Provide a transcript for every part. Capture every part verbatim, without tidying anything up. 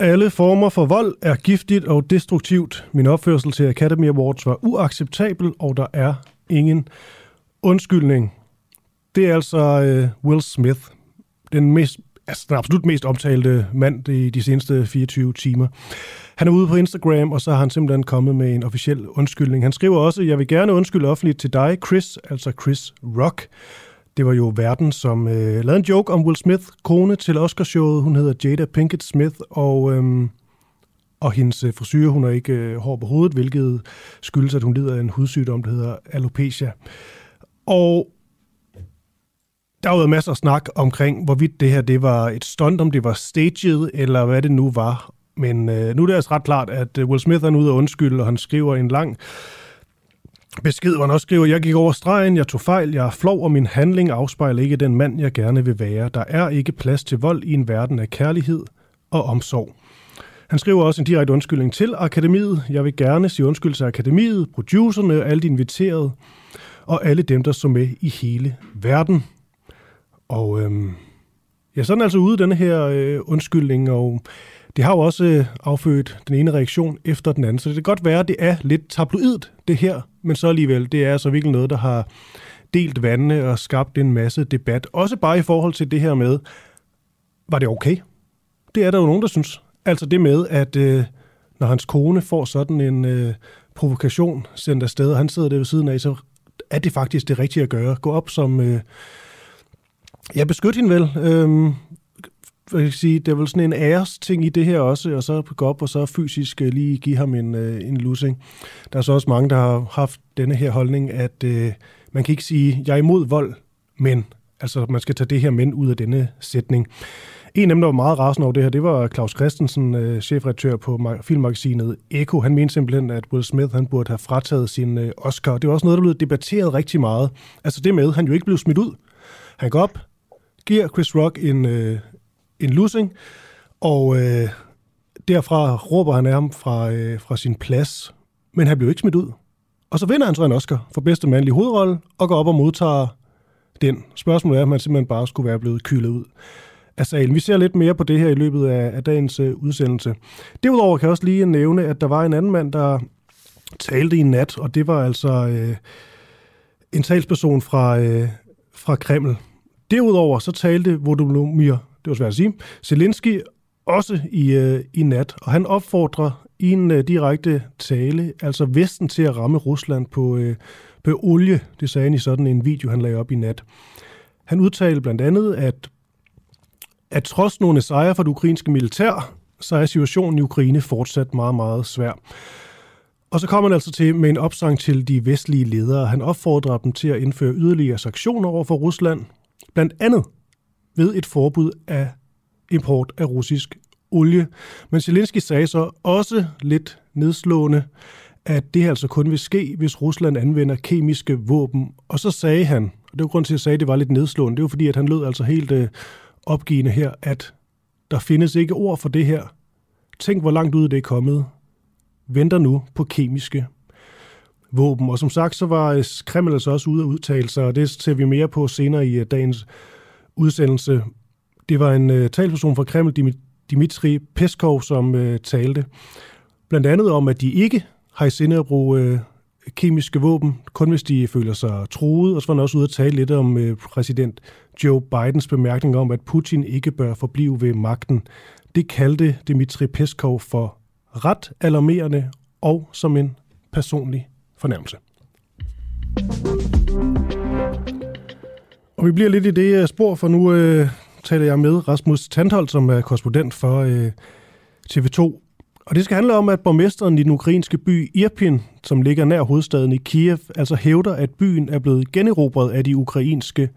Alle former for vold er giftigt og destruktivt. Min opførsel til Academy Awards var uacceptabel, og der er ingen undskyldning. Det er altså øh, Will Smith, den, mest, altså den absolut mest omtalte mand i de seneste fireogtyve timer. Han er ude på Instagram, og så har han simpelthen kommet med en officiel undskyldning. Han skriver også, jeg vil gerne undskylde offentligt til dig, Chris, altså Chris Rock. Det var jo verden, som øh, lavede en joke om Will Smith, kone til Oscarshowet. Hun hedder Jada Pinkett Smith, og, øhm, og hendes frisyr, hun har ikke øh, hår på hovedet, hvilket skyldes, at hun lider af en hudsygdom, der hedder alopecia. Og der har været masser af snak omkring, hvorvidt det her det var et stunt, om det var staged, eller hvad det nu var. Men øh, nu er det altså ret klart, at Will Smith er ude at undskylde, og han skriver en lang besked, hvor han også skriver, jeg gik over stregen, jeg tog fejl, jeg er flov, og min handling afspejler ikke den mand, jeg gerne vil være. Der er ikke plads til vold i en verden af kærlighed og omsorg. Han skriver også en direkte undskyldning til Akademiet. Jeg vil gerne sige undskyld til Akademiet, producerne og alle de inviterede, og alle dem, der så med i hele verden. Og øhm, ja, sådan altså ude denne her øh, undskyldning, og det har jo også øh, affødt den ene reaktion efter den anden, så det kan godt være, at det er lidt tabloidt, det her, men så alligevel, det er altså virkelig noget, der har delt vandene og skabt en masse debat. Også bare i forhold til det her med, var det okay? Det er der jo nogen, der synes. Altså det med, at øh, når hans kone får sådan en øh, provokation sendt afsted, og han sidder der ved siden af, så er det faktisk det rigtige at gøre. Gå op som, øh, ja, beskyt hende vel. Øhm, jeg kan sige, der er vel sådan en æresting i det her også, og så gå op og så fysisk lige give ham en, en lussing. Der er så også mange, der har haft denne her holdning, at øh, man kan ikke sige, jeg er imod vold, men. Altså, man skal tage det her men ud af denne sætning. En af dem, der var meget rasende over det her, det var Claus Christensen, øh, chefredaktør på filmmagasinet Eko. Han mente simpelthen, at Will Smith han burde have frataget sin øh, Oscar. Det var også noget, der blev debatteret rigtig meget. Altså det med, han jo ikke blev smidt ud. Han går op, giver Chris Rock en... Øh, en lussing, og øh, derfra råber han af ham fra, øh, fra sin plads, men han blev ikke smidt ud. Og så vinder han så en Oscar for bedste mandlige hovedrolle, og går op og modtager den. Spørgsmålet er, om han simpelthen bare skulle være blevet kylet ud af salen. Vi ser lidt mere på det her i løbet af, af dagens øh, udsendelse. Derudover kan jeg også lige nævne, at der var en anden mand, der talte i nat, og det var altså øh, en talsperson fra, øh, fra Kreml. Derudover så talte Volodymyr det var svært at sige, Zelensky også i, øh, i nat, og han opfordrer i en øh, direkte tale, altså Vesten til at ramme Rusland på, øh, på olie, det sagde han i sådan en video, han lagde op i nat. Han udtalte blandt andet, at, at trods nogle sejre fra det ukrainske militær, så er situationen i Ukraine fortsat meget, meget svær. Og så kommer han altså til med en opsang til de vestlige ledere. Han opfordrer dem til at indføre yderligere sanktioner over for Rusland, blandt andet ved et forbud af import af russisk olie. Men Zelensky sagde så også lidt nedslående, at det altså kun vil ske, hvis Rusland anvender kemiske våben. Og så sagde han, og det var grunden til, at jeg sagde, at det var lidt nedslående, det var fordi, at han lød altså helt øh, opgivende her, at der findes ikke ord for det her. Tænk, hvor langt ud det er kommet. Venter nu på kemiske våben. Og som sagt, så var Kreml altså også ude at udtale sig, og det ser vi mere på senere i dagens udsendelse. Det var en uh, talsperson fra Kreml, Dim- Dimitri Peskov, som øh, talte. Blandt andet om, at de ikke har i sinde at bruge øh, kemiske våben, kun hvis de føler sig truet. Og så var han også ude at tale lidt om øh, præsident Joe Bidens bemærkning om, at Putin ikke bør forblive ved magten. Det kaldte Dimitri Peskov for ret alarmerende og som en personlig fornærmelse. Og vi bliver lidt i det spor, for nu øh, taler jeg med Rasmus Tantholdt, som er korrespondent for øh, T V to. Og det skal handle om, at borgmesteren i den ukrainske by Irpin, som ligger nær hovedstaden i Kyiv, altså hævder, at byen er blevet generobret af de ukrainske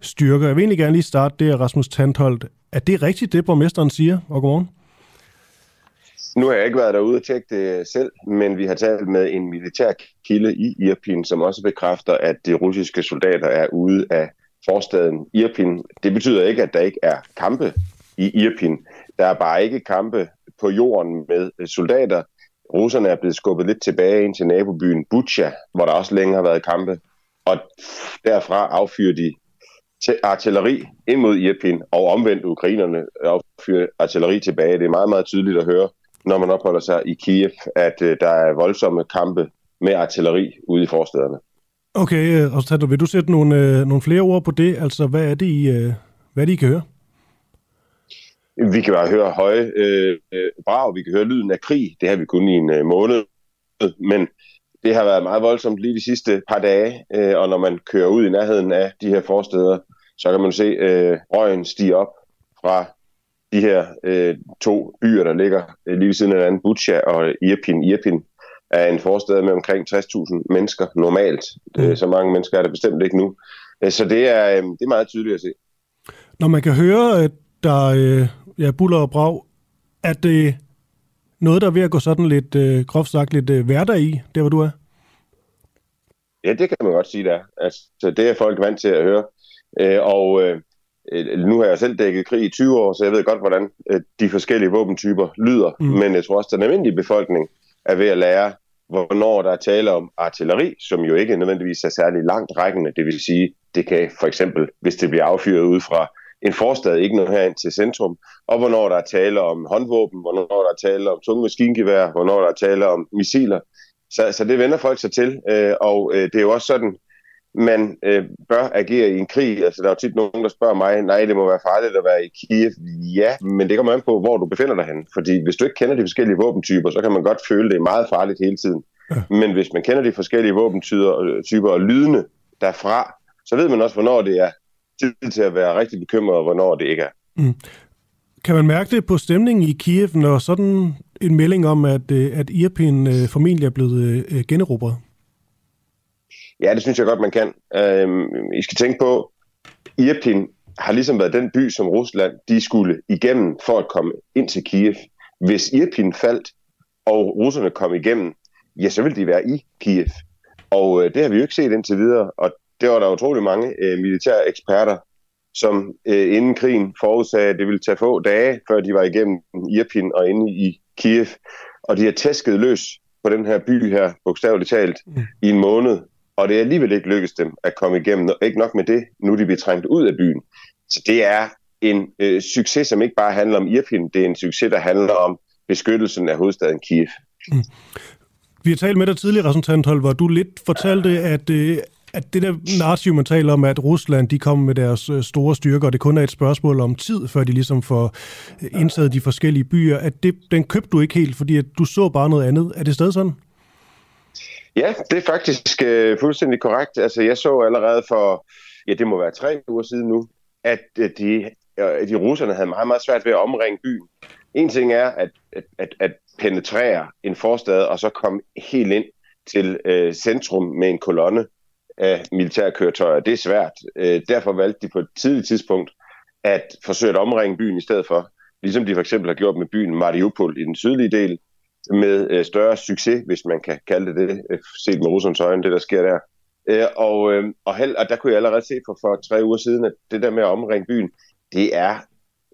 styrker. Jeg vil egentlig gerne lige starte der, Rasmus Tantholdt. Er det rigtigt, det borgmesteren siger? Og godmorgen. Nu har jeg ikke været derude og tjekke det selv, men vi har talt med en militær kilde i Irpin, som også bekræfter, at de russiske soldater er ude af forstaden Irpin. Det betyder ikke, at der ikke er kampe i Irpin. Der er bare ikke kampe på jorden med soldater. Russerne er blevet skubbet lidt tilbage ind til nabobyen Bucha, hvor der også længe har været kampe. Og derfra affyrer de artilleri ind mod Irpin, og omvendt ukrainerne affyrer artilleri tilbage. Det er meget, meget tydeligt at høre, når man opholder sig i Kiev, at der er voldsomme kampe med artilleri ude i forstederne. Okay, og så vil du sætte nogle, nogle flere ord på det? Altså, hvad er det, I, hvad er det, I kan høre? Vi kan bare høre høje øh, brag, vi kan høre lyden af krig. Det har vi kun i en øh, måned, men det har været meget voldsomt lige de sidste par dage, øh, og når man kører ud i nærheden af de her forsteder, så kan man se øh, røgen stige op fra de her øh, to byer, der ligger øh, lige ved siden af hinanden, Bucha og Irpin. Irpin er en forstad med omkring tres tusind mennesker normalt. Øh, så mange mennesker er der bestemt ikke nu. Øh, så det er, øh, det er meget tydeligt at se. Når man kan høre, at der øh, ja, buller og brag, er det noget, der er ved at gå sådan lidt, øh, groft sagt, lidt øh, hverdag i, der hvor du er? Ja, det kan man godt sige, der. Altså, det er folk vant til at høre. Øh, og... Øh, Nu har jeg selv dækket krig i tyve år, så jeg ved godt, hvordan de forskellige våbentyper lyder. Mm. Men jeg tror også, at den almindelige befolkning er ved at lære, hvornår der er tale om artilleri, som jo ikke nødvendigvis er særlig langt rækkende. Det vil sige, det kan for eksempel, hvis det bliver affyret ud fra en forstad, ikke noget herind til centrum. Og hvornår der er tale om håndvåben, hvornår der er tale om tunge maskingevær, hvornår der er tale om missiler. Så, så det vender folk sig til, og det er jo også sådan, man øh, bør agere i en krig. Altså, der er jo tit nogen, der spørger mig, nej, det må være farligt at være i Kiev. Ja, men det kommer an på, hvor du befinder dig hen. Fordi hvis du ikke kender de forskellige våbentyper, så kan man godt føle, det er meget farligt hele tiden. Ja. Men hvis man kender de forskellige våbentyper og lydene derfra, så ved man også, hvornår det er tid til at være rigtig bekymret, og hvornår det ikke er. Mm. Kan man mærke det på stemningen i Kiev, når sådan en melding om, at, at Irpin øh, formentlig er blevet øh, generobret? Ja, det synes jeg godt, man kan. Øhm, I skal tænke på, Irpin har ligesom været den by, som Rusland de skulle igennem for at komme ind til Kiev. Hvis Irpin faldt, og russerne kom igennem, ja, så ville de være i Kiev. Og øh, det har vi jo ikke set indtil videre, og det var der utrolig mange øh, militære eksperter, som øh, inden krigen forudsagde, at det ville tage få dage, før de var igennem Irpin og inde i Kiev. Og de har tæsket løs på den her by her, bogstaveligt talt, mm. i en måned. Og det er alligevel ikke lykkedes dem at komme igennem. Ikke nok med det, nu er de bliver trængt ud af byen. Så det er en øh, succes, som ikke bare handler om Irpin, det er en succes, der handler om beskyttelsen af hovedstaden Kiev. Mm. Vi har talt med dig tidligere, Rasmus Tantholdt, hvor du lidt fortalte, at, øh, at det der narrativ, man taler om, at Rusland de kom med deres store styrker, og det kun er et spørgsmål om tid, før de ligesom får indtaget de forskellige byer, at det, den købte du ikke helt, fordi at du så bare noget andet. Er det stadig sådan? Ja, det er faktisk øh, fuldstændig korrekt. Altså, jeg så allerede for, ja, det må være tre uger siden nu, at øh, de, øh, de russerne havde meget, meget svært ved at omringe byen. En ting er at, at, at penetrere en forstad og så komme helt ind til øh, centrum med en kolonne af militærkøretøjer. Det er svært. Øh, derfor valgte de på et tidligt tidspunkt at forsøge at omringe byen i stedet for, ligesom de for eksempel har gjort med byen Mariupol i den sydlige del, med større succes, hvis man kan kalde det det, set med russernes øjne, det der sker der. Og, og, held, og der kunne jeg allerede se for, for tre uger siden, at det der med at omringe byen, det er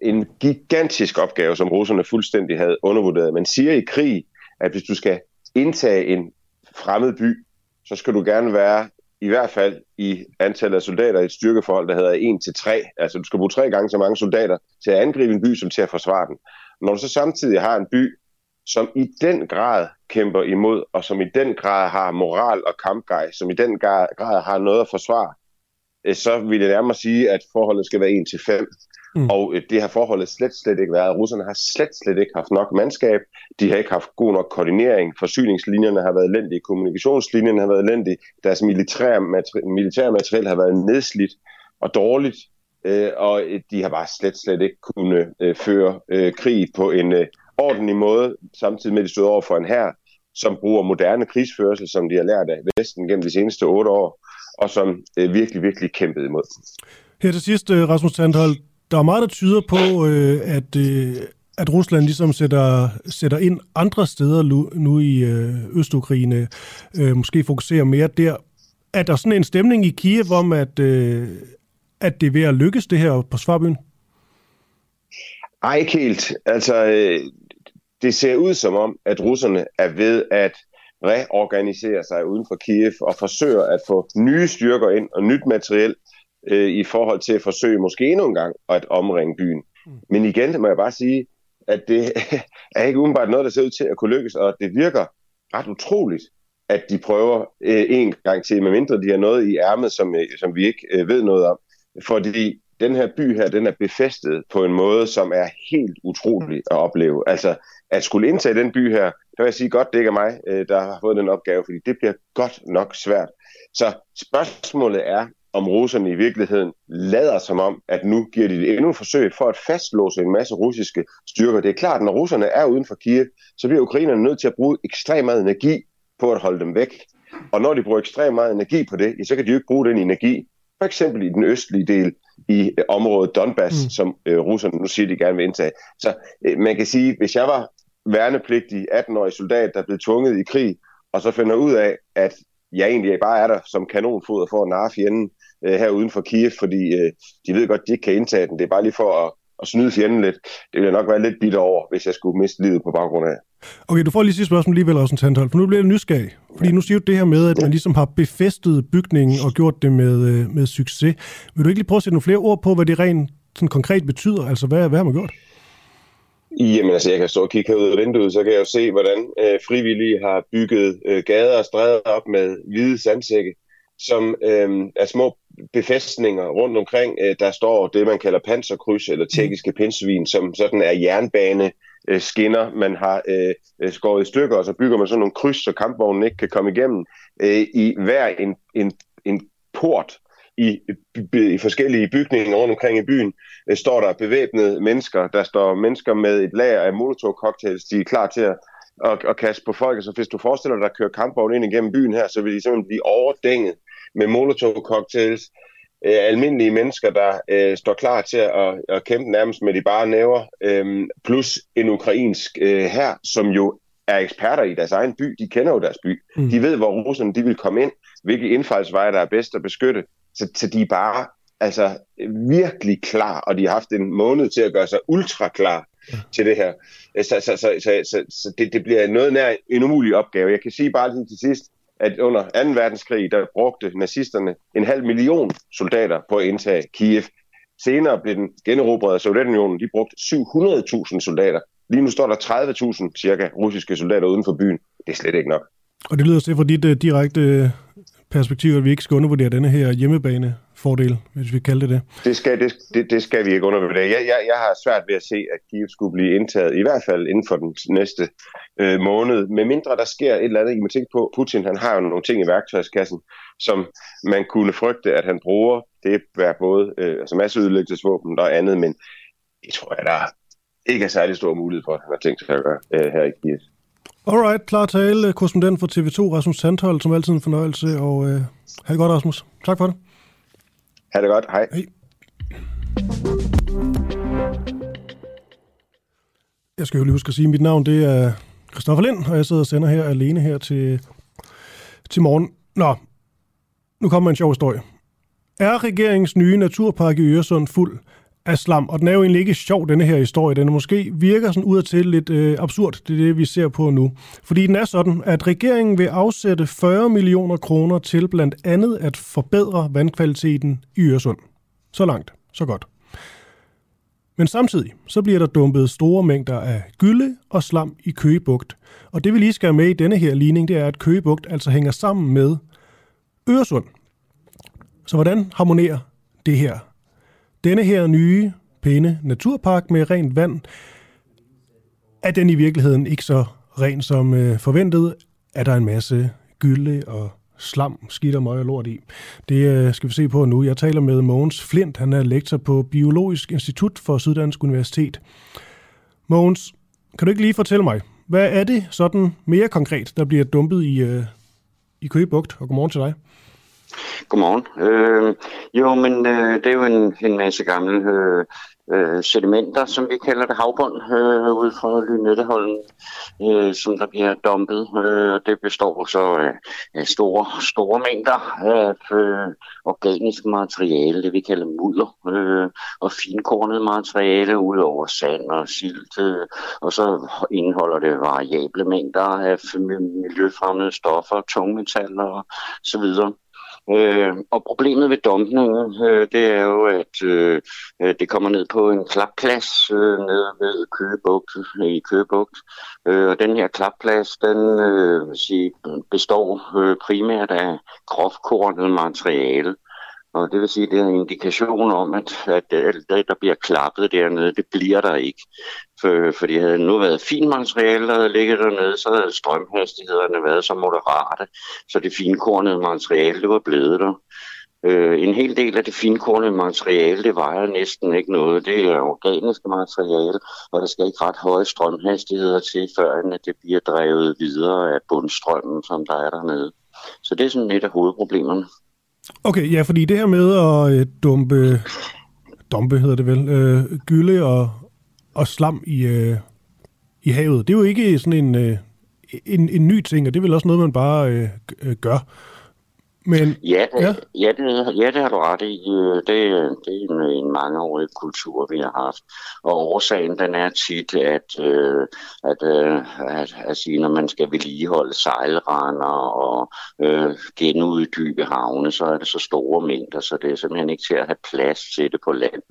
en gigantisk opgave, som russerne fuldstændig havde undervurderet. Man siger i krig, at hvis du skal indtage en fremmed by, så skal du gerne være i hvert fald i antallet af soldater i et styrkeforhold, der hedder en til tre. Altså du skal bruge tre gange så mange soldater til at angribe en by, som til at forsvare den. Når du så samtidig har en by, som i den grad kæmper imod, og som i den grad har moral og kampgejst, som i den grad har noget at forsvare, så vil det nærmere sige, at forholdet skal være en til fem. Mm. Og det har forholdet slet, slet ikke været. Russerne har slet, slet ikke haft nok mandskab. De har ikke haft god nok koordinering. Forsyningslinjerne har været elendige. Kommunikationslinjerne har været elendige. Deres militære materiel, materiel har været nedslidt og dårligt. Øh, og de har bare slet, slet ikke kunne øh, føre øh, krig på en øh, ordentlig måde, samtidig med, at de stod over for en hær, som bruger moderne krigsførsel, som de har lært af Vesten gennem de seneste otte år, og som øh, virkelig, virkelig kæmpede imod. Her til sidst, Rasmus Tantholdt, der er meget, der tyder på, øh, at, øh, at Rusland ligesom sætter, sætter ind andre steder nu, nu i øh, Øst-Ukraine, øh, måske fokuserer mere der. Er der sådan en stemning i Kiev om, at, øh, at det er ved at lykkes det her på Svarbyen? Ej, ikke helt. Altså, øh, det ser ud som om, at russerne er ved at reorganisere sig uden for Kiev og forsøger at få nye styrker ind og nyt materiel, i forhold til at forsøge måske endnu en gang at omringe byen. Men igen må jeg bare sige, at det er ikke umiddelbart noget, der ser ud til at kunne lykkes, og det virker ret utroligt, at de prøver øh, en gang til, medmindre de har noget i ærmet, som, som vi ikke øh, ved noget om. Fordi den her by her, den er befæstet på en måde, som er helt utrolig at opleve. Altså, at skulle indtage den by her, der vil jeg sige godt, det ikke er mig, øh, der har fået den opgave, fordi det bliver godt nok svært. Så spørgsmålet er, om russerne i virkeligheden lader som om, at nu giver de det endnu et forsøg for at fastlåse en masse russiske styrker. Det er klart, at når russerne er uden for Kiev, så bliver ukrainerne nødt til at bruge ekstrem meget energi på at holde dem væk. Og når de bruger ekstrem meget energi på det, så kan de jo ikke bruge den energi, for eksempel i den østlige del i området Donbass, mm. som russerne nu siger, de gerne vil indtage. Så man kan sige, at hvis jeg var værnepligtig atten-årig soldat, der blev tvunget i krig, og så finder ud af, at jeg egentlig bare er der som kanonfoder for at narre fjenden øh, her uden for Kiev, fordi øh, de ved godt, de ikke kan indtage den. Det er bare lige for at, at snyde fjenden lidt. Det ville jeg nok være lidt bitter over, hvis jeg skulle miste livet på baggrund af. Okay, du får lige sidste spørgsmål alligevel, Rasmus Tantholdt, for nu bliver det nysgerrig. Fordi nu siger du det her med, at man ligesom har befæstet bygningen og gjort det med, med succes. Vil du ikke lige prøve at sætte nogle flere ord på, hvad det rent sådan konkret betyder? Altså, hvad, hvad har man gjort? Jamen altså, jeg kan stå og kigge herud af vinduet, så kan jeg jo se, hvordan øh, frivillige har bygget øh, gader og stræder op med hvide sandsække, som øh, er små befæstninger rundt omkring. Øh, der står det, man kalder panserkryds eller tjekkiske pindsvin, som sådan er jernbaneskinner, man har øh, skåret i stykker, og så bygger man sådan nogle kryds, så kampvognen ikke kan komme igennem, øh, i hver en, en, en port. I, i forskellige bygninger rundt omkring i byen, øh, står der bevæbnede mennesker. Der står mennesker med et lager af molotov-cocktails, de er klar til at, at, at kaste på folk. Så hvis du forestiller dig, at der kører kampvogn ind igennem byen her, så vil de simpelthen blive overdænget med molotov-cocktails. Øh, almindelige mennesker, der øh, står klar til at, at kæmpe nærmest med de bare næver, øh, plus en ukrainsk øh, hær, som jo er eksperter i deres egen by. De kender jo deres by. Mm. De ved, hvor russerne de vil komme ind, hvilke indfaldsveje, der er bedst at beskytte. Så, så de er bare altså, virkelig klar, og de har haft en måned til at gøre sig ultra klar til det her. Så, så, så, så, så, så det, det bliver noget nær en umulig opgave. Jeg kan sige bare lige til sidst, at under anden verdenskrig, der brugte nazisterne en halv million soldater på at indtage Kiev. Senere blev den generobrede af Sovjetunionen. De brugte syv hundrede tusind soldater. Lige nu står der tredive tusind cirka russiske soldater uden for byen. Det er slet ikke nok. Og det lyder til fra dit uh, direkte... Uh... perspektiv, at vi ikke skal undervurdere denne her hjemmebane-fordel, hvis vi kalder det det. Det skal, det, det, det skal vi ikke undervurdere. Jeg, jeg, jeg har svært ved at se, at Kiev skulle blive indtaget, i hvert fald inden for den næste øh, måned. Med mindre der sker et eller andet, I må tænke på, Putin han har jo nogle ting i værktøjskassen, som man kunne frygte, at han bruger. Det er både øh, altså masseødelæggelsesvåben og andet, men det tror jeg, der ikke er særlig stor mulighed for, at han har tænkt sig at gøre øh, her i Kiev. Alright, klar tale. Korrespondent for T V to, Rasmus Tantholdt, som altid en fornøjelse, og øh, have det godt, Rasmus. Tak for det. Ha' det godt, hej. hej. Jeg skal jo lige huske at sige, at mit navn det er Kristoffer Lind, og jeg sidder og sender her alene her til, til morgen. Nå, nu kommer en sjov historie. Er regeringens nye naturpark i Øresund fuld af slam? Og den er jo egentlig ikke sjov, denne her historie. Den måske virker sådan udadtil lidt øh, absurd. Det er det, vi ser på nu. Fordi den er sådan, at regeringen vil afsætte fyrre millioner kroner til blandt andet at forbedre vandkvaliteten i Øresund. Så langt, så godt. Men samtidig så bliver der dumpet store mængder af gylle og slam i Køgebugt. Og det vi lige skal have med i denne her ligning, det er, at Køgebugt altså hænger sammen med Øresund. Så hvordan harmonerer det her? Denne her nye, pæne naturpark med rent vand, er den i virkeligheden ikke så ren som øh, forventet? Er der en masse gylle og slam, skidt og møg og lort i? Det øh, skal vi se på nu. Jeg taler med Mogens Flint, han er lektor på Biologisk Institut for Syddansk Universitet. Mogens, kan du ikke lige fortælle mig, hvad er det sådan mere konkret, der bliver dumpet i, øh, i Køgebugt? Og godmorgen til dig. Godmorgen. Øh, jo, men øh, det er jo en, en masse gamle øh, øh, sedimenter, som vi kalder det, havbund, øh, ude fra Lynetteholmen, øh, som der bliver dumpet. Øh, det består så af øh, store, store mængder af øh, organisk materiale, det vi kalder mudder, øh, og finkornet materiale ud over sand og silt. Øh, og så indeholder det variable mængder af miljøfremmede stoffer, tungmetaller og så videre. Øh, og problemet ved dumpningen, øh, det er jo, at øh, det kommer ned på en klapplads øh, nede ved Køgebugt, i Køgebugt. Øh, og den her klapplads, den øh, vil sige, består øh, primært af grofkornet materiale. Og det vil sige, at det er en indikation om, at, at det, der bliver klappet dernede, det bliver der ikke. For, for det havde nu været fint materiale, der havde ligget dernede, så havde strømhastighederne været så moderate, så det finkornede materiale, det var blevet der. Øh, en hel del af det finkornede materiale, det vejer næsten ikke noget. Det er organisk materiale, og der skal ikke ret høje strømhastigheder til, før det bliver drevet videre af bundstrømmen, som der er dernede. Så det er sådan et af hovedproblemerne. Okay, ja, fordi det her med at øh, dumpe, dumpe hedder det vel, øh, gylde og, og slam i, øh, i havet, det er jo ikke sådan en, øh, en, en ny ting, og det er vel også noget, man bare øh, gør. Men, ja, det, ja. Ja, det, ja, det har du ret i. Det, det er en, en mangeårig kultur, vi har haft. Og årsagen, den er tit, at, øh, at, øh, at, at sige, når man skal vedligeholde sejlrender og øh, genuddybe havne, så er det så store mængder, så det er simpelthen ikke til at have plads til det på land.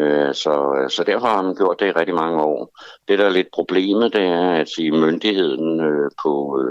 Øh, så, så derfor har man gjort det i rigtig mange år. Det, der er lidt problemet, det er, at sige, myndigheden øh, på,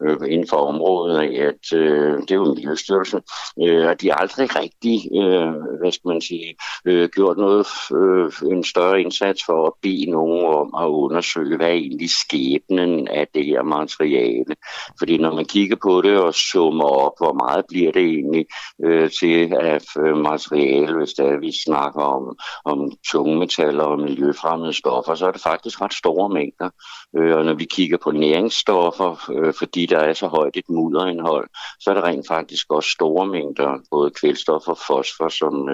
øh, inden for området, at øh, det er jo Miljøstyrelsen, øh, og de har aldrig rigtig, øh, hvad skal man sige, øh, gjort noget, øh, en større indsats for at bede nogen om at undersøge, hvad er egentlig skæbnen af det her materiale. Fordi når man kigger på det og summer op, hvor meget bliver det egentlig øh, til af materiale, hvis der vi snakker om, om tungmetaller og miljøfremmede stoffer, så er det faktisk ret store mængder. Øh, og når vi kigger på næringsstoffer, øh, fordi der er så højt et mudderindhold, så er det rent faktisk også store mængder, både kvælstof og fosfor, som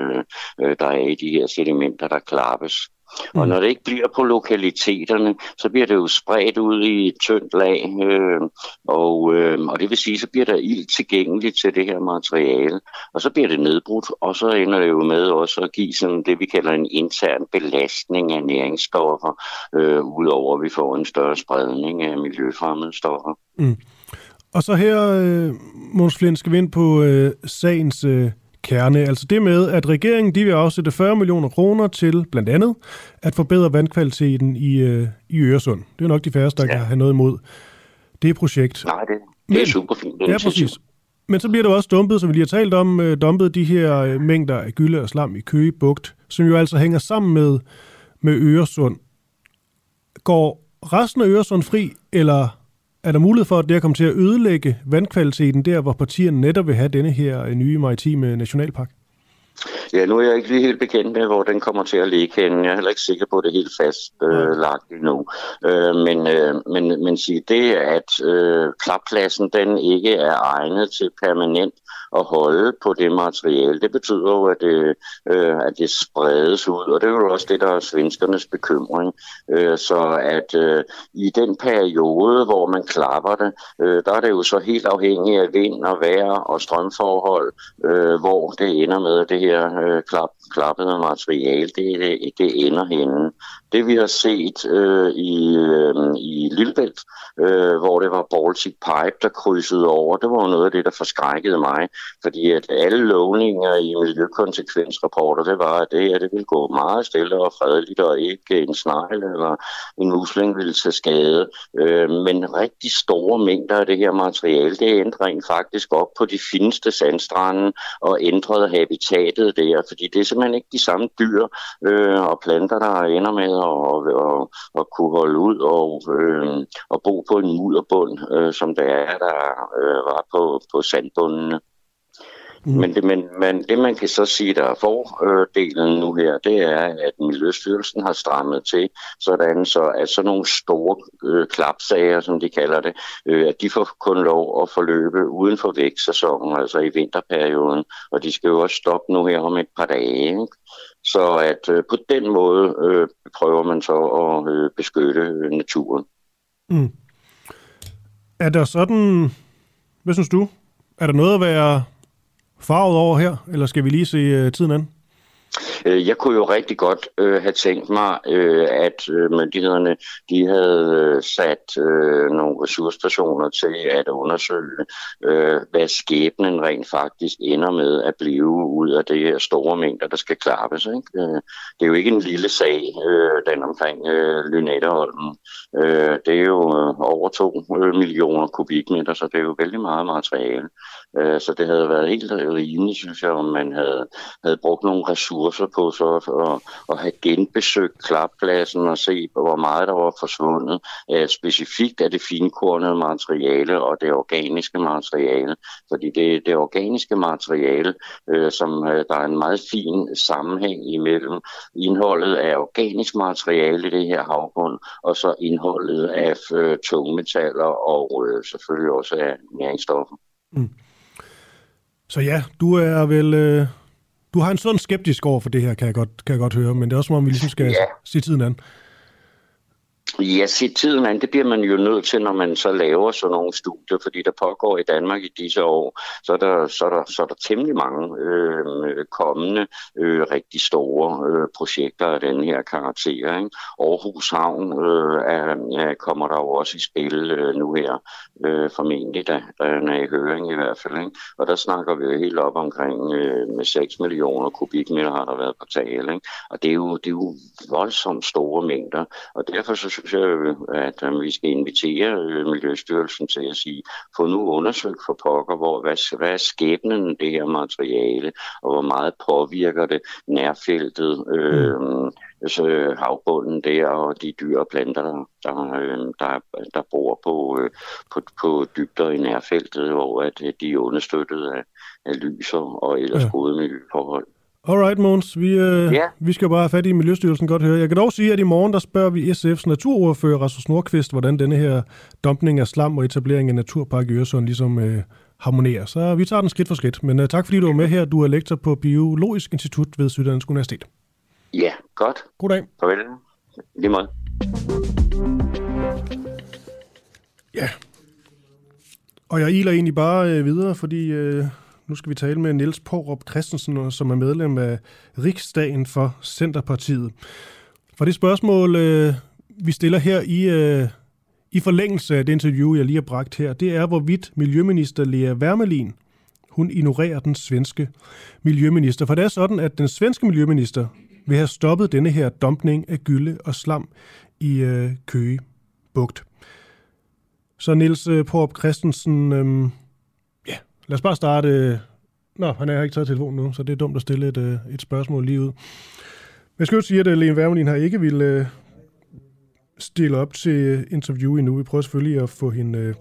øh, der er i de her sedimenter, der klappes. Mm. Og når det ikke bliver på lokaliteterne, så bliver det jo spredt ud i et tyndt lag, øh, og, øh, og det vil sige, så bliver der ilt tilgængeligt til det her materiale, og så bliver det nedbrudt, og så ender det jo med også at give sådan det, vi kalder en intern belastning af næringsstoffer, øh, udover at vi får en større spredning af miljøfremmede stoffer. Mm. Og så her, øh, Måns Flint, skal vi ind på øh, sagens øh, kerne. Altså det med, at regeringen de vil afsætte fyrre millioner kroner til blandt andet at forbedre vandkvaliteten i, øh, i Øresund. Det er nok de færreste, der ja. kan have noget imod det projekt. Nej, det, det er Men, super fint. Det er ja, præcis. Men så bliver der også dumpet, som vi lige har talt om, øh, dumpet de her øh, mængder af gylde og slam i Køgebugt, som jo altså hænger sammen med, med Øresund. Går resten af Øresund fri, eller er der mulighed for, at det her kommer til at ødelægge vandkvaliteten der, hvor partierne netop vil have denne her nye maritime nationalpark? Ja, nu er jeg ikke lige helt bekendt med, hvor den kommer til at ligge henne. Jeg er heller ikke sikker på, at det er helt fast øh, lagt endnu. Øh, men, øh, men, men sige det, at øh, klappladsen den ikke er egnet til permanent at holde på det materiale. Det betyder jo, at det, øh, at det spredes ud, og det er jo også det, der er svenskernes bekymring. Øh, så at øh, i den periode, hvor man klapper det, øh, der er det jo så helt afhængigt af vind og vejr og strømforhold, øh, hvor det ender med det her øh, klap, klappede materiale, det, det, det ender henne. Det vi har set øh, i, øh, i Lillebælt, øh, hvor det var Baltic Pipe, der krydsede over, det var noget af det, der forskrækkede mig. Fordi at alle lovninger i miljøkonsekvensrapporter, det var, at det her det ville gå meget stille og fredeligt, og ikke en snegle eller en musling ville tage skade. Øh, men rigtig store mængder af det her materiale, det ændrer en faktisk op på de fineste sandstrande og ændrede habitatet der, fordi det er simpelthen ikke de samme dyr øh, og planter, der ender med at, at, at kunne holde ud og, øh, og bo på en mudderbund, øh, som der er, der øh, var på, på sandbundene. Mm. Men, det, men, men det, man kan så sige, der er fordelen nu her, det er, at Miljøstyrelsen har strammet til, sådan så at sådan nogle store øh, klapsager, som de kalder det, øh, at de får kun lov at forløbe uden for vækstsæsonen, altså i vinterperioden, og de skal jo også stoppe nu her om et par dage, ikke? Så at øh, på den måde øh, prøver man så at øh, beskytte naturen. Mm. Er der sådan, hvad synes du, er der noget at være farvet over her, eller skal vi lige se øh, tiden an? Jeg kunne jo rigtig godt øh, have tænkt mig, øh, at myndighederne de havde øh, sat øh, nogle ressourcepersoner til at undersøge, øh, hvad skæbnen rent faktisk ender med at blive ud af det her store mængder, der skal klappes. Ikke? Det er jo ikke en lille sag, øh, den omkring øh, Lynetteholmen. Øh, det er jo over to millioner kubikmeter, så det er jo vældig meget materiale. Øh, så det havde været helt rimeligt, synes jeg, om man havde, havde brugt nogle ressourcer på så at, at have genbesøgt klappladsen og se, hvor meget der var forsvundet. Æh, specifikt af det finkornede materiale og det organiske materiale. Fordi det, det organiske materiale, øh, som øh, der er en meget fin sammenhæng imellem indholdet af organisk materiale i det her havbund, og så indholdet af øh, tungmetaller og øh, selvfølgelig også af næringsstoffer. Mm. Så ja, du er vel... Øh... Du har en sådan skeptisk over for det her, kan jeg godt, kan jeg godt høre, men det er også som om, vi ligesom skal yeah. se tiden an. Ja, se tiden an, det bliver man jo nødt til, når man så laver sådan nogle studier, fordi der pågår i Danmark i disse år, så er der, så er der, så er der temmelig mange øh, kommende øh, rigtig store øh, projekter af den her karakter. Ikke? Aarhus Havn øh, er, kommer der jo også i spil øh, nu her, øh, formentlig, da den er i høring i hvert fald. Ikke? Og der snakker vi jo helt op omkring øh, med seks millioner kubikmeter har der været på tale. Ikke? Og det er, jo, det er jo voldsomt store mængder, og derfor så synes jeg, at øh, vi skal invitere øh, Miljøstyrelsen til at sige, få nu undersøgt for pokker, hvor, hvad, hvad er skæbnen det her materiale, og hvor meget påvirker det nærfeltet, øh, altså havbunden der, og de dyr og planter, der, der, øh, der, der bor på, øh, på, på dybder i nærfeltet, hvor at, øh, de er understøttet af, af lys og ellers ja. gode miljøforhold. Alright, Måns. Vi, øh, yeah. vi skal bare have fat i Miljøstyrelsen, godt høre. Jeg kan dog sige, at i morgen der spørger vi S F's naturordfører Rasmus Nordqvist, hvordan denne her dumpning af slam og etablering af naturpark i Øresund ligesom øh, harmonerer. Så vi tager den skridt for skridt. Men øh, tak fordi du var med her. Du er lektor på Biologisk Institut ved Syddansk Universitet. Ja, yeah, godt. God dag. Farvel. Lige måde. Ja. Og jeg iler egentlig bare øh, videre, fordi... Øh, Nu skal vi tale med Niels Paarup-Petersen, som er medlem af Riksdagen for Centerpartiet. For det spørgsmål, øh, vi stiller her i, øh, i forlængelse af det interview, jeg lige har bragt her, det er, hvorvidt miljøminister Lea Wermelin, hun ignorerer den svenske miljøminister. For det er sådan, at den svenske miljøminister vil have stoppet denne her dumpning af gylle og slam i øh, Køgebugt. Så Niels Paarup-Petersen... Øh, Lad os bare starte... Nå, han har ikke taget telefonen nu, så det er dumt at stille et, et spørgsmål lige ud. Jeg skal jo sige, at Lea Wermelin har ikke ville stille op til interview endnu. Vi prøver selvfølgelig at få hende,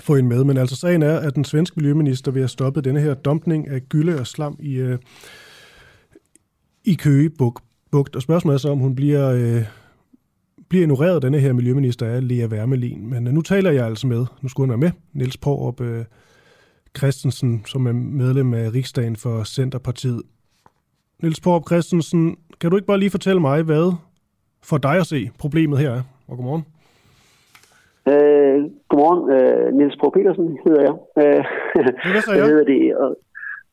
få hende med, men altså sagen er, at den svenske miljøminister vil have stoppet denne her dumpning af gylle og slam i, i Køgebugt. Og spørgsmålet er så, om hun bliver, bliver ignoreret, denne her miljøminister er Lea Wermelin. Men nu taler jeg altså med, nu skulle hun være med, Niels Paarup Christensen, som er medlem af Riksdagen for Centerpartiet. Niels Paarup Christensen, kan du ikke bare lige fortælle mig, hvad for dig at se problemet her er? Og godmorgen. Øh, godmorgen. Øh, Niels Paarup-Petersen hedder jeg. Øh, hvad, jeg? Hvad, hedder det? Og,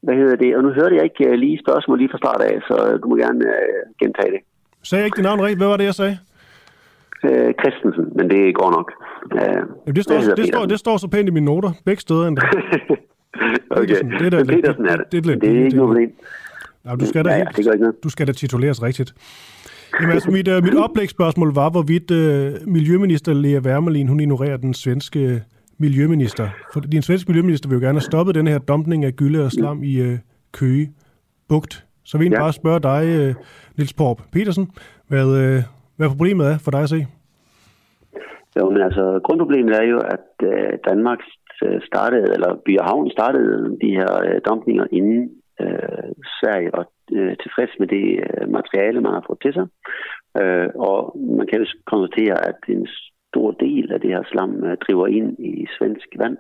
hvad hedder det? Og nu hørte jeg ikke lige spørgsmål lige fra start af, så du må gerne øh, gentage det. Sagde jeg ikke dit navn rigtigt? Hvad var det, jeg sagde? Øh, Christensen, men det går nok. Øh, Jamen, det, står, det, står, det står så pænt i mine noter, begge steder endda. Okay. Det er Pedersen er det. Det er, det er ikke noget problem. Nej, du skal da, ja, ja, det gør ikke noget. Du skal da tituleres rigtigt. Jamen, altså, mit, uh, mit oplægsspørgsmål var, hvorvidt uh, miljøminister Lea Wermelin, hun ignorerer den svenske miljøminister. For din svenske miljøminister vil jo gerne have stoppet den her dumpning af gylle og slam i uh, Køgebugt. Så vil jeg ja. bare spørge dig, uh, Niels Paarup-Petersen, hvad, uh, hvad problemet er for dig at se? Jo, men altså, grundproblemet er jo, at uh, Danmark startede, eller By og Havn startede de her uh, dumpninger inden Øh, Sverige var øh, tilfreds med det øh, materiale, man har fået til sig. Øh, og man kan jo konstatere, at en stor del af det her slam øh, driver ind i svensk vand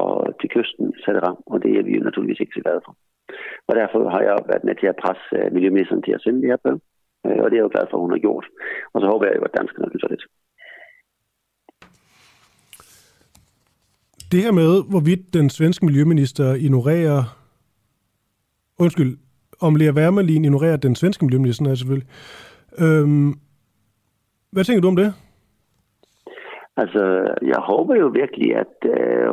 og til kysten, et cetera. Og det er vi jo naturligvis ikke så glade for. Og derfor har jeg været med til at presse øh, miljøministeren til at sende det her på. Øh, og det er jeg jo glad for, at hun har gjort. Og så håber jeg jo, at danskerne lytter lidt. Det her med, hvorvidt den svenske miljøminister ignorerer Undskyld, om Lea Wermelin ignorerer den svenske miljøminister, selvfølgelig. Øhm, hvad tænker du om det? Altså, jeg håber jo virkelig, at øh,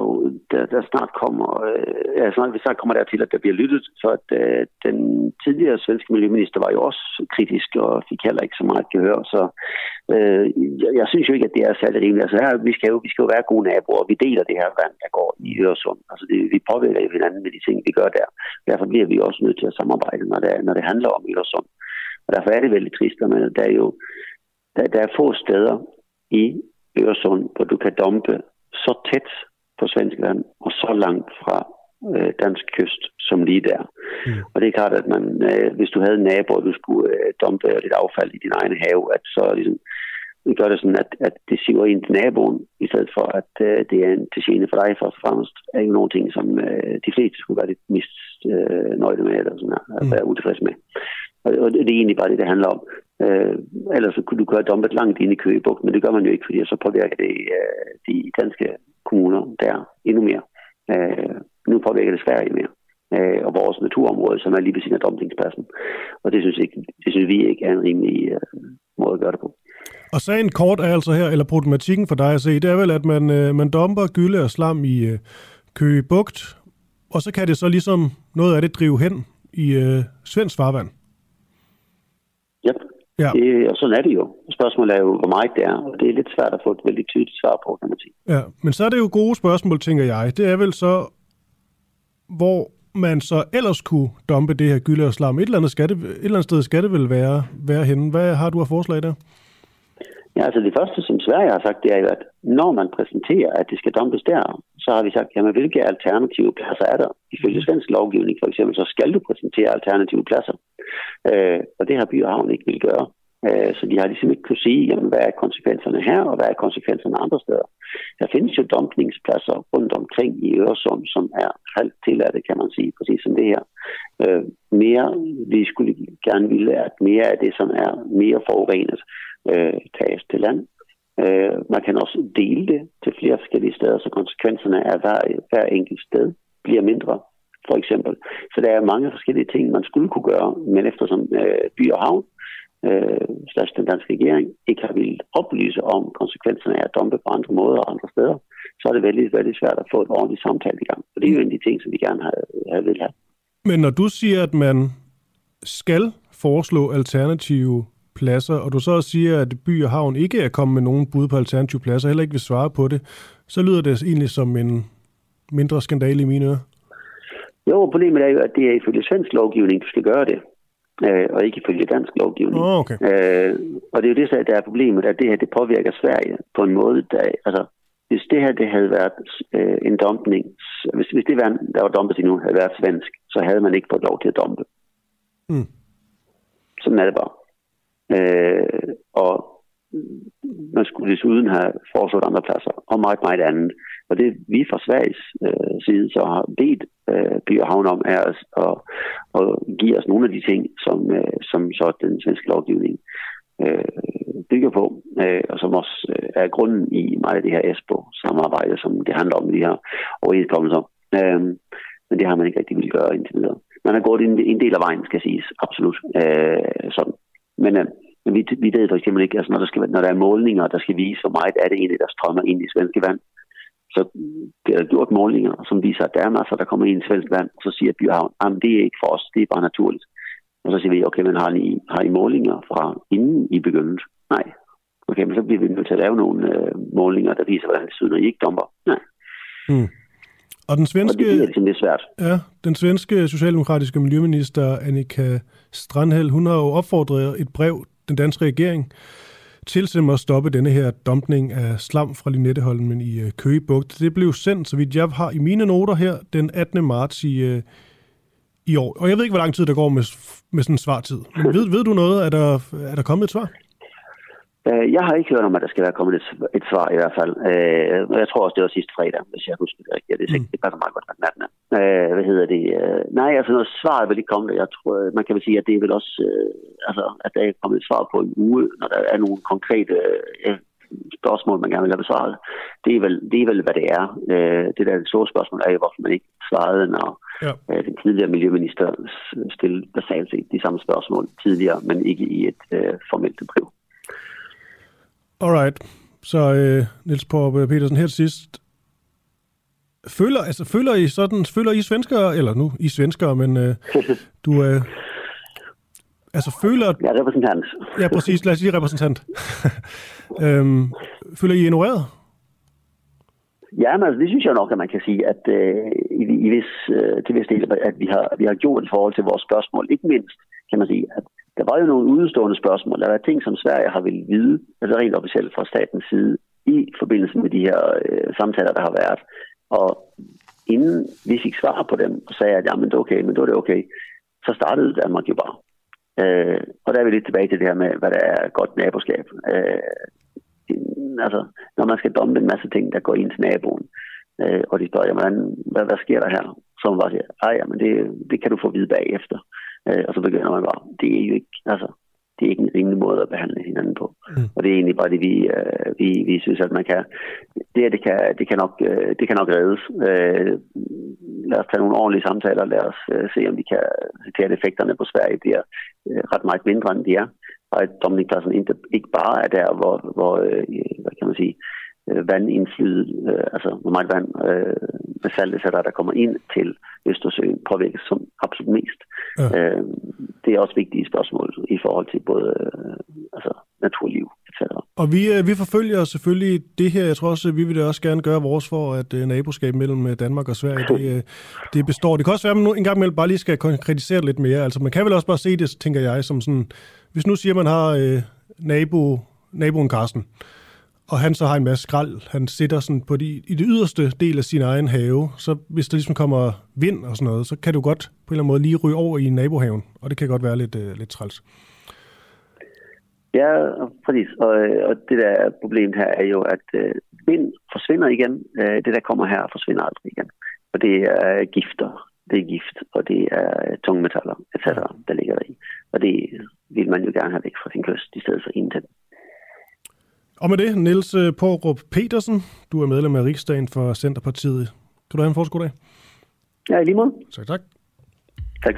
der, der snart kommer, øh, snart, hvis snart kommer dertil, at der bliver lyttet, for at øh, den tidligere svenske miljøminister var jo også kritisk og fik heller ikke så meget gehør, så øh, jeg, jeg synes jo ikke, at det er særlig rimeligt. Altså, her, vi, skal jo, vi skal jo være gode naboer, og vi deler det her vand, der går i Øresund. Altså, det, vi påvirker jo hinanden med de ting, vi gør der. Derfor bliver vi også nødt til at samarbejde, når det, når det handler om Øresund. Og derfor er det veldig trist, men der er jo der, der er få steder i Øresund, hvor du kan dumpe så tæt på svensk land og så langt fra øh, dansk kyst som lige der. Mm. Og det er klart, at man, øh, hvis du havde en nabo, og du skulle øh, dumpe lidt affald i din egen have, at så ligesom, det gør det sådan, at, at det siver ind til naboen, i stedet for, at øh, det er en til gene for dig, for fremmest er ikke nogen ting, som øh, de fleste skulle være lidt misnøjde øh, med, eller sådan her, at være utilfredse med. Og, og det er egentlig bare det, det handler om. Øh, ellers kunne du gøre dumpet langt ind i Køgebugt, men det gør man jo ikke, fordi så påvirker det øh, de danske kommuner der endnu mere. Øh, nu påvirker det Sverige mere. Øh, og vores naturområde, som er lige ved siden af dumpingspladsen. Og det synes, ikke, det synes vi ikke er en rimelig øh, måde at gøre det på. Og sagen kort er altså her, eller problematikken for dig at se, det er vel, at man, øh, man dumper gylde og slam i øh, Køgebugt, og så kan det så ligesom noget af det drive hen i øh, svensk farvand. Yep. Ja. Det, og sådan er det jo. Spørgsmålet er jo, hvor meget det er, og det er lidt svært at få et vældig tydeligt svar på, kan man sige. Ja, men så er det jo gode spørgsmål, tænker jeg. Det er vel så, hvor man så ellers kunne dumpe det her gylde og slam. Et eller andet, skal det, et eller andet sted skal det vel være, være henne. Hvad har du af forslag der? Ja, altså det første, som Sverige har sagt, det er jo, at når man præsenterer, at det skal dumpes der, så har vi sagt, jamen hvilke alternative pladser er der? Ifølge svensk lovgivning for eksempel, så skal du præsentere alternative pladser. Øh, og det har By og Havn ikke vil gøre. Øh, så de har ligesom ikke kunne sige, jamen hvad er konsekvenserne her, og hvad er konsekvenserne andre steder? Der findes jo dumpningspladser rundt omkring i Øresund, som er halvt tilladte, kan man sige, præcis som det her. Øh, mere, vi skulle gerne ville, at mere af det, som er mere forurenet, Øh, tages til land. Øh, man kan også dele det til flere forskellige steder, så konsekvenserne af hver, hver enkelt sted bliver mindre, for eksempel. Så der er mange forskellige ting, man skulle kunne gøre, men eftersom øh, By og Havn øh, slags den danske regering ikke har ville oplyse om konsekvenserne af at dumpe på andre måder og andre steder, så er det veldig, veldig svært at få et ordentligt samtale i gang. Og det er jo en af de ting, som vi gerne har, har vil have. Men når du siger, at man skal foreslå alternative pladser, og du så siger, at By og Havn ikke er kommet med nogen bud på alternative pladser, heller ikke vil svare på det, så lyder det egentlig som en mindre skandale i mine ører. Jo, problemet er jo, at det er ifølge svensk lovgivning, du skal gøre det, øh, og ikke ifølge dansk lovgivning. Oh, okay. øh, og det er jo det, der er problemet, at det her det påvirker Sverige på en måde, der, altså, hvis det her det havde været øh, en dumpning, hvis, hvis det vand, der var dumpet endnu, havde været svensk, så havde man ikke fået lov til at dumpe. Mm. Sådan er det bare. Øh, og man skulle desuden have foreslået andre pladser og meget, meget andet. Og det vi fra Sveriges øh, side så har bedt øh, By og Havn om er at og, og give os nogle af de ting, som, øh, som så den svenske lovgivning øh, bygger på, øh, og som også øh, er grunden i meget af det her E S P O-samarbejde, som det handler om i de her overenskommelser. Øh, men det har man ikke rigtig ville gøre indtil videre. Man har gået en, en del af vejen, skal siges, absolut øh, sådan. Men øh, vi, vi ved for eksempel ikke, altså når der, skal, når der er målinger, der skal vise, hvor meget er det egentlig, der strømmer ind i svenske vand, Så bliver der gjort målinger, som viser, at der er masser, der kommer ind i svensk land, og så siger Byhavn, at det er ikke for os, det er bare naturligt. Og så siger vi, okay, men har I, har I målinger fra inden I begyndte? Nej. Okay, men så bliver vi nødt til at lave nogle øh, målinger, der viser, hvordan det synes, når I ikke dumper. Nej. Mm. Og den svenske, og det er ligesom lidt svært. Ja, den svenske socialdemokratiske miljøminister Annika Strandhäll, hun har jo opfordret et brev, den danske regering, til simpelthen at stoppe denne her dumpning af slam fra Lynetteholmen i Køgebugt. Det blev sendt, så vidt jeg har i mine noter her, den attende marts i, i år. Og jeg ved ikke, hvor lang tid der går med, med sådan en svartid. Men ved, ved du noget? Er der, er der kommet et svar? Jeg har ikke hørt om, at der skal være kommet et svar i hvert fald. Jeg tror også, det var sidste fredag, hvis jeg husker det rigtigt. Det er sikkert bare så meget godt, at natten er. Hvad hedder det? Nej, altså noget svaret vil ikke komme der. Jeg tror, man kan vel sige, at det er vel også, altså, at der er kommet et svar på en uge, når der er nogle konkrete spørgsmål, man gerne vil have besvaret. Det er vel, det er vel hvad det er. Det der store spørgsmål er jo, hvorfor man ikke svarede, når ja. Den tidligere miljøminister stillede basalt set de samme spørgsmål tidligere, men ikke i et uh, formelt brev. Alright, så øh, Niels Paarup-Petersen her sidst. Føler, altså, føler I sådan, føler I svenskere, eller nu, I svenskere, men øh, du, øh, altså føler... Jeg er repræsentant. Ja, præcis, lad os sige repræsentant. øhm, føler I ignoreret? Ja, men altså, det synes jeg nok, at man kan sige, at øh, i, i vis, øh, til vis del, at vi har, vi har gjort i forhold til vores spørgsmål, ikke mindst, kan man sige, at der var jo nogle udestående spørgsmål. Der var ting, som Sverige har ville vide, altså rent officielt fra statens side, i forbindelse med de her øh, samtaler, der har været. Og inden vi fik svar på dem, og sagde, at jamen, det er okay, men det var det okay, så startede Danmark jo bare. Øh, og der er vi lidt tilbage til det her med, hvad der er godt naboskab. Øh, altså, når man skal dumpe en masse ting, der går ind til naboen, øh, og de spørger, hvordan, hvad, hvad sker der her? Så man bare siger, ej, jamen, det, det kan du få vide bagefter. Øh, og så begynder man bare, det er jo ikke, altså, det er ikke en rimelig måde at behandle hinanden på. Mm. Og det er egentlig bare det, vi, øh, vi, vi synes, at man kan, det her, det kan, det kan, nok, øh, det kan nok reddes. Øh, lad os tage nogle ordentlige samtaler, lad os øh, se, om vi kan se, at effekterne på Sverige bliver øh, ret meget mindre, end de er. Og at Dominikpladsen ikke, ikke bare er der, hvor, hvor øh, hvad kan man sige, vandindflydet, øh, altså hvor meget vand øh, med saltesætter, der kommer ind til Østersøen, påvirkes som absolut mest. Ja. Øh, det er også vigtige spørgsmål i forhold til både øh, altså, naturliv, et cetera. Og vi, øh, vi forfølger selvfølgelig det her. Jeg tror også, vi vil da også gerne gøre vores for, at øh, naboskab mellem Danmark og Sverige, det, øh, det består. Det kan også være, at man en gang imellem bare lige skal konkretisere lidt mere. Altså man kan vel også bare se det, tænker jeg, som sådan, hvis nu siger man har øh, nabo, naboen Carsten, og han så har en masse skrald, han sitter sådan på de, i det yderste del af sin egen have, så hvis der ligesom kommer vind og sådan noget, så kan du godt på en eller anden måde lige ryge over i nabohaven, og det kan godt være lidt, øh, lidt træls. Ja, præcis. Og, og det der problem her er jo, at øh, vind forsvinder igen. Øh, det der kommer her forsvinder aldrig igen. Og det er gifter. Det er gift, og det er tungmetaller, et cetera, der ligger der i. Og det vil man jo gerne have væk fra sin kyst, i stedet for ind til den. Og med det, Niels Paarup-Petersen, du er medlem af Riksdagen for Centerpartiet. Kan du have en fortsat god dag? Ja, i lige måde. Tak, tak. Tak.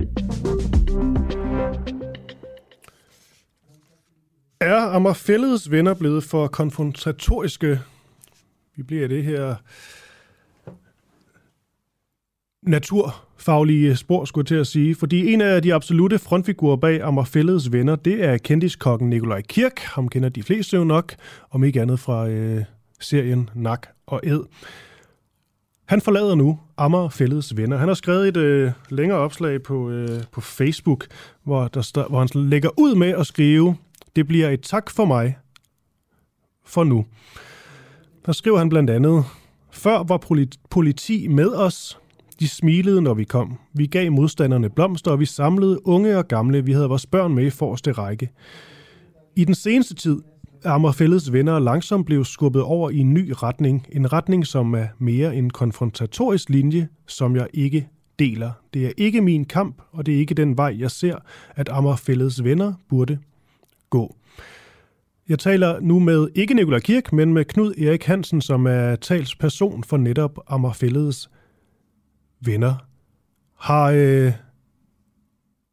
Er Amager Fælleds Venner blevet for konfrontatoriske? Vi bliver det her naturfaglige spor, skulle jeg til at sige. Fordi en af de absolute frontfigurer bag Amager Fælleds Venner, det er kendiskokken Nikolaj Kirk. Ham kender de fleste jo nok, om ikke andet fra øh, serien Nak og Æd. Han forlader nu Amager Fælleds Venner. Han har skrevet et øh, længere opslag på, øh, på Facebook, hvor, der st- hvor han lægger ud med at skrive, det bliver et tak for mig for nu. Der skriver han blandt andet, før var politi, politi med os. De smilede, når vi kom. Vi gav modstanderne blomster, og vi samlede unge og gamle. Vi havde vores børn med i forreste række. I den seneste tid er Amager Fælleds Venner langsomt blevet skubbet over i en ny retning. En retning, som er mere en konfrontatorisk linje, som jeg ikke deler. Det er ikke min kamp, og det er ikke den vej, jeg ser, at Amager Fælleds Venner burde gå. Jeg taler nu med, ikke Nikolaj Kirk, men med Knud Erik Hansen, som er talsperson for netop Amager Fælleds Venner. Har øh,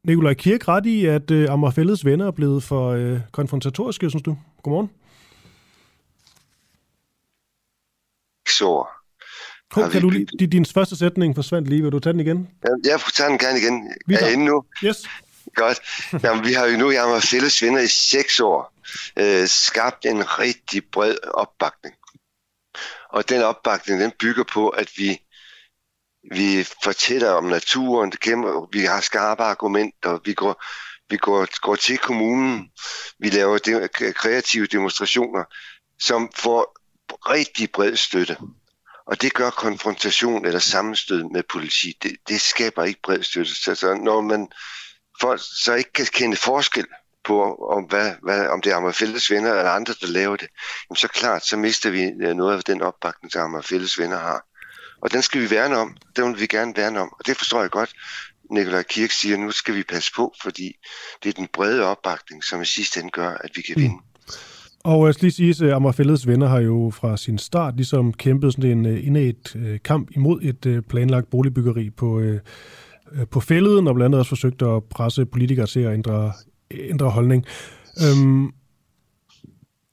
Nikolaj Kirk ret i, at øh, Amager Fælleds Venner er blevet for øh, konfrontatoriske, synes du? Godmorgen. Så Kom, kan du lige, din første sætning forsvandt lige. Vil du tage den igen? Ja, jeg tager den gerne igen. Vi er inde nu. Yes. Godt. Jamen, vi har jo nu i Amager Fælleds Venner i seks år øh, skabt en rigtig bred opbakning. Og den opbakning, den bygger på, at vi, vi fortæller om naturen, vi har skarpe argumenter, vi går, vi går, går til kommunen, vi laver de, kreative demonstrationer, som får rigtig bred støtte. Og det gør konfrontation eller sammenstød med politi. Det, det skaber ikke bred støtte. Så, så når man folk så ikke kan kende forskel på, om, hvad, hvad, om det er Amager Fælleds Venner eller andre, der laver det, jamen så klart, så mister vi noget af den opbakning, som Amager Fælleds Venner har. Og den skal vi værne om. Den vil vi gerne værne om. Og det forstår jeg godt. Nikolaj Kirk siger, nu skal vi passe på, fordi det er den brede opbakning, som i sidste ende gør, at vi kan vinde. Mm. Og jeg skal lige sige, at Amager Fælleds Venner har jo fra sin start ligesom kæmpet sådan en indet kamp imod et planlagt boligbyggeri på, på Fælleden, og blandt andet også forsøgt at presse politikere til at ændre, ændre holdning. Øhm,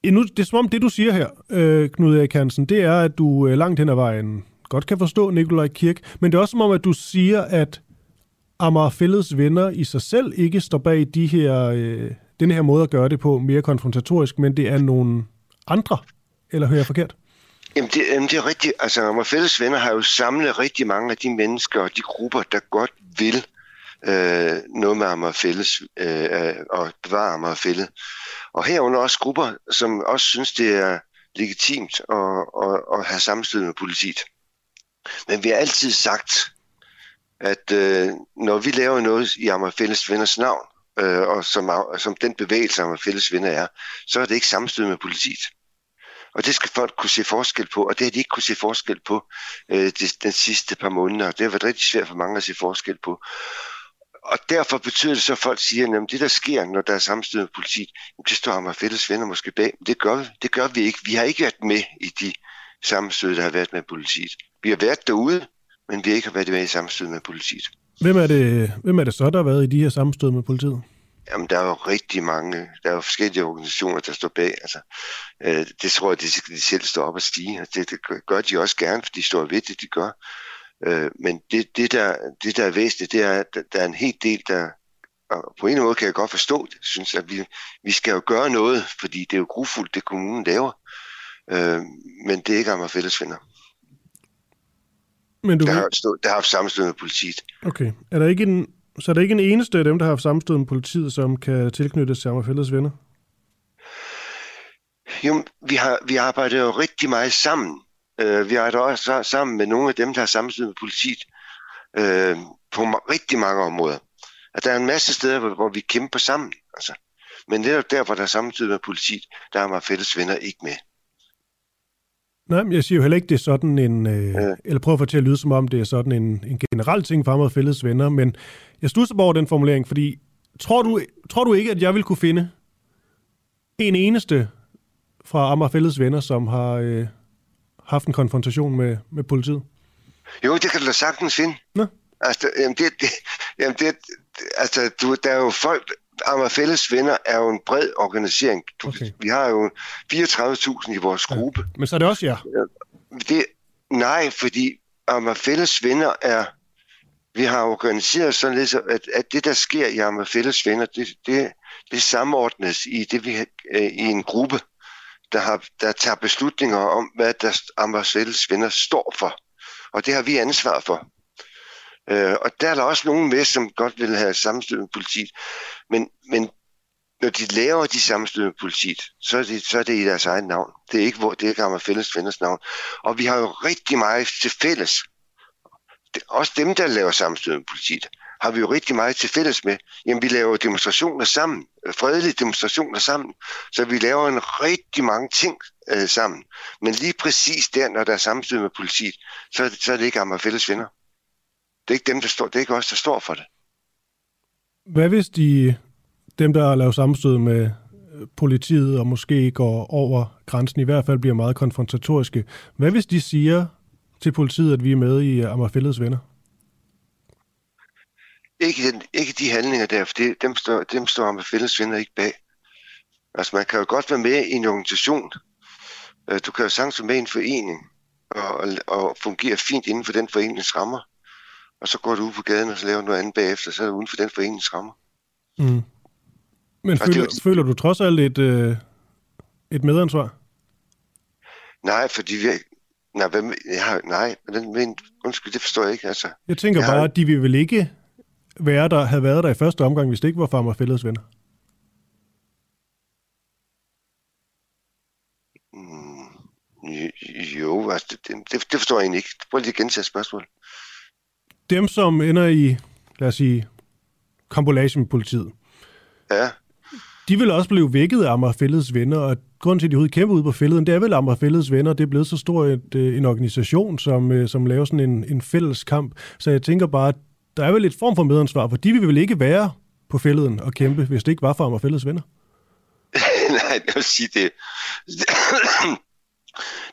endnu, det er som om det, du siger her, øh, Knud Erik Hansen, det er, at du langt hen ad vejen godt kan forstå Nikolaj Kirk, men det er også som om, at du siger, at Amager Fælleds Venner i sig selv ikke står bag de her... Øh, den her måde at gøre det på, mere konfrontatorisk, men det er nogle andre, eller hører jeg forkert? Jamen det, jamen det er rigtigt. Altså, Amager Fælleds Venner har jo samlet rigtig mange af de mennesker og de grupper, der godt vil øh, noget med Amager Fælleds øh, og bevare Amager Fælled. Og herunder også grupper, som også synes, det er legitimt at, at, at have sammenstød med politiet. Men vi har altid sagt, at øh, når vi laver noget i Amager Fælleds Venners navn, og som, som den bevægelse, Amager Fælleds Venner er, så er det ikke sammenstød med politiet. Og det skal folk kunne se forskel på, og det har de ikke kunne se forskel på øh, det, den sidste par måneder, og det har været rigtig svært for mange at se forskel på. Og derfor betyder det så, at folk siger, at det der sker, når der er sammenstød med politiet, det står Amager Fælleds Venner måske bag, men det gør vi. Det gør vi ikke. Vi har ikke været med i de sammenstød, der har været med politiet. Vi har været derude, men vi har ikke været med i sammenstød med politiet. Hvem er det, hvem er det så, der har været i de her sammenstød med politiet? Jamen, der er jo rigtig mange. Der er jo forskellige organisationer, der står bag. Altså, øh, det tror jeg, de, de selv står op og stige. Det, det gør de også gerne, for de står ved det, de gør. Øh, men det, det, der, det, der er væsentligt, det er, at der er en hel del, der... Og på en måde kan jeg godt forstå det. Jeg synes, at vi, vi skal jo gøre noget, fordi det er jo grufuldt, det kommunen laver. Øh, men det er ikke Amager Fælleds Venner. Men du der, har stå, der har haft sammenstød med politiet. Okay. Er der ikke en, så er der ikke en eneste af dem, der har haft sammenstød med politiet, som kan tilknyttes til Amager Fælleds Venner? Jo, vi, har, vi arbejder jo rigtig meget sammen. Uh, vi arbejder også sammen med nogle af dem, der har sammenstød med politiet uh, på rigtig mange områder. At der er en masse steder, hvor, hvor vi kæmper sammen. Altså. Men netop der, hvor der er sammenstød med politiet, der er Amager Fælleds Venner ikke med. Nej, men jeg siger jo heller ikke, det er sådan en... Øh, ja. Eller prøver at få til at lyde, som om det er sådan en, en generel ting for Amager Fælleds Venner, men jeg stusser på over den formulering, fordi tror du, tror du ikke, at jeg vil kunne finde en eneste fra Amager Fælleds Venner, som har øh, haft en konfrontation med, med politiet? Jo, det kan du da sagtens finde. Nå? Altså, jamen det, det, jamen det, altså du, der er jo folk... Amager Fælleds Venner er jo en bred organisering. Okay. Vi har jo fireogtredive tusind i vores gruppe. Men så er det også jer? Det, nej, fordi Amager Fælleds Venner er... Vi har organiseret således, at, at det, der sker i Amager Fælleds Venner, det, det, det samordnes i, det, vi, i en gruppe, der, har, der tager beslutninger om, hvad der Amager Fælleds Venner står for. Og det har vi ansvar for. Uh, og der er der også nogen med, som godt vil have sammenstød med politiet. Men, men når de laver de sammenstød med politiet, så er, det, så er det i deres egen navn. Det er ikke, hvor, det er ikke Amager Fælleds Venners navn. Og vi har jo rigtig meget til fælles. Det, også dem, der laver sammenstød med politiet, har vi jo rigtig meget til fælles med. Jamen, vi laver demonstrationer sammen. Fredelige demonstrationer sammen. Så vi laver en rigtig mange ting uh, sammen. Men lige præcis der, når der er sammenstød med politiet, så er det, så er det ikke Amager Fælleds Venner. Det er ikke dem, der står, det er ikke os, der står for det. Hvad hvis de, dem, der har lavet sammenstød med politiet og måske går over grænsen, i hvert fald bliver meget konfrontatoriske, hvad hvis de siger til politiet, at vi er med i Amager Fælleds Venner? Ikke, den, ikke de handlinger der, for det, dem, står, dem står Amager Fælleds Venner ikke bag. Altså man kan jo godt være med i en organisation. Du kan jo sagtens være med i en forening. og, og fungerer fint inden for den foreningens rammer. Og så går du ud på gaden og så laver noget andet bagefter, så er du uden for den foreningens rammer. Mm. Men føler, det, føler du trods alt et, øh, et medansvar? Nej, fordi vi... Nej, hvad, jeg, nej men, undskyld, det forstår jeg ikke. Altså. Jeg tænker jeg bare, at de ville vel ikke være der, havde været der i første omgang, hvis det ikke var Amager Fælleds Venner. Jo, altså, det, det forstår jeg egentlig ikke. Prøv lige at gentage spørgsmålet. Dem, som ender i, lad os sige, kompolagen med politiet, ja. De vil også blive vækket af Amager Fælleds Venner, og grunden til, at de overhovedet kæmper ude på fælleden, det er vel Amager Fælleds Venner. Det er blevet så stor et, en organisation, som, som laver sådan en, en fælles kamp. Så jeg tænker bare, der er vel et form for medansvar, for de vil vel ikke være på fælleden og kæmpe, hvis det ikke var for Amager Fælleds Venner? Nej, jeg vil sige det.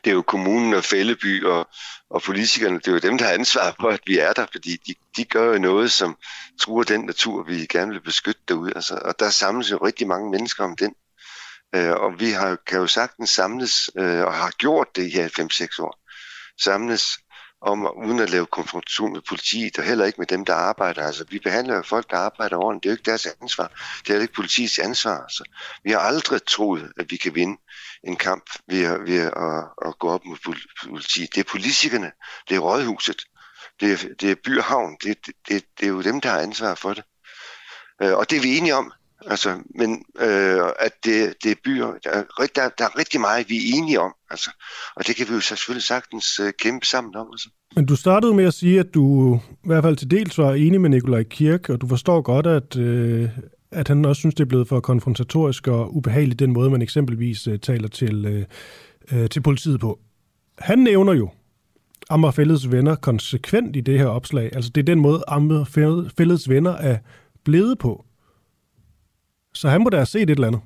Det er jo kommunen og Fælleby og, og politikerne, det er jo dem, der har ansvar for, at vi er der, fordi de, de gør jo noget, som truer den natur, vi gerne vil beskytte derude. Altså, og der samles jo rigtig mange mennesker om den. Øh, og vi har, kan jo sagtens samles, øh, og har gjort det i her fem seks år, samles om, uden at lave konfrontation med politiet, og heller ikke med dem, der arbejder. Altså, vi behandler jo folk, der arbejder ordentligt. Det er jo ikke deres ansvar. Det er jo ikke politiets ansvar. Altså. Vi har aldrig troet, at vi kan vinde en kamp ved at, ved at, at gå op mod politiet. Det er politikerne, det er rådhuset, det er, det er by og havn. Det, det, det, det er jo dem, der har ansvar for det. Og det er vi enige om. Altså, men øh, at det, det er byer, der er, rigt, der, der er rigtig meget, vi er enige om, altså. Og det kan vi jo selvfølgelig sagtens øh, kæmpe sammen om. Altså. Men du startede med at sige, at du i hvert fald til dels var enig med Nikolaj Kirk, og du forstår godt, at, øh, at han også synes, det er blevet for konfrontatorisk og ubehageligt, den måde, man eksempelvis øh, taler til, øh, til politiet på. Han nævner jo Amager Fælleds Venner konsekvent i det her opslag. Altså det er den måde, Amager Fælleds Venner er blevet på. Så han må da have set et eller andet.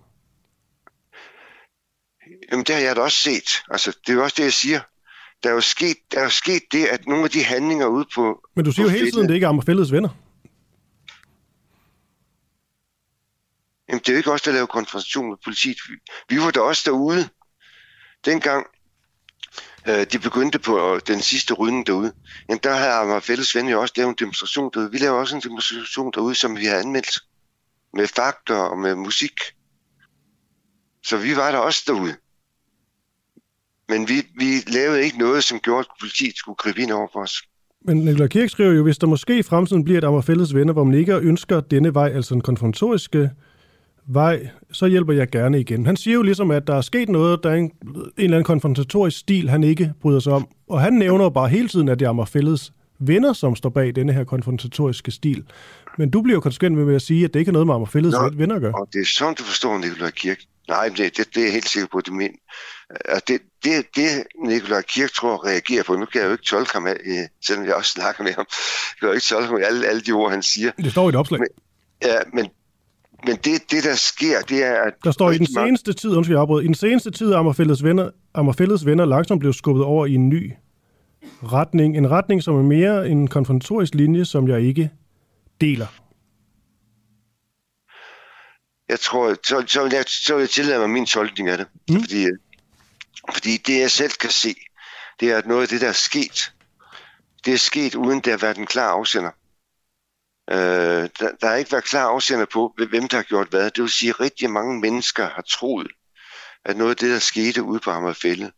Jamen, det har jeg da også set. Altså, det er jo også det, jeg siger. Der er jo sket, der er jo sket det, at nogle af de handlinger ude på... Men du siger jo hele tiden, det ikke er Amager Fælleds Venner. Jamen, det er jo ikke os, der laver konfrontation med politiet. Vi var da også derude. Dengang øh, de begyndte på øh, den sidste rydning derude, jamen, der havde Amager Fælleds Venner jo også lavet en demonstration derude. Vi laver også en demonstration derude, som vi har anmeldt. Med fakter og med musik. Så vi var der også derude. Men vi, vi lavede ikke noget, som gjorde, at politiet skulle gribe ind over for os. Men Nikolaj Kirk skriver jo, hvis der måske i fremtiden bliver et Amager Fælleds Venner, hvor man ikke ønsker denne vej, altså den konfrontatoriske vej, så hjælper jeg gerne igen. Han siger jo ligesom, at der er sket noget, der er en, en eller anden konfrontatorisk stil, han ikke bryder sig om. Og han nævner bare hele tiden, at det er Amager Fælleds Venner, som står bag denne her konfrontatoriske stil. Men du bliver jo konsekvent med at sige, at det ikke er noget med Amager Fælleds Venner at gøre. Og det er sådan, du forstår Nikolaj Kirk. Nej, det, det, det er jeg helt sikker på, at du mener. Det, det, det Nikolaj Kirk tror reagerer på, nu kan jeg jo ikke tolke ham, selvom jeg også snakker med ham. Jeg kan jo ikke tolke ham alle, alle de ord, han siger. Det står i et opslag. Men, ja, men, men det, det, der sker, det er... At der står i den seneste tid, undskyld jeg afbrød, i den seneste tid er Amager Fælleds Venner, Amager Fælleds Venner langsomt blev skubbet over i en ny retning. En retning, som er mere en konfrontatorisk linje, som jeg ikke deler. Jeg tror, så, så, jeg, så vil jeg tillade mig min tolkning af det. Mm. Fordi, fordi det, jeg selv kan se, det er, at noget af det, der er sket, det er sket uden der at være den klare afsender. Øh, der, der har ikke været klar afsender på, hvem der har gjort hvad. Det vil sige, at rigtig mange mennesker har troet, at noget af det, der skete ude på Amager Fælled,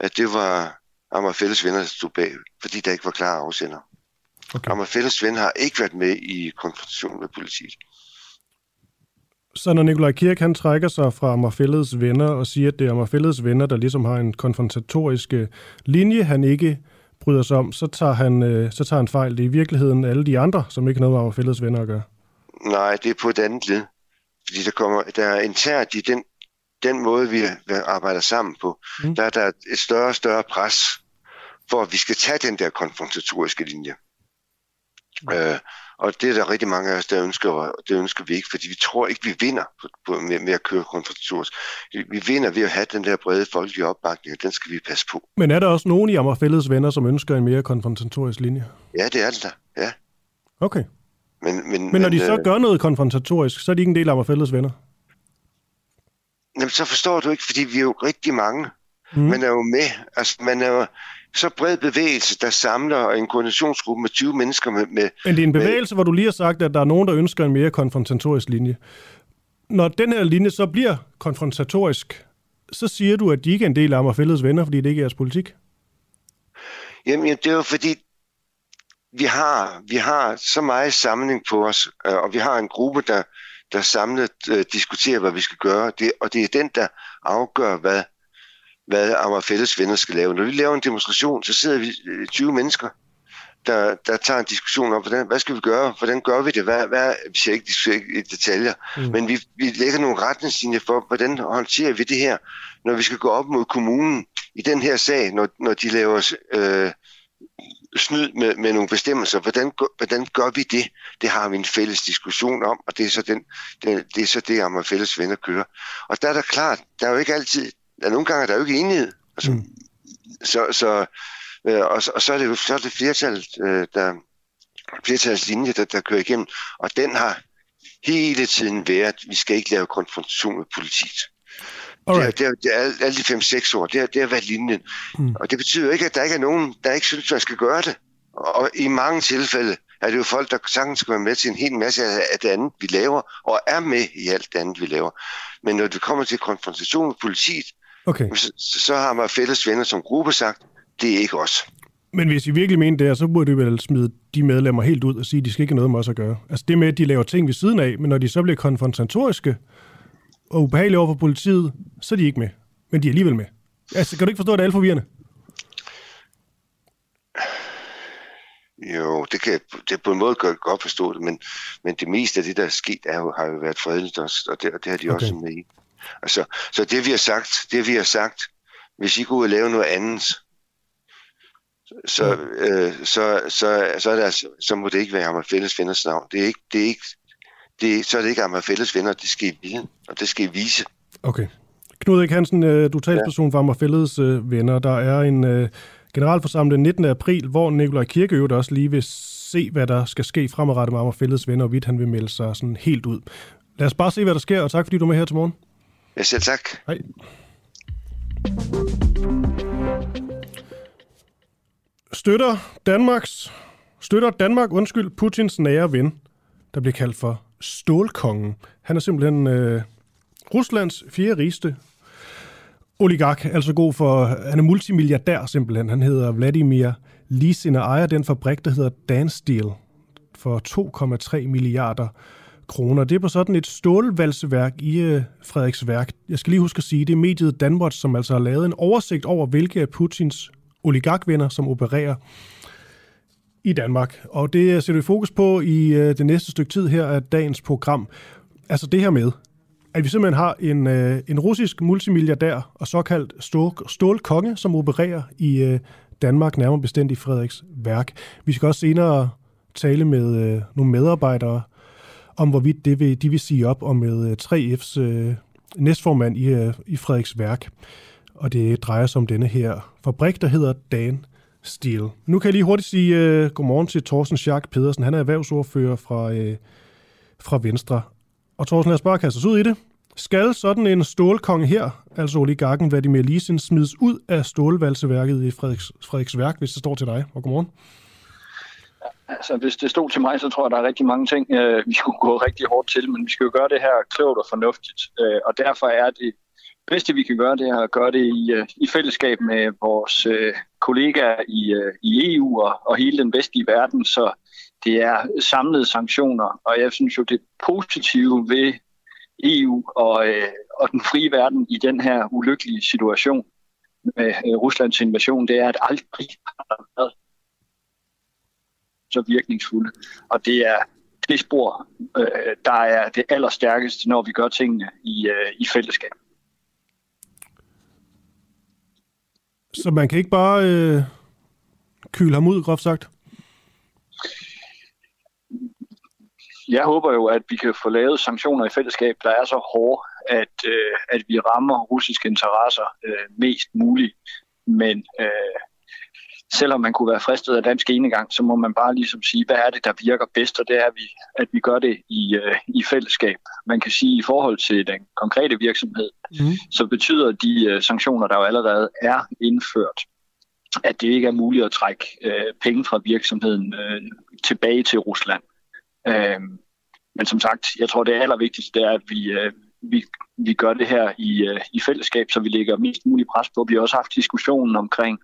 at det var Amager Fælleds Venner, der stod bag, fordi der ikke var klare afsender. Okay. Amager Fælleds Venner har ikke været med i konfrontation med politiet. Så når Nikolaj Kirk han trækker sig fra Amager Fælleds Venner og siger, at det er Amager Fælleds Venner, der ligesom har en konfrontatorisk linje, han ikke bryder sig om, så tager han, så tager han fejl. Det er i virkeligheden alle de andre, som ikke har noget med Amager Fælleds Venner at gøre. Nej, det er på et andet led. Fordi der, kommer, der er internt i den, den måde, vi arbejder sammen på, mm. der er der et større og større pres, hvor vi skal tage den der konfrontatoriske linje. Øh, og det er der rigtig mange af os, der ønsker, og det ønsker vi ikke, fordi vi tror ikke, vi vinder på, på, med, med at køre konfrontatorisk. Vi vinder ved at have den der brede folkelige opbakning, og den skal vi passe på. Men er der også nogen i Amager Fælleds Venner, som ønsker en mere konfrontatorisk linje? Ja, det er det der, ja. Okay. Men, men, men når de men, så gør noget konfrontatorisk, så er de ikke en del af Amager Fælleds Venner? Jamen, så forstår du ikke, fordi vi er jo rigtig mange. Mm. Man er jo med, altså man er jo... så bred bevægelse, der samler en koordinationsgruppe med tyve mennesker med... med Men det er en bevægelse, med... hvor du lige har sagt, at der er nogen, der ønsker en mere konfrontatorisk linje. Når den her linje så bliver konfrontatorisk, så siger du, at de ikke er en del af Amager Fælleds Venner, fordi det ikke er jeres politik? Jamen, det er jo fordi, vi har, vi har så meget samling på os, og vi har en gruppe, der, der samlet uh, diskuterer, hvad vi skal gøre, det, og det er den, der afgør, hvad, hvad Amager Fælleds Venner skal lave. Når vi laver en demonstration, så sidder vi tyve mennesker, der, der tager en diskussion om, hvordan, hvad skal vi gøre, hvordan gør vi det, hvad, hvad vi ser ikke, ser ikke i detaljer, mm. men vi, vi lægger nogle retningslinjer for, hvordan håndterer vi det her, når vi skal gå op mod kommunen i den her sag, når, når de laver øh, snyd med, med nogle bestemmelser, hvordan, hvordan gør vi det? Det har vi en fælles diskussion om, og det er så, den, det, det, er så det, Amager Fælleds Venner kører. Og der er der klart, der er jo ikke altid, der er nogle gange, der er jo ikke enighed, altså, mm. så... så Og så, og så er det jo så er det flertal, der, flertals linje, der, der kører igennem. Og den har hele tiden været, at vi skal ikke lave konfrontation med politiet. Det, det, det, alle de fem seks år, det har, det har været linjen. Mm. Og det betyder ikke, at der ikke er nogen, der ikke synes, man skal gøre det. Og, og i mange tilfælde er det jo folk, der sagtens skal være med til en hel masse af det andet, vi laver, og er med i alt det andet, vi laver. Men når det kommer til konfrontation med politiet, okay. så, så har man Fælles Venner som gruppe sagt, det er ikke os. Men hvis I virkelig mener det, så burde I vel smide de medlemmer helt ud og sige, at de skal ikke have noget med os at gøre. Altså det med, at de laver ting ved siden af, men når de så bliver konfrontatoriske og ubehagelige over for politiet, så er de ikke med. Men de er alligevel med. Altså kan du ikke forstå, at det er alt forvirrende? Jo, det kan det på en måde kan jeg godt forstå det, men, men det meste af det, der er sket, er jo, har jo været fredeligt også, og det, og det har de okay. også med i. Altså, så det vi har sagt, det vi har sagt, hvis I går ud og laver noget andet, Så, øh, så, så, så, er det altså, så må det ikke være Amager Fælleds Venners navn. Det er ikke, det er ikke, det er, så er det ikke Amager Fælleds Venner, det skal I vide, og det skal I vise. Okay. Knud Erik Hansen, du er talsperson ja. for Amager Fælleds Venner. Der er en øh, generalforsamling nittende april, hvor Nikolaj Kirk øvrigt også lige vil se, hvad der skal ske fremadrettet med Amager Fælleds Venner, og vidt han vil melde sig sådan helt ud. Lad os bare se, hvad der sker, og tak fordi du er med her til morgen. Ja, selv tak. Hej. Støtter Danmarks, støtter Danmark, undskyld, Putins nære ven, der bliver kaldt for Stålkongen. Han er simpelthen øh, Ruslands fjerde rigeste oligark, altså god for, han er multimilliardær simpelthen. Han hedder Vladimir Lisin og ejer den fabrik, der hedder Dansteel for to komma tre milliarder kroner. Det er på sådan et stålvalseværk i øh, Frederiksværk. Jeg skal lige huske at sige, det er mediet Danwatch, som altså har lavet en oversigt over, hvilke af Putins oligarkvenner, som opererer i Danmark. Og det sætter vi fokus på i øh, det næste stykke tid her af dagens program. Altså det her med, at vi simpelthen har en, øh, en russisk multimilliardær og såkaldt stål, stålkonge, som opererer i øh, Danmark, nærmere bestemt i Frederiksværk. Vi skal også senere tale med øh, nogle medarbejdere om, hvorvidt det vil, de vil sige op, og med øh, tre F's øh, næstformand i, øh, i Frederiksværk. Og det drejer sig om denne her fabrik, der hedder Dansteel. Nu kan jeg lige hurtigt sige uh, godmorgen til Torsten Schack Pedersen. Han er erhvervsordfører fra, uh, fra Venstre. Og Torsten, lad os bare kaste os ud i det. Skal sådan en stålkonge her, altså oligarken Vladimir Lisin, smides ud af stålvalseværket i Frederiks, Frederiksværk, hvis det står til dig? Og godmorgen. Altså, hvis det stod til mig, så tror jeg, der er rigtig mange ting, øh, vi skulle gå rigtig hårdt til, men vi skal jo gøre det her klogt og fornuftigt. Øh, og derfor er det det bedste, vi kan gøre, det er at gøre det i, i fællesskab med vores øh, kollegaer i, øh, i E U og, og hele den vestlige verden, så det er samlede sanktioner. Og jeg synes jo, det positive ved E U og, øh, og den frie verden i den her ulykkelige situation med øh, Ruslands invasion, det er, at aldrig har været så virkningsfulde. Og det er det spor, øh, der er det allerstærkeste, når vi gør tingene i, øh, i fællesskab. Så man kan ikke bare øh, kyle ham ud, groft sagt? Jeg håber jo, at vi kan få lavet sanktioner i fællesskab, der er så hårde, at, øh, at vi rammer russiske interesser øh, mest muligt. Men øh, selvom man kunne være fristet af dansk enegang, så må man bare ligesom sige, hvad er det, der virker bedst, og det er, at vi, at vi gør det i, øh, i fællesskab. Man kan sige, at i forhold til den konkrete virksomhed, mm. så betyder de øh, sanktioner, der jo allerede er indført, at det ikke er muligt at trække øh, penge fra virksomheden øh, tilbage til Rusland. Øh, men som sagt, jeg tror det allervigtigste er, at vi, øh, vi, vi gør det her i, øh, i fællesskab, så vi lægger mest muligt pres på. Vi har også haft diskussionen omkring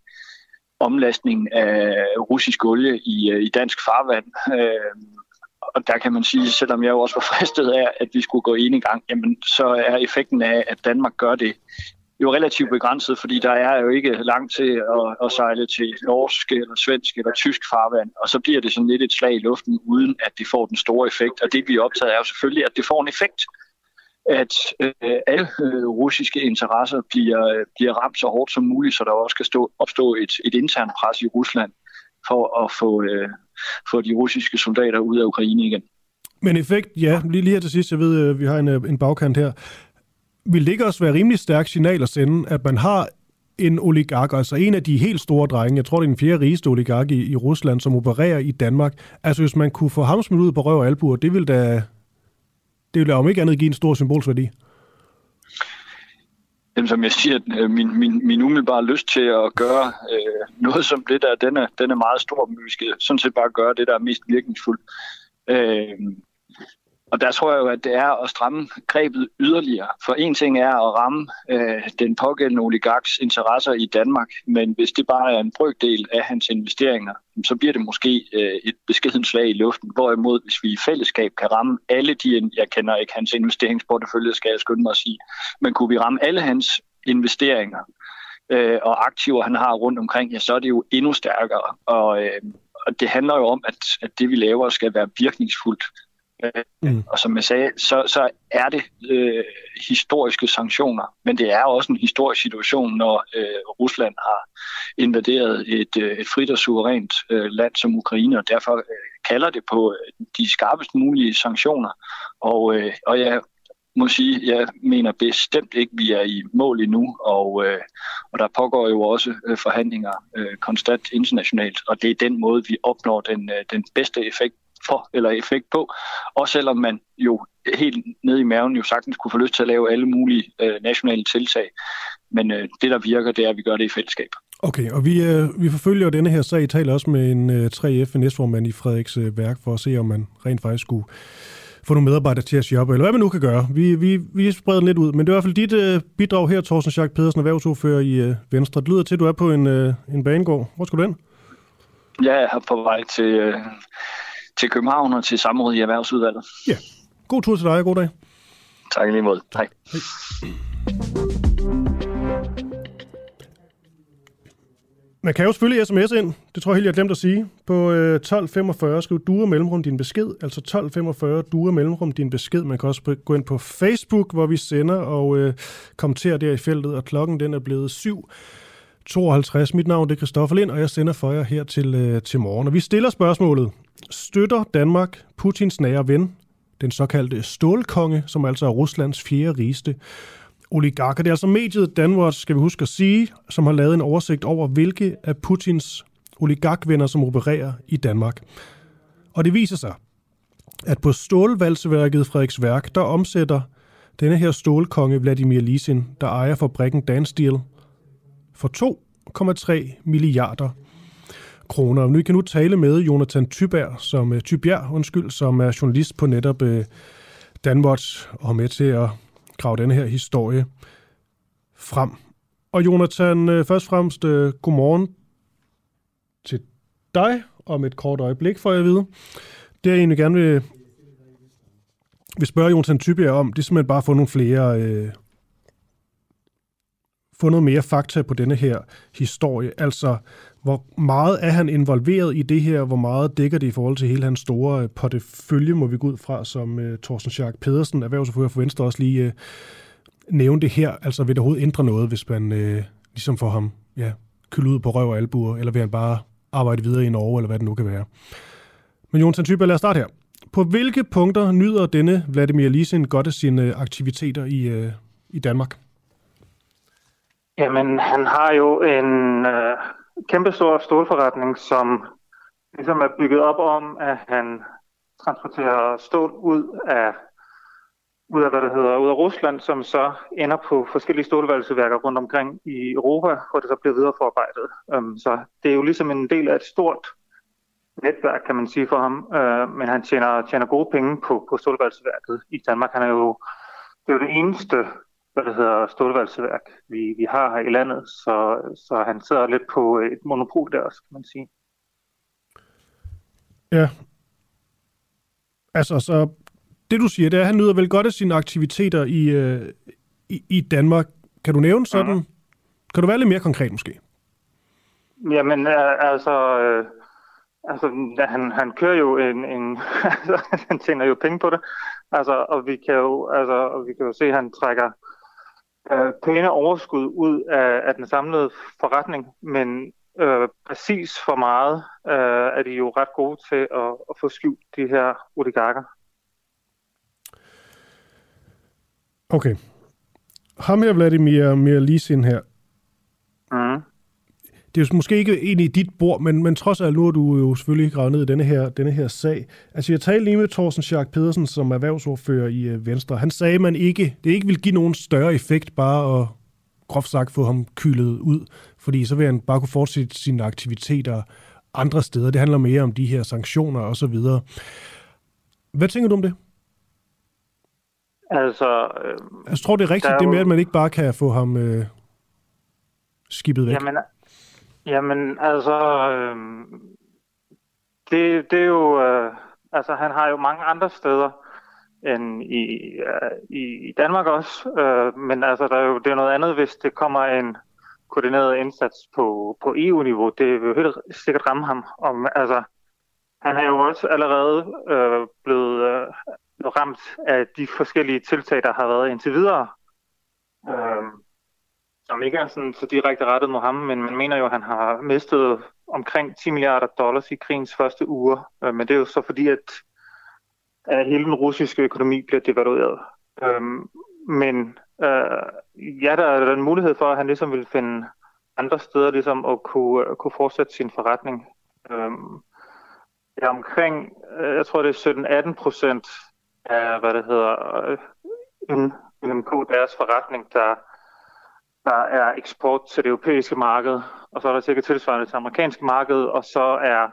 omlastningen af russisk olie i, øh, i dansk farvand. Øh, og der kan man sige, selvom jeg jo også var fristet af, at vi skulle gå ene gang, jamen så er effekten af, at Danmark gør det, jo relativt begrænset, fordi der er jo ikke langt til at, at sejle til norsk eller svensk eller tysk farvand, og så bliver det sådan lidt et slag i luften, uden at det får den store effekt. Og det, vi er optaget af, er jo selvfølgelig, at det får en effekt, at øh, alle øh, russiske interesser bliver, bliver ramt så hårdt som muligt, så der også kan stå, opstå et, et internt pres i Rusland for at få, øh, få de russiske soldater ud af Ukraine igen. Men effekt, ja, lige, lige her til sidst, jeg ved, vi har en, en bagkant her. Vil det ikke også være rimelig stærkt signal at sende, at man har en oligark, altså en af de helt store drenge, jeg tror det er den fjerde rigeste oligark i, i Rusland, som opererer i Danmark. Altså hvis man kunne få ham smidt ud på røv og albuer, det ville da, det ville da om ikke andet give en stor symbolsværdi. Jamen, som jeg siger, min, min, min umiddelbare lyst til at gøre øh, noget som det der, den er, den er meget stor, men vi skal sådan set bare gøre det, der er mest virkningsfuldt. Øh, Og der tror jeg jo, at det er at stramme grebet yderligere. For en ting er at ramme øh, den pågældende oligarks interesser i Danmark, men hvis det bare er en brøkdel af hans investeringer, så bliver det måske øh, et beskedent slag i luften. Hvorimod, hvis vi i fællesskab kan ramme alle de, jeg kender ikke hans investeringsportefølje, skal jeg skynde mig at sige, men kunne vi ramme alle hans investeringer øh, og aktiver, han har rundt omkring, ja, så er det jo endnu stærkere. Og, øh, og det handler jo om, at, at det vi laver skal være virkningsfuldt. Mm. Og som jeg sagde, så, så er det øh, historiske sanktioner, men det er også en historisk situation, når øh, Rusland har invaderet et, øh, et frit og suverænt øh, land som Ukraine, og derfor øh, kalder det på de skarpest mulige sanktioner. Og, øh, og jeg må sige, jeg mener bestemt ikke, vi er i mål endnu, og, øh, og der pågår jo også øh, forhandlinger øh, konstant internationalt, og det er den måde, vi opnår den, øh, den bedste effekt for eller effekt på, også selvom man jo helt nede i maven jo sagtens kunne få lyst til at lave alle mulige øh, nationale tiltag. Men øh, det, der virker, det er, at vi gør det i fællesskab. Okay, og vi, øh, vi forfølger denne her sag. I taler også med en øh, tre F næstformand i Frederiksværk for at se, om man rent faktisk skulle få nogle medarbejdere til at shoppe, eller hvad man nu kan gøre. Vi, vi, vi spreder den lidt ud, men det er i hvert fald dit øh, bidrag her, Torsten Schack Pedersen, erhvervsordfører i øh, Venstre. Det lyder til, at du er på en, øh, en banegård. Hvor skal du hen? Jeg er på vej til... Øh... til København og til samråd i erhvervsudvalget. Ja. God tur til dig og god dag. Tak lige måde. Hej. Hej. Man kan jo selvfølgelig sms ind. Det tror jeg helt, jeg har glemt at sige. På tolv femogfyrre skriv du og mellemrum din besked. Altså tolv femogfyrre du og mellemrum din besked. Man kan også gå ind på Facebook, hvor vi sender og øh, kommenterer der i feltet. Og klokken den er blevet syv tooghalvtreds. Mit navn det er Kristoffer Lind, og jeg sender for jer her til, øh, til morgen. Og vi stiller spørgsmålet. Støtter Danmark Putins nære ven, den såkaldte stålkonge, som altså er Ruslands fjerde rigeste oligark? Det er altså mediet Danwatch, skal vi huske at sige, som har lavet en oversigt over, hvilke af Putins oligarkvenner, som opererer i Danmark. Og det viser sig, at på stålvalseværket Frederiksværk, der omsætter denne her stålkonge Vladimir Lisin, der ejer fabrikken Dansteel, for to komma tre milliarder kroner. Nu kan nu tale med Jonathan Tybjerg, som, Tybjerg, undskyld, som er journalist på netop øh, Danwatch og med til at grave denne her historie frem. Og Jonathan, øh, først og fremmest øh, godmorgen til dig om et kort øjeblik, får jeg at vide. Det jeg egentlig gerne vil, vil spørge Jonathan Tybjerg om, det er simpelthen bare at få nogle flere øh, få noget mere fakta på denne her historie. Altså, hvor meget er han involveret i det her? Hvor meget dækker det i forhold til hele hans store portefølje, må vi gå ud fra, som uh, Torsten Schack Pedersen, erhvervsordfører for Venstre, også lige uh, nævnte det her. Altså, vil det overhovedet ændre noget, hvis man uh, ligesom får ham ja, kølet ud på røv og albuer, eller vil han bare arbejde videre i Norge, eller hvad det nu kan være? Men Jonathan Tybjerg, lad os starte her. På hvilke punkter nyder denne Vladimir Lisin godt af sine aktiviteter i, uh, i Danmark? Jamen, han har jo en øh, kæmpestor stålforretning, som ligesom er bygget op om, at han transporterer stål ud af ud af, hvad det hedder, ud af Rusland, som så ender på forskellige stålvalseværker rundt omkring i Europa, hvor det så bliver videreforarbejdet. Um, så det er jo ligesom en del af et stort netværk, kan man sige for ham, uh, men han tjener, tjener gode penge på, på stålvalseværket i Danmark. Han er jo det, er jo det eneste, hvad det hedder, stålvalseværk, vi, vi har her i landet, så, så han sidder lidt på et monopol der også, kan man sige. Ja. Altså, så det du siger, det er, at han nyder vel godt af sine aktiviteter i, øh, i, i Danmark. Kan du nævne sådan? Mm. Kan du være lidt mere konkret måske? Jamen, altså, øh, altså han, han kører jo en... en altså, han tjener jo penge på det. Altså, og vi kan jo, altså, og vi kan jo se, at han trækker øh, pæne overskud ud af, af den samlede forretning, men... Øh, præcis for meget øh, er de jo ret gode til at, at få skjult de her oligarker. Okay. Ham her, Vladimir Lisin her. Mm. Det er jo måske ikke egentlig dit bord, men, men trods alt nu er du jo selvfølgelig gravet ned i denne her, denne her sag. Altså jeg talte lige med Torsten Schack Pedersen, som erhvervsordfører i Venstre. Han sagde, at man ikke, det ikke ville give nogen større effekt bare at groft sagt få ham kylet ud, fordi så vil han bare kunne fortsætte sine aktiviteter andre steder. Det handler mere om de her sanktioner og så videre. Hvad tænker du om det? Altså... Øh, jeg tror, det er rigtigt, det med, at man ikke bare kan få ham øh, skibet væk. Jamen, jamen altså... Øh, det, det er jo... Øh, altså, han har jo mange andre steder end i, i, i Danmark også, øh, men altså, der er jo, det er noget andet, hvis det kommer en koordineret indsats på, på E U-niveau. Det vil jo helt sikkert ramme ham. Om, altså, han er jo også allerede øh, blevet øh, ramt af de forskellige tiltag, der har været indtil videre, øh, som ikke er sådan, så direkte rettet mod ham, men man mener jo, at han har mistet omkring ti milliarder dollars i krigens første uger, øh, men det er jo så fordi, at at hele den russiske økonomi bliver devalueret. Øhm, men øh, ja, der er en mulighed for, at han ligesom vil finde andre steder ligesom at kunne, uh, kunne fortsætte sin forretning. Øhm, ja, omkring, øh, jeg tror det er sytten til atten procent af, hvad det hedder, N M K, øh, deres forretning, der, der er eksport til det europæiske marked, og så er der cirka tilsvarende til det amerikanske marked, og så er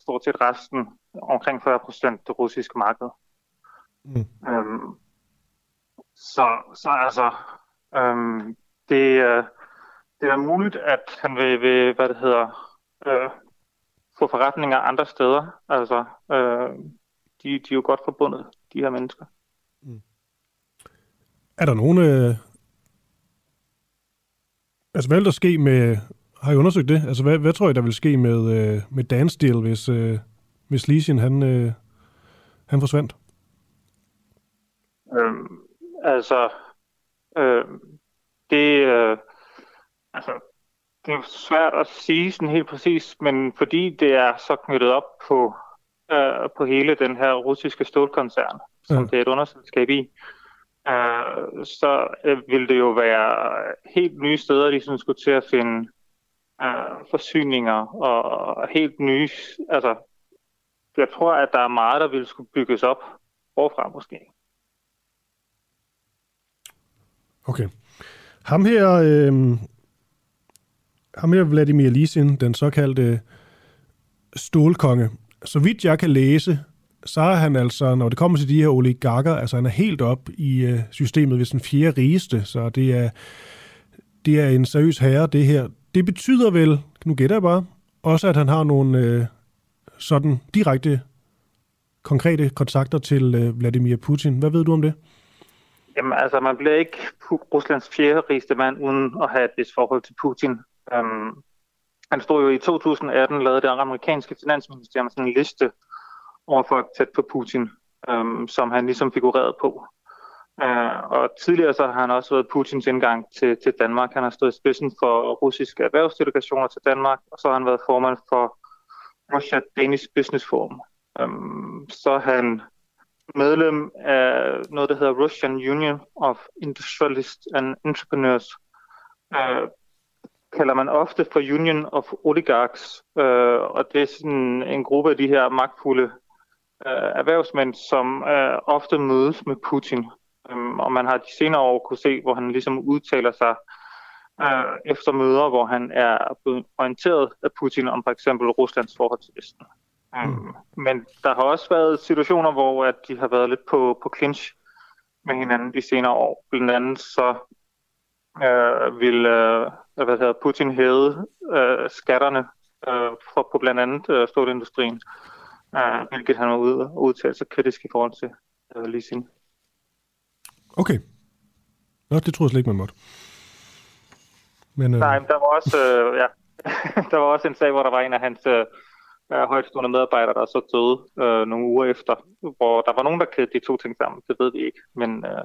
stort set resten omkring fyrre procent det russiske marked. Mm. Øhm, så, så altså, øhm, det, øh, det er muligt, at han vil, vil hvad det hedder, øh, få forretninger andre steder. Altså, øh, de, de er jo godt forbundet, de her mennesker. Mm. Er der nogen... Øh... Altså, hvad vil der ske med... Har I undersøgt det? Altså, hvad, hvad tror I, der vil ske med, øh, med Dansteel, hvis... Øh... hvis Lisin, han, øh, han forsvandt? Øhm, altså, øh, det, øh, altså, det er svært at sige sådan helt præcis, men fordi det er så knyttet op på, øh, på hele den her russiske stålkoncern, som ja. det er et underselskab i, øh, så øh, ville det jo være helt nye steder, de sådan skulle til at finde øh, forsyninger og, og helt nye... altså. Jeg tror, at der er meget, der ville skulle bygges op forfra måske. Okay. Ham her, øh, ham her Vladimir Lisin, den såkaldte stålkonge. Så vidt jeg kan læse, så er han altså, når det kommer til de her oligarker, altså han er helt op i øh, systemet ved den fjerde rigeste, så det er, det er en seriøs herre, det her. Det betyder vel, nu gætter jeg bare, også at han har nogle... Øh, sådan direkte, konkrete kontakter til øh, Vladimir Putin. Hvad ved du om det? Jamen altså, man bliver ikke Ruslands fjerde rigeste mand, uden at have et vist forhold til Putin. Um, han stod jo i to tusind atten, lavede det amerikanske finansministerium sådan en liste over folk tæt på Putin, um, som han ligesom figurerede på. Uh, og tidligere så har han også været Putins indgang til, til Danmark. Han har stået i spidsen for russiske erhvervsdelegationer til Danmark, og så har han været formand for Russia Danish Business Forum. Um, så er han medlem af noget, der hedder Russian Union of Industrialists and Entrepreneurs. Uh, kalder man ofte for Union of Oligarchs, uh, og det er sådan en gruppe af de her magtfulde uh, erhvervsmænd, som uh, ofte mødes med Putin. Øhm, og man har de senere år kunne se, hvor han ligesom udtaler sig øh, efter møder, hvor han er blevet orienteret af Putin om for eksempel Ruslands forhold til Vesten. Mm. Men der har også været situationer, hvor at de har været lidt på, på clinch med hinanden de senere år. Blandt andet så øh, vil øh, hvad hedder, Putin hæve øh, skatterne øh, for, på blandt andet øh, stålindustrien, øh, hvilket han har ud, udtalt sig kritisk i forhold til øh, Lisin. Okay. Nå, det tror jeg slet ikke, man måtte. Men, øh... Nej, men der var også øh, ja. der var også en sag, hvor der var en af hans... Øh, højtstående medarbejdere, der så døde øh, nogle uger efter, hvor der var nogen, der kædede de to ting sammen. Det ved vi ikke, men øh,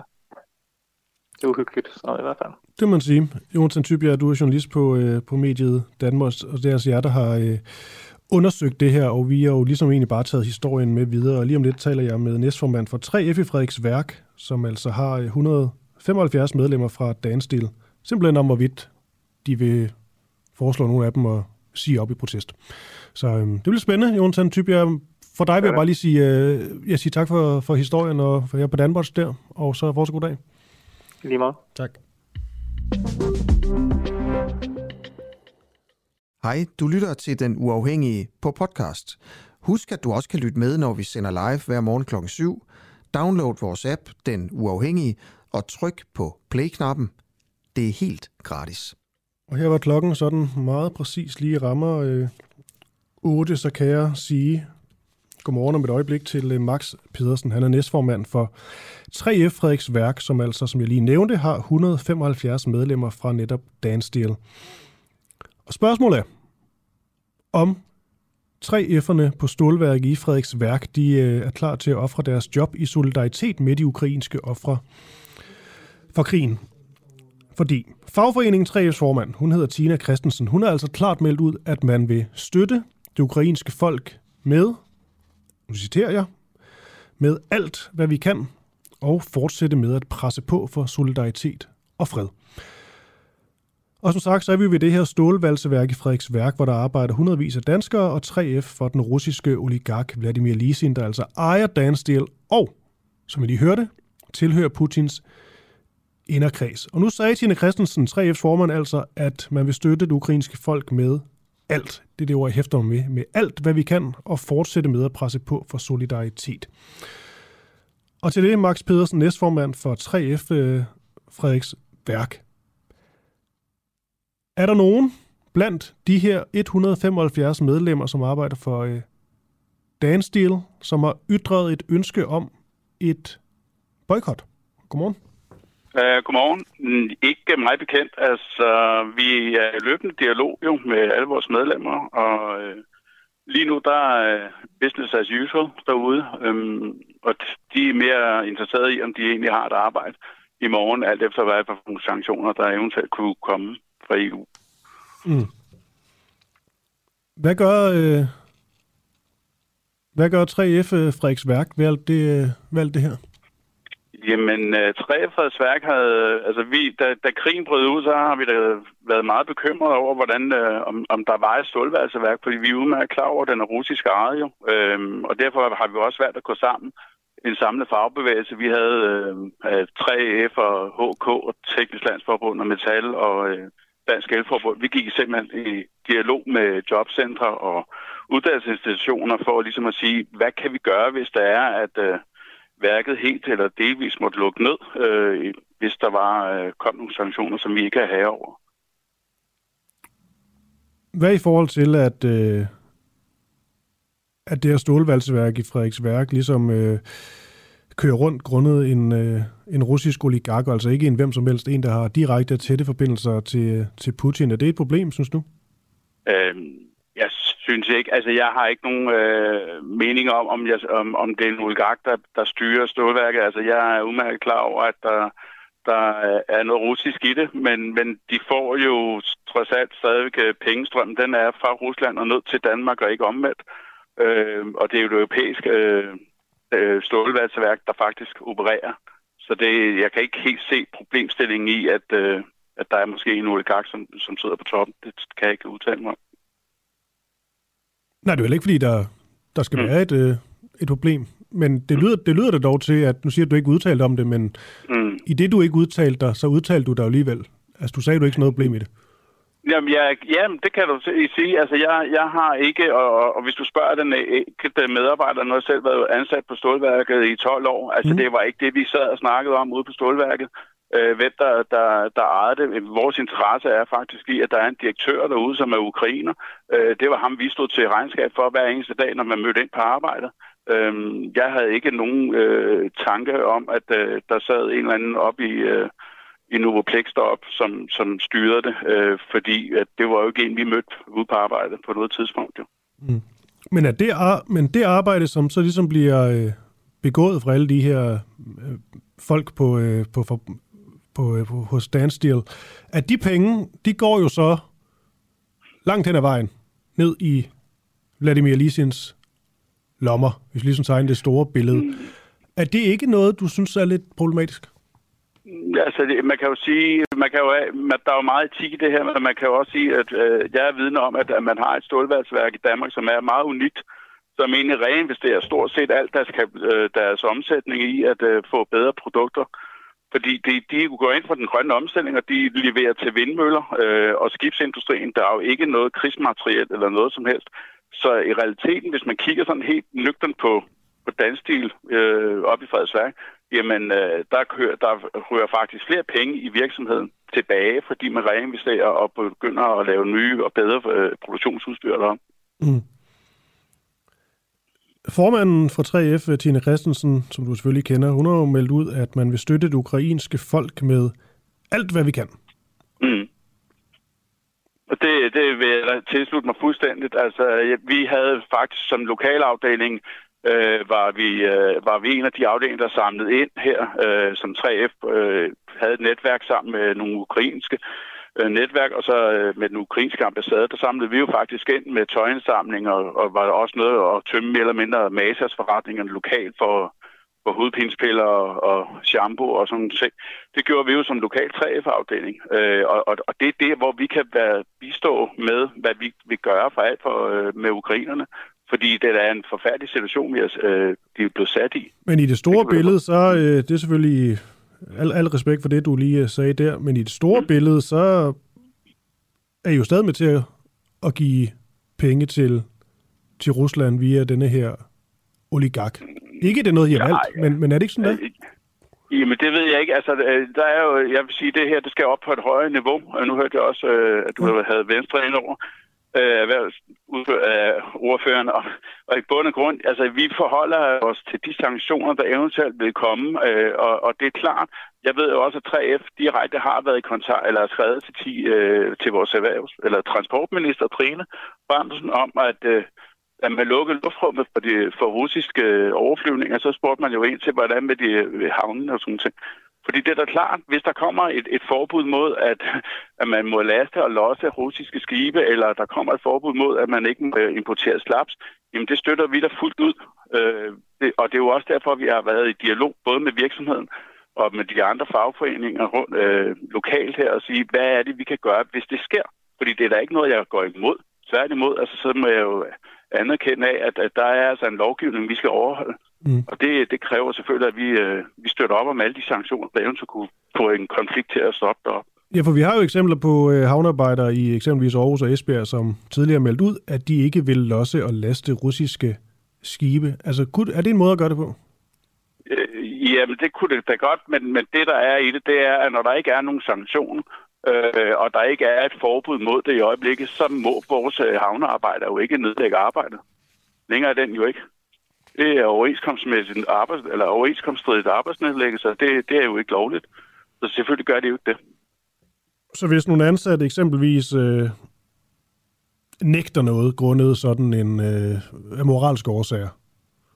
det er uhyggeligt, sådan noget i hvert fald. Det må man sige. Jonathan Tybjerg, du er journalist på, øh, på mediet Danwatch, og det er altså jer, der har øh, undersøgt det her, og vi har jo ligesom egentlig bare taget historien med videre, og lige om lidt taler jeg med næstformand for tre F i Frederiksværk, som altså har et hundrede og femoghalvfjerds medlemmer fra Dansteel, simpelthen om hvorvidt de vil foreslå nogle af dem at sige op i protest. Så øhm, det bliver spændende, Jonathan Tybjerg. For dig vil jeg bare lige sige, øh, jeg siger tak for, for historien og for jer på Danwatch der, og så vores god dag. Lige meget. Tak. Hej, du lytter til Den Uafhængige på podcast. Husk, at du også kan lytte med, når vi sender live hver morgen klokken syv. Download vores app, Den Uafhængige, og tryk på play-knappen. Det er helt gratis. Og her var klokken sådan meget præcis lige rammer øh, otte, så kan jeg sige godmorgen om et øjeblik til øh, Max Pedersen. Han er næstformand for tre F Frederiksværk, som altså, som jeg lige nævnte, har et hundrede og femoghalvfjerds medlemmer fra netop Dansteel. Og spørgsmålet er, om tre F'erne på stålværket i Frederiksværk, de øh, er klar til at ofre deres job i solidaritet med de ukrainske ofre for krigen. Fordi fagforeningen tre F's formand, hun hedder Tina Christensen, hun har altså klart meldt ud, at man vil støtte det ukrainske folk med, nu citerer jeg, med alt, hvad vi kan, og fortsætte med at presse på for solidaritet og fred. Og som sagt, så er vi ved det her stålvalseværk i Frederiksværk, hvor der arbejder hundredvis af danskere, og tre F for den russiske oligark Vladimir Lisin, der altså ejer Dansteel, og, som I lige hørte, tilhører Putins inderkreds. Og nu sagde Tina Christensen, tre F's formand, altså, at man vil støtte det ukrainske folk med alt. Det er det ord, jeg hæfter mig med. Med alt, hvad vi kan, og fortsætte med at presse på for solidaritet. Og til det Max Pedersen, næstformand for tre F øh, Frederiksværk. Er der nogen blandt de her et hundrede og femoghalvfjerds medlemmer, som arbejder for øh, Dansteel, som har ytret et ønske om et boykot? Godmorgen. Uh, godmorgen. Ikke mig bekendt. Altså, vi er i løbende dialog jo, med alle vores medlemmer, og øh, lige nu der er business as usual derude, øhm, og de er mere interesserede i, om de egentlig har et arbejde i morgen, alt efter hvad for nogle sanktioner, der eventuelt kunne komme fra E U. Mm. Hvad gør, øh, hvad gør tre F Frederiksværk ved alt det, ved alt det her? Jamen, tre F Frederiksværk havde... Altså, vi, da, da krigen brød ud, så har vi da været meget bekymrede over, hvordan, øh, om, om der var et stålværelseværk, fordi vi er udmærket klar over, at den er russisk ejet jo. Øhm, og derfor har vi også valgt at gå sammen. En samlet fagbevægelse. Vi havde øh, tre F og H K og Teknisk Landsforbund og Metal og øh, Dansk Elforbund. Vi gik simpelthen i dialog med jobcentre og uddannelsesinstitutioner for ligesom at sige, hvad kan vi gøre, hvis der er, at... Øh, værket helt eller delvis måtte lukke ned, øh, hvis der var øh, kom nogle sanktioner, som vi ikke er herre over. Hvad i forhold til, at, øh, at det her stålvalseværk i Frederiksværk ligesom øh, kører rundt grundet en, øh, en russisk oligark, altså ikke en hvem som helst, en der har direkte og tætte forbindelser til, til Putin. Er det et problem, synes du? Øh... Jeg synes ikke. Altså, jeg har ikke nogen øh, mening om, om, jeg, om, om det er en oligark, der, der styrer stålværket. Altså, jeg er udmærket klar over, at der, der er noget russisk i det, men, men de får jo trods alt stadigvæk pengestrøm. Den er fra Rusland og ned til Danmark og ikke omvendt. Øh, og det er jo det europæiske øh, stålværksværk, der faktisk opererer. Så det, jeg kan ikke helt se problemstillingen i, at, øh, at der er måske en oligark, som, som sidder på toppen. Det kan jeg ikke udtale mig om. Nej, det er jo ikke, fordi der, der skal være et, øh, et problem. Men det lyder, det lyder det dog til, at nu siger du ikke udtalt om det, men mm. i det du ikke udtalte dig, så udtalte du dig alligevel. Altså du sagde, du ikke noget problem i det. Jamen, jeg, jamen, det kan du sige. Altså, jeg, jeg har ikke, og, og hvis du spørger den enkelte medarbejder, når jeg selv været ansat på stålværket i tolv år, altså mm. det var ikke det, vi sad og snakkede om ude på stålværket. Øh, hvem der, der, der ejede det. Vores interesse er faktisk i, at der er en direktør derude, som er ukrainer. Øh, det var ham, vi stod til regnskab for hver eneste dag, når man mødte ind på arbejdet. Øh, jeg havde ikke nogen øh, tanke om, at øh, der sad en eller anden op i... Øh, i Novoplex deroppe, som, som styrede det, øh, fordi at det var jo ikke en, vi mødte ude på arbejdet på noget tidspunkt. Jo. Mm. Men, er det ar- men det arbejde, som så ligesom bliver øh, begået fra alle de her øh, folk på, øh, på, for, på, øh, på hos Dansteel, at de penge, de går jo så langt hen ad vejen, ned i Vladimir Lisins lommer, hvis vi ligesom tegner det store billede. Mm. Er det ikke noget, du synes er lidt problematisk? Altså, man kan jo sige, man kan jo, der er jo meget etik i det her, men man kan jo også sige, at øh, jeg er vidne om, at, at man har et stålværksværk i Danmark, som er meget unikt, som egentlig reinvesterer stort set alt deres, øh, deres omsætning i at øh, få bedre produkter. Fordi de, de går ind for den grønne omstilling, og de leverer til vindmøller øh, og skibsindustrien. Der er jo ikke noget krigsmateriel eller noget som helst. Så i realiteten, hvis man kigger sådan helt nøgternt på, på Dansteel øh, op i Frederiksværk, jamen, der, kører, der rører faktisk flere penge i virksomheden tilbage, fordi man reinvesterer og begynder at lave nye og bedre produktionsudstyr derom. Mm. Formanden for tre F, Tine Christensen, som du selvfølgelig kender, hun har jo meldt ud, at man vil støtte det ukrainske folk med alt, hvad vi kan. Mm. Det, det vil jeg tilslutte mig fuldstændigt. Altså, vi havde faktisk som lokalafdeling... Øh, var, vi, øh, var vi en af de afdelinger, der samlede ind her, øh, som tre F øh, havde et netværk sammen med nogle ukrainske øh, netværk, og så øh, med den ukrainske ambassade, der samlede vi jo faktisk ind med tøjindsamlinger, og, og var der også noget at tømme mere eller mindre Masas forretningerne lokalt for, for hovedpinspiller og, og shampoo og sådan ting. Det gjorde vi jo som lokal tre F-afdeling, øh, og, og, og det er det, hvor vi kan være, bistå med, hvad vi vil gøre for alt for, øh, med ukrainerne. Fordi det er en forfærdelig situation, vi er, øh, de er blevet sat i. Men i det store billede, så øh, det er selvfølgelig al, al respekt for det, du lige sagde der, men i det store mm. billede, så er I jo stadig med til at, at give penge til, til Rusland via denne her oligark. Ikke det er noget, I har valgt, ja, ja. men, men er det ikke sådan der? Jamen, det ved jeg ikke. Altså, der er jo, jeg vil sige, det her, det skal op på et højere niveau. Nu hørte jeg også, at du havde Venstre indover. Erhvervsordføreren, og, og i bund og grund, altså vi forholder os til de sanktioner, der eventuelt vil komme, øh, og, og det er klart, jeg ved jo også, at tre F direkte har været i kontakt, eller skrevet til, ti, øh, til vores erhvervs- eller transportminister Trine Bramsen om, at, øh, at man lukkede luftrummet for, de, for russiske overflyvninger, så spurgte man jo ind til, hvordan med de havnene og sådan noget. Fordi det er da klart, hvis der kommer et, et forbud mod, at, at man må laste og losse russiske skibe, eller der kommer et forbud mod, at man ikke må importere slaps, jamen det støtter vi da fuldt ud. Øh, det, og det er jo også derfor, vi har været i dialog både med virksomheden og med de andre fagforeninger rundt, øh, lokalt her og sige, hvad er det, vi kan gøre, hvis det sker? Fordi det er da ikke noget, jeg går imod. Tværtimod, altså, så må jeg jo anerkende af, at, at der er altså en lovgivning, vi skal overholde. Mm. Og det, det kræver selvfølgelig, at vi, øh, vi støtter op om alle de sanktioner, der eventuelt kunne få en konflikt til at stoppe derop. Ja, for vi har jo eksempler på øh, havnearbejdere i eksempelvis Aarhus og Esbjerg, som tidligere meldt ud, at de ikke vil losse og laste russiske skibe. Altså, kunne, er det en måde at gøre det på? Øh, jamen, det kunne det da godt, men, men det, der er i det, det er, at når der ikke er nogen sanktioner, Øh, og der ikke er et forbud mod det i øjeblikket, så må vores havnearbejdere jo ikke nedlægge arbejdet. Længere er den jo ikke. Det er overenskomstmæssigt arbejds, eller overenskomststridigt arbejdsnedlæggelse, og det, det er jo ikke lovligt. Så selvfølgelig gør det jo ikke det. Så hvis nogle ansatte eksempelvis øh, nægter noget grundet sådan en øh, moralske årsager,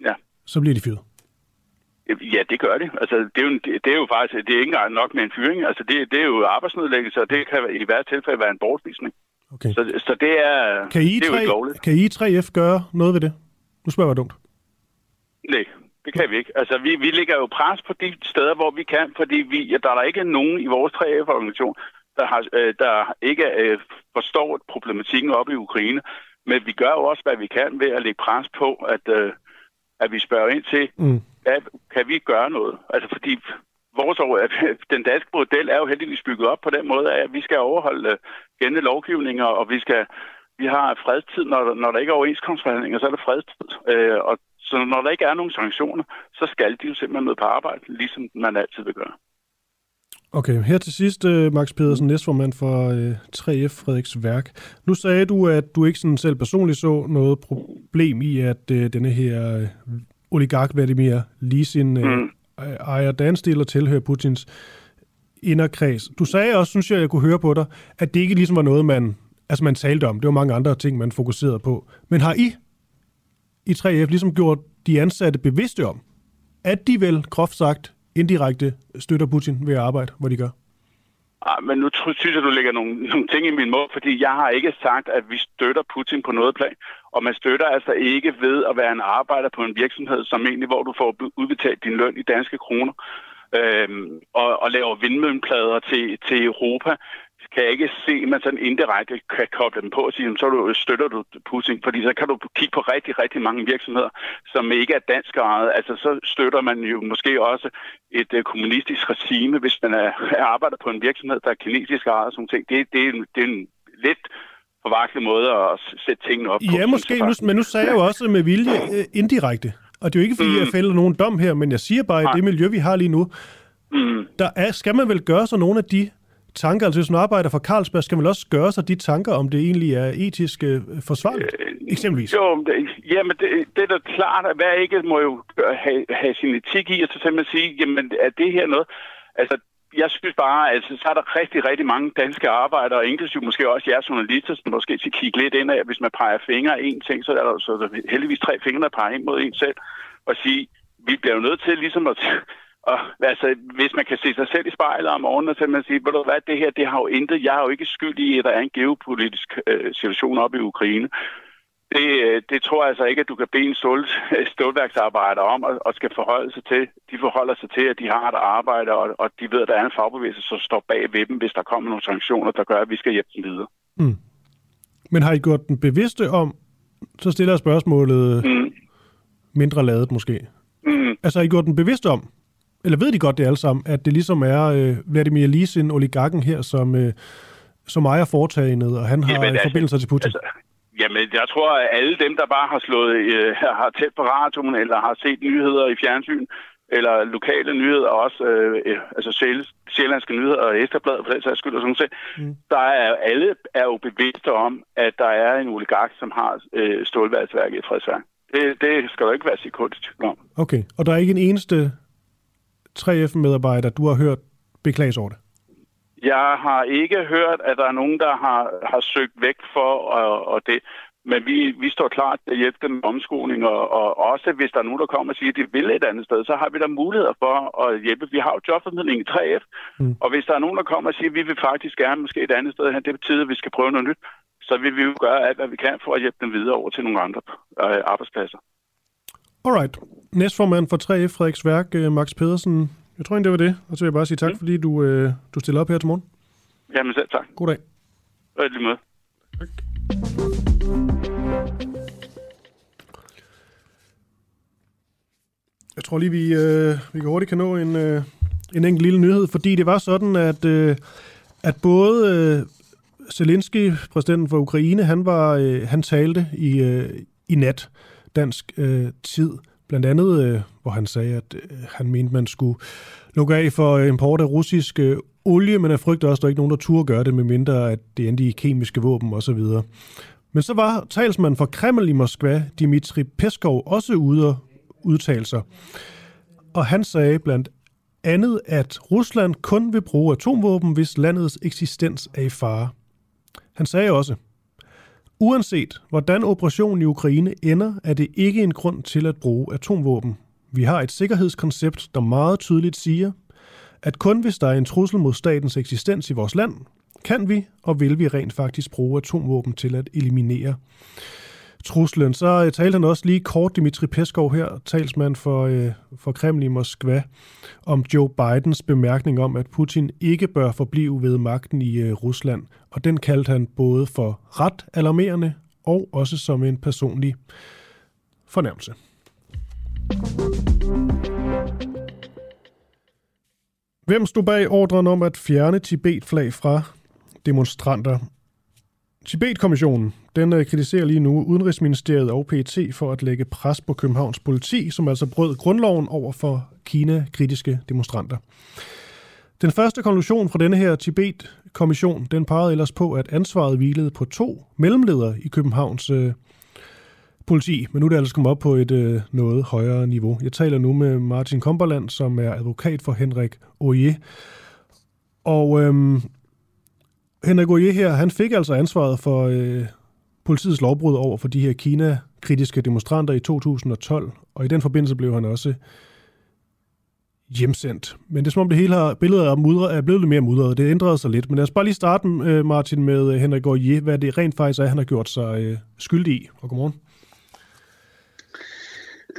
ja. Så bliver de fyret? Ja, det gør det. Altså, det er jo, det er jo faktisk det er ikke engang nok med en fyring. Altså, det, det er jo arbejdsnedlæggelse, og det kan i hvert tilfælde være en bortvisning. Okay. Så, så det er, kan I, det er tre, jo lovligt. Kan I tre F gøre noget ved det? Nu spørger jeg dumt. Nej, det kan vi ikke. Altså, vi, vi lægger jo pres på de steder, hvor vi kan, fordi vi, ja, der er der ikke nogen i vores tre F-organisation, der, har, øh, der ikke øh, forstår problematikken op i Ukraine. Men vi gør jo også, hvad vi kan ved at lægge pres på, at... Øh, at vi spørger ind til, mm. hvad, kan vi gøre noget? Altså fordi vores år, den danske model er jo heldigvis bygget op på den måde, at vi skal overholde gældende lovgivninger, og vi skal vi har fredstid, når der, når der ikke er overenskomstforhandlinger, så er der fredstid. Øh, og så når der ikke er nogen sanktioner, så skal de jo simpelthen med på arbejde, ligesom man altid vil gøre. Okay, her til sidst, Max Pedersen, næstformand for tre F Frederiksværk. Nu sagde du, at du ikke sådan selv personligt så noget problem i, at denne her oligark Vladimir Lisin mm. ejer Dansteel og tilhører Putins inderkreds. Du sagde også, synes jeg, jeg kunne høre på dig, at det ikke ligesom var noget, man, altså man talte om. Det var mange andre ting, man fokuserede på. Men har I i tre F ligesom gjort de ansatte bevidste om, at de vel, groft sagt, indirekte støtter Putin ved at arbejde, hvor de gør? Ah, men nu synes jeg, du lægger nogle, nogle ting i min mund, fordi jeg har ikke sagt, at vi støtter Putin på noget plan, og man støtter altså ikke ved at være en arbejder på en virksomhed, som egentlig, hvor du får udbetalt din løn i danske kroner, øhm, og, og laver vindmølleplader til, til Europa. Kan jeg ikke se, at man sådan indirekte kan koble dem på og sige, så støtter du Putin, fordi så kan du kigge på rigtig, rigtig mange virksomheder, som ikke er dansk ejet. Altså så støtter man jo måske også et uh, kommunistisk regime, hvis man er, arbejder på en virksomhed, der er kinesisk ejet og sådan ting. Det, det, er, en, det er en lidt forvaklende måde at sætte tingene op på. Ja, måske, nu, men nu sagde jeg jo også med vilje uh, indirekte. Og det er jo ikke, fordi mm. jeg fælder nogen dom her, men jeg siger bare, at det miljø, vi har lige nu, mm. der er, skal man vel gøre så nogle af de tanker, altså hvis man arbejder for Carlsberg, skal man også gøre sig de tanker, om det egentlig er etisk øh, forsvarligt, øh, eksempelvis? Jo, det, jamen det, det er da klart, at hver ikke må jo have, have sin etik i, og så simpelthen sige, jamen er det her noget, altså jeg synes bare, altså så er der rigtig, rigtig mange danske arbejdere, inklusive måske også jer journalister, som måske skal kigge lidt ind af, hvis man peger fingre af en ting, så er der jo så heldigvis tre fingre, der peger ind mod en selv, og sige, vi bliver jo nødt til ligesom at og altså, hvis man kan se sig selv i spejlet om morgenen, så kan man sige, ved du hvad, det her, det har jo intet, jeg er jo ikke skyld i, at der er en geopolitisk øh, situation oppe i Ukraine. Det, øh, det tror jeg altså ikke, at du kan bede en stålværksarbejder om, og, og skal forholde sig til. De forholder sig til, at de har et arbejde, og, og de ved, at der er en fagbevægelse, som står bag ved dem, hvis der kommer nogle sanktioner, der gør, at vi skal hjælpe dem videre. Mm. Men har I gjort den bevidste om, så stiller jeg spørgsmålet mm. mindre ladet måske. Mm. Altså har I gjort den bevidste om, eller ved de godt det alle sammen, at det ligesom er øh, Vladimir Lisin, oligarken her, som, øh, som ejer foretagendet, og han har jamen, altså, forbindelser til Putin? Altså, jamen, jeg tror, at alle dem, der bare har slået, øh, har tæt på radioen, eller har set nyheder i fjernsyn, eller lokale nyheder, og også øh, altså sjæl- sjællandske nyheder og Ekstrabladet, for den sags skyld, og sådan set, mm. der er alle er jo bevidste om, at der er en oligark, som har øh, stålværksværket i Frederiksværk. Det, det skal jo ikke være sekund i tvivl om. Okay, og der er ikke en eneste tre F-medarbejder, du har hørt beklages over det? Jeg har ikke hørt, at der er nogen, der har, har søgt væk for og, og det. Men vi, vi står klar til at hjælpe dem med omskoling, og, og også hvis der er nogen, der kommer og siger, at de vil et andet sted, så har vi der muligheder for at hjælpe. Vi har jo jobformidling i tre F, mm. og hvis der er nogen, der kommer og siger, at vi vil faktisk gerne måske et andet sted, det betyder, at vi skal prøve noget nyt, så vil vi jo gøre alt, hvad vi kan for at hjælpe dem videre over til nogle andre arbejdspladser. Alright. Næstformand for tre F Frederiksværk, Max Pedersen. Jeg tror egentlig, det var det. Og så vil jeg bare sige tak, fordi du, øh, du stiller op her til morgen. Jamen selv tak. God dag. Og et lige måde. Tak. Jeg tror lige, vi, øh, vi kan hurtigt kan nå en, øh, en enkelt lille nyhed, fordi det var sådan, at, øh, at både øh, Zelensky, præsidenten for Ukraine, han, var, øh, han talte i, øh, i nat dansk øh, tid. Blandt andet, øh, hvor han sagde, at øh, han mente, man skulle lukke af for import af russisk øh, olie, men jeg frygter også, at der ikke er nogen, der turde gøre det, medmindre at det endte i kemiske våben osv. Men så var talsmanden for Kreml i Moskva, Dimitri Peskov, også ude og udtale sig. Og han sagde blandt andet, at Rusland kun vil bruge atomvåben, hvis landets eksistens er i fare. Han sagde også, uanset hvordan operationen i Ukraine ender, er det ikke en grund til at bruge atomvåben. Vi har et sikkerhedskoncept, der meget tydeligt siger, at kun hvis der er en trussel mod statens eksistens i vores land, kan vi og vil vi rent faktisk bruge atomvåben til at eliminere truslen. Så talte han også lige kort, Dimitri Peskov her, talsmand for, øh, for Kreml i Moskva, om Joe Bidens bemærkning om, at Putin ikke bør forblive ved magten i øh, Rusland. Og den kaldte han både for ret alarmerende og også som en personlig fornærmelse. Hvem stod bag ordren om at fjerne Tibet-flag fra demonstranter? Tibet-kommissionen, den kritiserer lige nu Udenrigsministeriet og P E T for at lægge pres på Københavns politi, som altså brød grundloven over for Kina-kritiske demonstranter. Den første konklusion fra denne her Tibet-kommission, den pegede ellers på, at ansvaret hvilede på to mellemledere i Københavns øh, politi, men nu er det altså kommet op på et øh, noget højere niveau. Jeg taler nu med Martin Cumberland, som er advokat for Henrik Oje. Og øhm, Henrik Oje her, han fik altså ansvaret for øh, politiets lovbrud over for de her Kina-kritiske demonstranter i to tusind og tolv, og i den forbindelse blev han også hjemsendt. Men det er som om det hele har billedet er, mudret, er blevet lidt mere mudret, det ændrede sig lidt. Men lad os bare lige starte, øh, Martin, med Henrik Oje, hvad det rent faktisk er, han har gjort sig øh, skyldig i. Og godmorgen.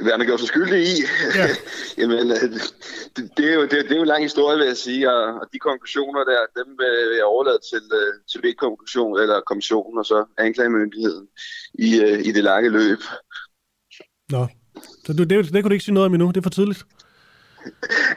Hvad han har gjort sig skyldig i? Ja. Jamen, det, det, er jo, det, det er jo en lang historie, vil jeg sige, og, og de konklusioner der, dem vil jeg overlade til, til V-konklusion, eller kommissionen, og så anklagemyndigheden i, i det lange løb. Nå, så det, det, det kunne du ikke sige noget om endnu, det er for tidligt?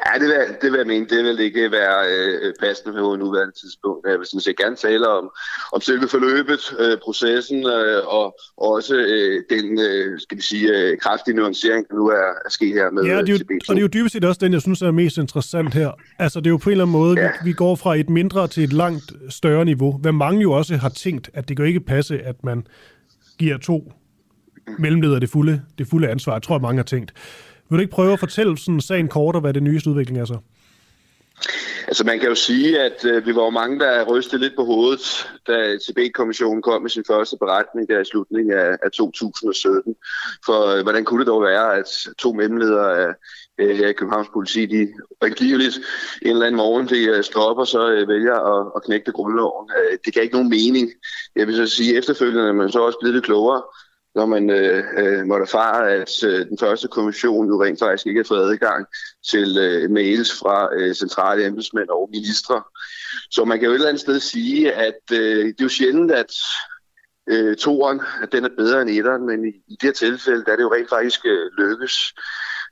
Ja, det vil, det vil jeg mene. Det vil ikke være øh, passende på nuværende tidspunkt. Jeg vil sådan set gerne tale om, om selve forløbet, øh, processen øh, og også øh, den øh, skal vi sige, øh, kraftige nuancering, der nu er, er sket her med ja, det er jo, T B to. Og det er jo dybest set også den, jeg synes er mest interessant her. Altså, det er jo på en eller anden måde, ja. vi, vi går fra et mindre til et langt større niveau. Hvad mange jo også har tænkt, at det kan ikke passe, at man giver to mellemledere det fulde, det fulde ansvar. Jeg tror, mange har tænkt. Vil du ikke prøve at fortælle sådan sagen kort, og hvad det nyeste udvikling er så? Altså man kan jo sige, at øh, vi var mange, der rystede lidt på hovedet, da Tibet-kommissionen kom med sin første beretning der i slutningen af, af to tusind og sytten. For øh, hvordan kunne det dog være, at to mellemledere af øh, Københavns politi, de angiveligt en eller anden morgen, de øh, stropper, så øh, vælger at, at knægte grundloven. Øh, det gav ikke nogen mening. Jeg vil så sige, efterfølgende er man så også blevet lidt klogere, når man øh, måtte erfare, at øh, den første kommission jo rent faktisk ikke har fået adgang til øh, mails fra øh, centrale embedsmænd og ministre. Så man kan jo et eller andet sted sige, at øh, det er jo sjældent, at øh, toeren at den er bedre end etteren, men i, i det her tilfælde der er det jo rent faktisk øh, lykkes.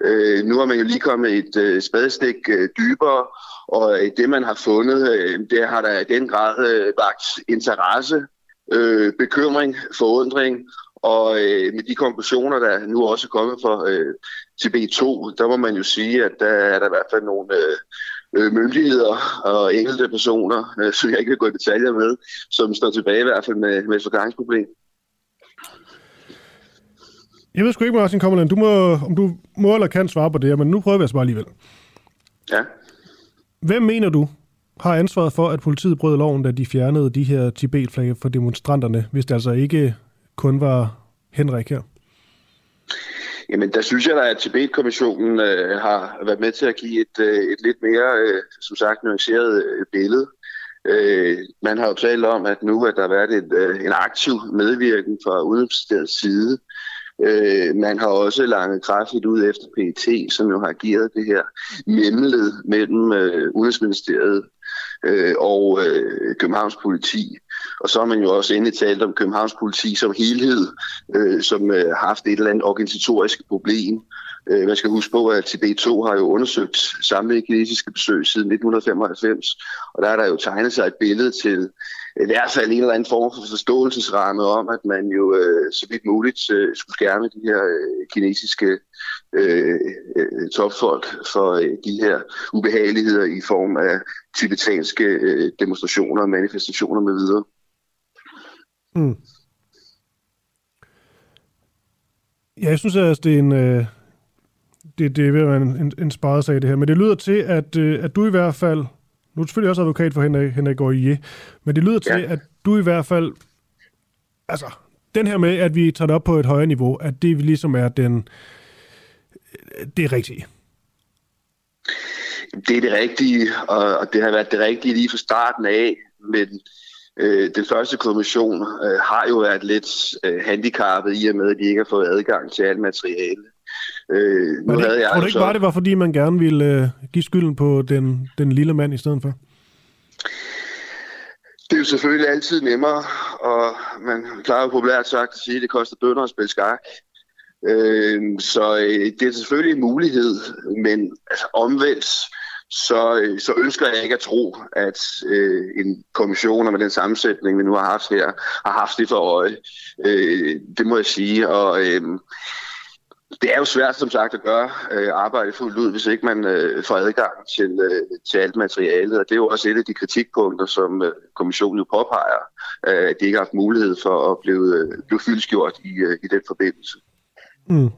Øh, nu har man jo lige kommet et øh, spadestik øh, dybere, og øh, det man har fundet, øh, det har der i den grad øh, vakt interesse, øh, bekymring, forundring. Og øh, med de konklusioner, der nu også er kommet fra øh, T B to, der må man jo sige, at der er der i hvert fald nogle øh, myndigheder og enkelte personer, øh, som jeg ikke vil gå i detaljer med, som står tilbage i hvert fald med, med et forklaringsproblem. Jeg ved sgu ikke, Martin Cumberland, du må, om du må eller kan svare på det, men nu prøver vi at svare alligevel. Ja. Hvem mener du har ansvaret for, at politiet brød loven, da de fjernede de her Tibet-flag fra demonstranterne, hvis det altså ikke kun var Henrik her? Jamen, der synes jeg da, at Tibet-kommissionen øh, har været med til at give et, øh, et lidt mere, øh, som sagt, nuanceret øh, billede. Øh, man har jo talt om, at nu at der har været et, øh, en aktiv medvirken fra udenrigsministeriets side. Øh, man har også langet kraftigt ud efter P E T, som jo har ageret det her mellemled mellem øh, udenrigsministeriet øh, og øh, Københavns politi. Og så har man jo også endelig talt om Københavns politi som helhed, øh, som øh, har haft et eller andet organisatorisk problem. Øh, man skal huske på, at T B to har jo undersøgt samlede kinesiske besøg siden nitten femoghalvfems, og der er der jo tegnet sig et billede til i hvert fald en eller anden form for forståelsesramme om, at man jo øh, så vidt muligt øh, skulle skærme de her øh, kinesiske øh, øh, topfolk for øh, de her ubehageligheder i form af tibetanske øh, demonstrationer, manifestationer med videre. Mm. Ja, jeg synes altså, det er en, øh, det, det er ved at være en, en, en sparet sag, det her. Men det lyder til, at, øh, at du i hvert fald... Nu er du selvfølgelig også advokat for Henrik, Henrik Oje, men det lyder til, ja. at du i hvert fald... Altså, den her med, at vi tager det op på et højere niveau, at det ligesom er den... Det er rigtigt. Det er det rigtige, og det har været det rigtige lige fra starten af, men... Den første kommission øh, har jo været lidt øh, handicappet i og med, at de ikke har fået adgang til alt materiale. Øh, nu det, havde jeg tror du ikke bare, det var fordi, man gerne ville øh, give skylden på den, den lille mand i stedet for? Det er jo selvfølgelig altid nemmere, og man plejer jo populært sagt at sige, at det koster bønder at spille skak. Øh, så øh, det er selvfølgelig en mulighed, men altså, omvendt så, så ønsker jeg ikke at tro, at øh, en kommission med den sammensætning, vi nu har haft her, har haft det for øje. Øh, det må jeg sige, og øh, det er jo svært, som sagt, at gøre øh, arbejde fuldt ud, hvis ikke man øh, får adgang til, øh, til alt materialet. Og det er jo også et af de kritikpunkter, som øh, kommissionen jo påpeger, øh, at de ikke har haft mulighed for at blive, øh, blive fyldestgjort i, øh, i den forbindelse. Mm.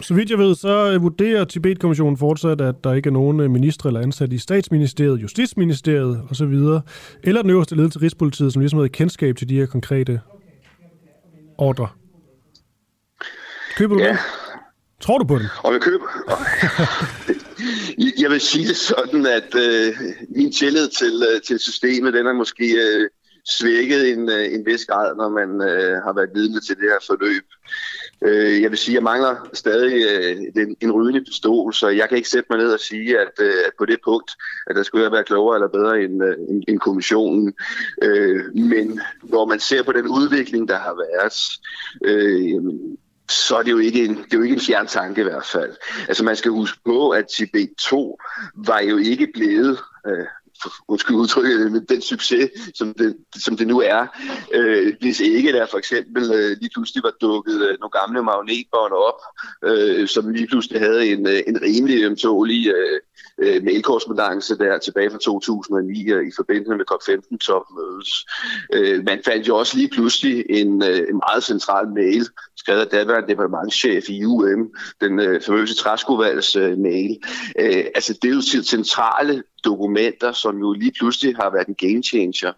Så vidt jeg ved, så vurderer Tibet-kommissionen fortsat, at der ikke er nogen minister eller ansat i Statsministeriet, Justitsministeriet osv., eller den øverste ledelse til Rigspolitiet, som ligesom havde kendskab til de her konkrete ordre. Køber du ja. det? Tror du på det? Og jeg køber. Jeg vil sige det sådan, at øh, min tillid til, øh, til systemet, den er måske øh, svækket en, øh, en vis grad, når man øh, har været vidne til det her forløb. Jeg vil sige, at jeg mangler stadig en rydende pistol, så jeg kan ikke sætte mig ned og sige, at på det punkt, at der skulle jeg være klogere eller bedre end kommissionen. Men når man ser på den udvikling, der har været, så er det jo ikke en, det er jo ikke en fjern tanke i hvert fald. Altså man skal huske på, at Tibet to var jo ikke blevet... undskyld udtrykket, men den succes, som det, som det nu er, øh, hvis ikke der for eksempel øh, lige pludselig var dukket øh, nogle gamle magnetbånd op, øh, som lige pludselig havde en, øh, en rimelig ømtålig øh, øh, mailkorrespondance der tilbage fra to tusind og ni øh, i forbindelse med C O P femten topmødet. Øh, man fandt jo også lige pludselig en, øh, en meget central mail, skrevet af daværende departementschef i U M, den øh, famøse Træskovalds øh, mail. Øh, altså det er jo centrale dokumenter, som jo lige pludselig har været en game changer.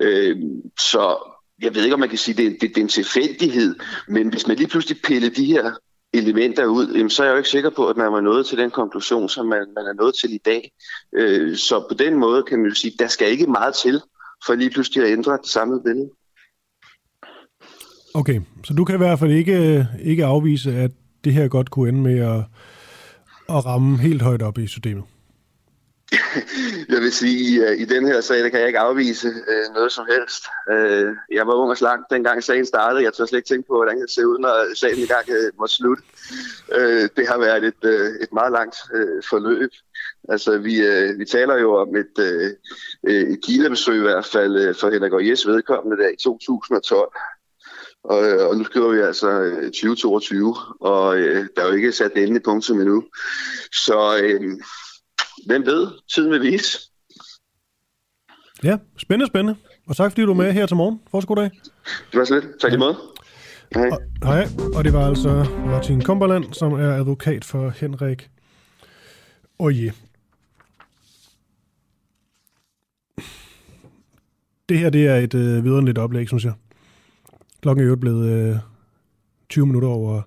Øh, så jeg ved ikke, om man kan sige, at det, det, det er en tilfældighed, men hvis man lige pludselig piller de her elementer ud, jamen, så er jeg jo ikke sikker på, at man var nået til den konklusion, som man, man er nået til i dag. Øh, så på den måde kan man jo sige, at der skal ikke meget til, for lige pludselig at ændre det samlede billede. Okay, så du kan i hvert fald ikke, ikke afvise, at det her godt kunne ende med at, at ramme helt højt op i systemet? Jeg vil sige, at i den her sag, der kan jeg ikke afvise øh, noget som helst. Øh, jeg var ung og slank, dengang sagen startede. Jeg tør slet ikke tænke på, hvordan det ser ud, når sagen engang øh, må slutte. Øh, det har været et, øh, et meget langt øh, forløb. Altså, vi, øh, vi taler jo om et, øh, et Kina-besøg i hvert fald for Henrik og Jes vedkommende der i to tusind og tolv. Og, og nu skriver vi altså tyve toogtyve, og øh, der er jo ikke sat det endelig punktum endnu. Så... Øh, Hvem ved? Tiden vil vise. Ja, spændende, spændende. Og tak fordi du er med her til morgen. Fortsat god dag. Det var så lidt. Tak i måde. Hej. Og, hej. Og det var altså Martin Cumberland, som er advokat for Henrik Oje. Det her, det er et øh, vidunderligt oplæg, synes jeg. Klokken er jo blevet øh, tyve minutter over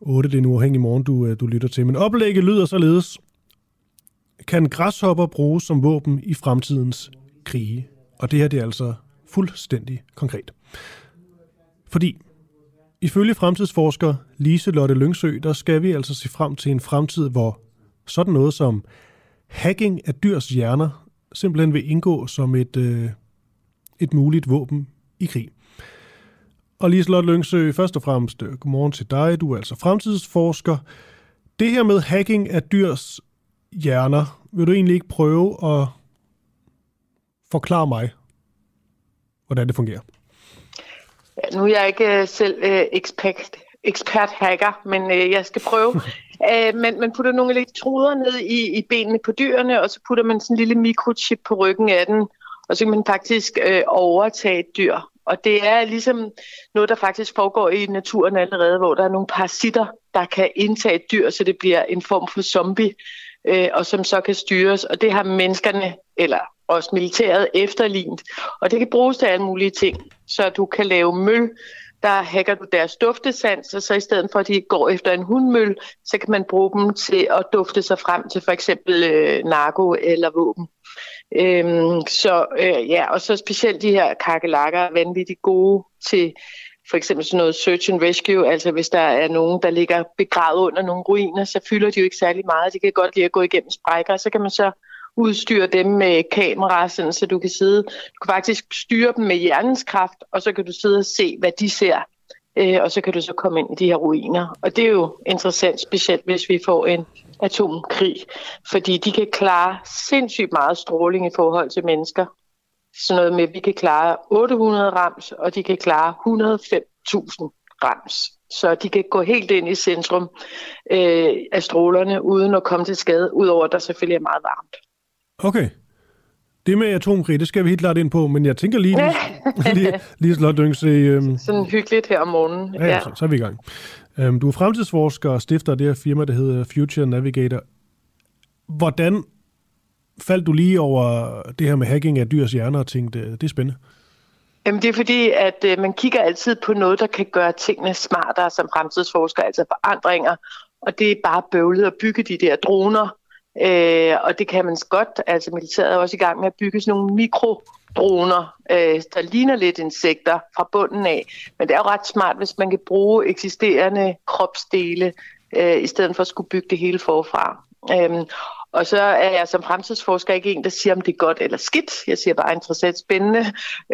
otte. Det er en uafhængig morgen, du, øh, du lytter til. Men oplægget lyder således... Kan græshopper bruges som våben i fremtidens krige? Og det her, det er altså fuldstændig konkret. Fordi ifølge fremtidsforsker Lise-Lotte Lyngsø, der skal vi altså se frem til en fremtid, hvor sådan noget som hacking af dyrs hjerner simpelthen vil indgå som et, øh, et muligt våben i krig. Og Lise-Lotte Lyngsø, først og fremmest, godmorgen til dig. Du er altså fremtidsforsker. Det her med hacking af dyrs hjerner, vil du egentlig ikke prøve at forklare mig, hvordan det fungerer? Ja, nu er jeg ikke selv ekspert, ekspert hacker, men jeg skal prøve. Æ, man, man putter nogle elektroder ned i, i benene på dyrene, og så putter man sådan en lille mikrochip på ryggen af den, og så kan man faktisk øh, overtage et dyr. Og det er ligesom noget, der faktisk foregår i naturen allerede, hvor der er nogle parasitter, der kan indtage et dyr, så det bliver en form for zombie, og som så kan styres, og det har menneskerne, eller også militæret, efterlignet. Og det kan bruges til alle mulige ting. Så du kan lave møl, der hacker du deres duftesans, og så i stedet for, at de går efter en hundmøl, så kan man bruge dem til at dufte sig frem til for eksempel øh, narko eller våben. Øhm, så øh, ja, og så specielt de her kakelakker er vanvittigt gode til for eksempel sådan noget search and rescue, altså hvis der er nogen, der ligger begravet under nogle ruiner, så fylder de jo ikke særlig meget. De kan godt lide at gå igennem sprækker, så kan man så udstyre dem med kamera, sådan, så du kan sidde, du kan faktisk styre dem med hjernens kraft, og så kan du sidde og se, hvad de ser, øh, og så kan du så komme ind i de her ruiner. Og det er jo interessant, specielt hvis vi får en atomkrig, fordi de kan klare sindssygt meget stråling i forhold til mennesker. Sådan noget med, at vi kan klare otte hundrede rams, og de kan klare et hundrede og fem tusind rams. Så de kan gå helt ind i centrum øh, af strålerne, uden at komme til skade, udover at der selvfølgelig er meget varmt. Okay. Det med atomkrig, det skal vi helt klart ind på, men jeg tænker lige, lige, lige slå dyngs i... Øhm... Sådan hyggeligt her om morgenen. Ja, ja. Så, så er vi i gang. Øhm, du er fremtidsforsker og stifter af det her firma, der hedder Future Navigator. Hvordan faldt du lige over det her med hacking af dyrs hjerner og tænkte, det er spændende? Jamen det er fordi, at øh, man kigger altid på noget, der kan gøre tingene smartere som fremtidsforsker, altså forandringer. Og det er bare bøvlet at bygge de der droner. Øh, og det kan man godt, altså militæret er også i gang med at bygge sådan nogle mikrodroner, øh, der ligner lidt insekter fra bunden af. Men det er jo ret smart, hvis man kan bruge eksisterende kropsdele, øh, i stedet for at skulle bygge det hele forfra. Øh, og så er jeg som fremtidsforsker ikke en, der siger, om det er godt eller skidt. Jeg siger bare interessant spændende.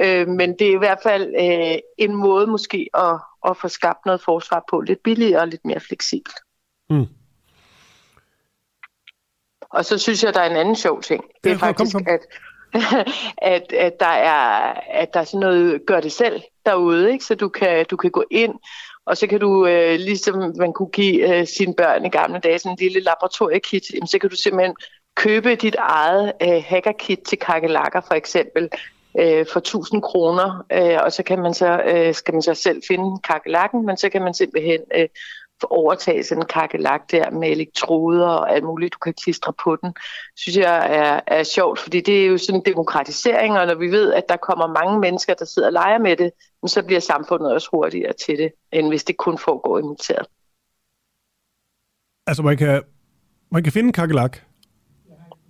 Øh, men det er i hvert fald øh, en måde måske at, at få skabt noget forsvar på, lidt billigere og lidt mere fleksibelt. Mm. Og så synes jeg, der er en anden sjov ting. Det er ja, faktisk, kom, kom. At, at, at, der er, at der er sådan noget, gør det selv derude, ikke? Så du kan, du kan gå ind, og så kan du, øh, ligesom man kunne give øh, sine børn i gamle dage, sådan en lille laboratoriekit, så kan du simpelthen købe dit eget øh, hackerkit til kakelakker for eksempel, øh, for tusind kroner, øh, og så kan man så, øh, skal man så selv finde kakelakken, men så kan man simpelthen... Øh, for overtage sådan en kakelak der med elektroder og alt muligt, du kan klistre på den, synes jeg er, er sjovt, fordi det er jo sådan en demokratisering, og når vi ved, at der kommer mange mennesker, der sidder og leger med det, så bliver samfundet også hurtigere til det, end hvis det kun foregår imiteret. Altså man kan, man kan finde en kakelak?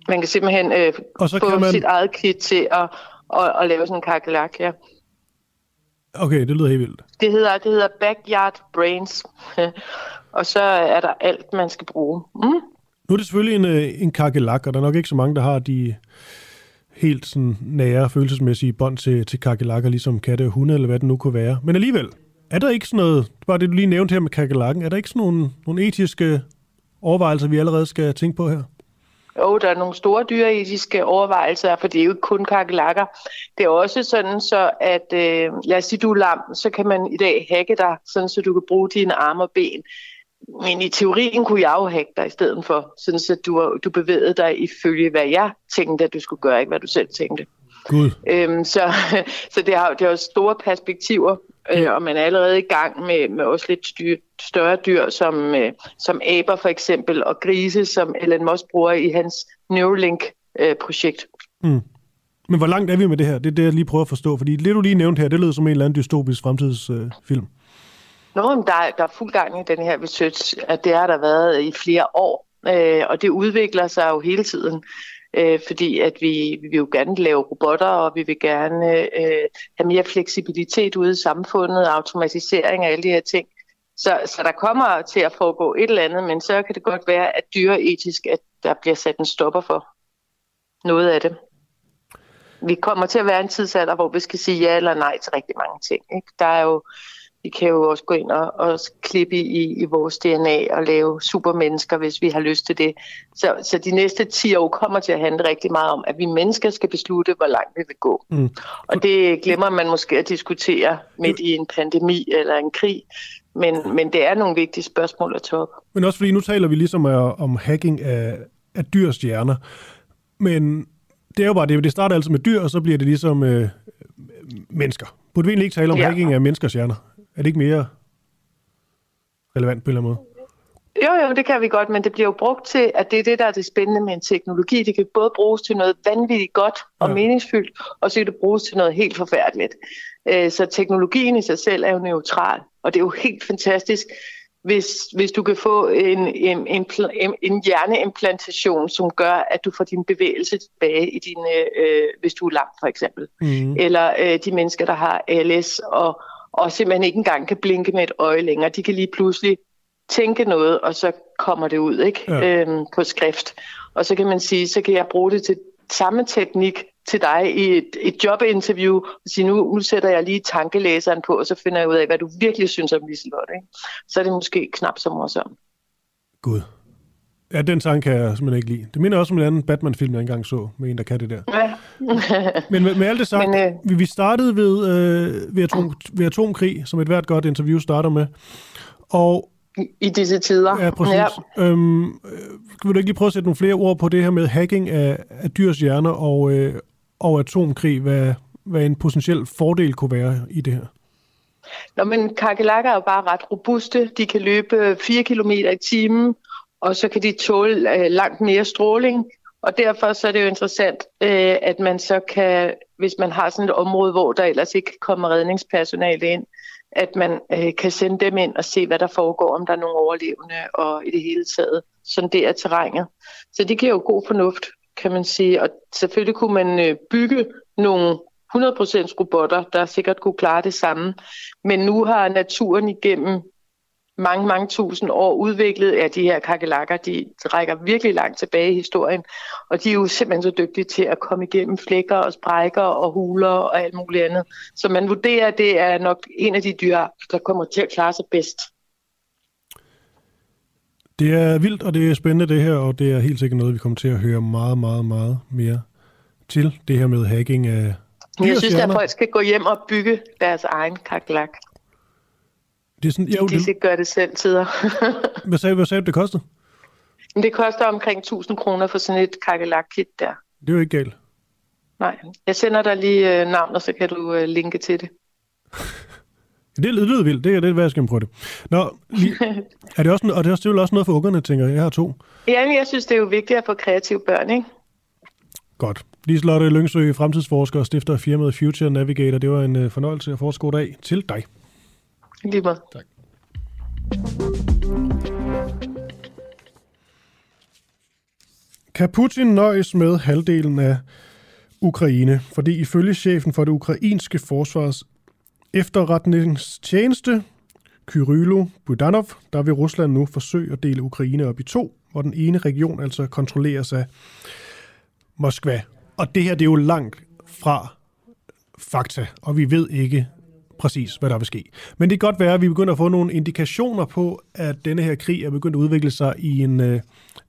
Man kan simpelthen øh, og så få kan man... sit eget kit til at, at, at lave sådan en kakelak, ja. Okay, det lyder helt vildt. Det hedder, det hedder Backyard Brains, og så er der alt, man skal bruge. Mm? Nu er det selvfølgelig en, en kakelak, og der er nok ikke så mange, der har de helt sådan nære følelsesmæssige bånd til, til kakelakker, ligesom katte og hunde, eller hvad det nu kunne være. Men alligevel, er der ikke sådan noget, bare det du lige nævnte her med kakelakken, er der ikke sådan nogle, nogle etiske overvejelser, vi allerede skal tænke på her? Jo, der er nogle store dyreetiske overvejelser, for det er jo ikke kun kakelakker. Det er også sådan, så at, øh, lad os sige, du er lam, så kan man i dag hacke dig, sådan så du kan bruge dine arme og ben. Men i teorien kunne jeg jo hacke dig i stedet for, sådan så du, du bevægede dig ifølge, hvad jeg tænkte, at du skulle gøre, ikke hvad du selv tænkte. God. Øhm, så så det har jo store perspektiver, øh, og man er allerede i gang med, med også lidt styr, større dyr, som, øh, som aber for eksempel, og grise, som Elon Musk bruger i hans Neuralink-projekt. Øh, mm. Men hvor langt er vi med det her? Det er det, jeg lige prøver at forstå, fordi det, du lige nævnte her, det lød som en eller anden dystopisk fremtidsfilm. Øh, Nå, men der, der er fuld gang i den her research, at det har der været i flere år, øh, og det udvikler sig jo hele tiden. Øh, fordi at vi, vi vil jo gerne lave robotter, og vi vil gerne øh, have mere fleksibilitet ude i samfundet, automatisering og alle de her ting. Så, så der kommer til at foregå et eller andet, men så kan det godt være, at dyreetisk, at der bliver sat en stopper for noget af det. Vi kommer til at være en tidsalder, hvor vi skal sige ja eller nej til rigtig mange ting. Ikke? Der er jo, vi kan jo også gå ind og, og klippe i, i vores D N A og lave supermennesker, hvis vi har lyst til det. Så, så de næste ti år kommer til at handle rigtig meget om, at vi mennesker skal beslutte, hvor langt vi vil gå. Mm. Og det glemmer man måske at diskutere midt i en pandemi eller en krig. Men, men det er nogle vigtige spørgsmål at tage op. Men også fordi nu taler vi ligesom om hacking af, af dyrs hjerner. Men det er jo bare det. Det starter altså med dyr, og så bliver det ligesom øh, mennesker. Burde vi egentlig ikke tale om ja. hacking af menneskers hjerner? Er det ikke mere relevant på en eller anden måde? Jo, jo, det kan vi godt, men det bliver jo brugt til, at det er det, der er det spændende med en teknologi. Det kan både bruges til noget vanvittigt godt og ja. meningsfyldt, og så kan det bruges til noget helt forfærdeligt. Så teknologien i sig selv er jo neutral, og det er jo helt fantastisk, hvis, hvis du kan få en, en, en, en hjerneimplantation, som gør, at du får din bevægelse tilbage, i dine, øh, hvis du er lam for eksempel. Mm. Eller øh, de mennesker, der har A L S og og simpelthen ikke engang kan blinke med et øje længere. De kan lige pludselig tænke noget, og så kommer det ud, ikke? Ja. Øhm, på skrift. Og så kan man sige, så kan jeg bruge det til samme teknik til dig i et, et jobinterview, og sige, nu, nu sætter jeg lige tankelæseren på, og så finder jeg ud af, hvad du virkelig synes om Liselotte, ikke? Så er det måske knap så morsomt. Gud. Ja, den sang kan jeg simpelthen ikke lide. Det minder også om en anden Batman-film, jeg engang så, med en, der kan det der. Ja. Men med, med alt det sagt, Men, øh... vi startede ved, øh, ved, atom, ved atomkrig, som et hvert godt interview starter med. Og I, i disse tider. Ja, præcis. Ja. Øhm, vil du ikke lige prøve at sætte nogle flere ord på det her med hacking af, af dyrs hjerner og, øh, og atomkrig? Hvad, hvad en potentiel fordel kunne være i det her? Nå, men kakelakker er jo bare ret robuste. De kan løbe fire kilometer i timen, og så kan de tåle øh, langt mere stråling. Og derfor så er det jo interessant, øh, at man så kan, hvis man har sådan et område, hvor der ellers ikke kommer redningspersonale ind, at man øh, kan sende dem ind og se, hvad der foregår, om der er nogle overlevende og i det hele taget. Sådan det er terrænet. Så det giver jo god fornuft, kan man sige. Og selvfølgelig kunne man øh, bygge nogle hundrede procent robotter, der sikkert kunne klare det samme. Men nu har naturen igennem mange, mange tusind år udviklet af de her kakelakker. De rækker virkelig langt tilbage i historien, og de er jo simpelthen så dygtige til at komme igennem flækker og sprækker og huler og alt muligt andet. Så man vurderer, at det er nok en af de dyr, der kommer til at klare sig bedst. Det er vildt, og det er spændende det her, og det er helt sikkert noget, vi kommer til at høre meget, meget, meget mere til. Det her med hacking af dyr. Jeg synes, at folk skal gå hjem og bygge deres egen kakelak. Det er sådan, ja, de kan ikke gøre det selv tider. Hvad sagde du, det kostede? Det koster omkring tusind kroner for sådan et kakelak-kit der. Det er jo ikke galt. Nej, jeg sender dig lige øh, navn, og så kan du øh, linke til det. Det lyder vildt, det er det, hvad jeg skal prøve det. Nå, lige, er det også, og det er selvfølgelig også noget for ungerne, tænker jeg. Jeg har to. Ja, jeg synes, det er jo vigtigt at få kreative børn, ikke? Godt. Liselotte Lyngsø, fremtidsforsker og stifter af firmaet Future Navigator. Det var en øh, fornøjelse at forske af til dig. Lige meget. Tak. Kan Putin nøjes med halvdelen af Ukraine? Fordi ifølge chefen for det ukrainske forsvars efterretningstjeneste, Kyrylo Budanov, der vil Rusland nu forsøge at dele Ukraine op i to, hvor den ene region altså kontrolleres af Moskva. Og det her, det er jo langt fra fakta, og vi ved ikke præcis, hvad der vil ske. Men det kan godt være, at vi begynder at få nogle indikationer på, at denne her krig er begyndt at udvikle sig i en øh,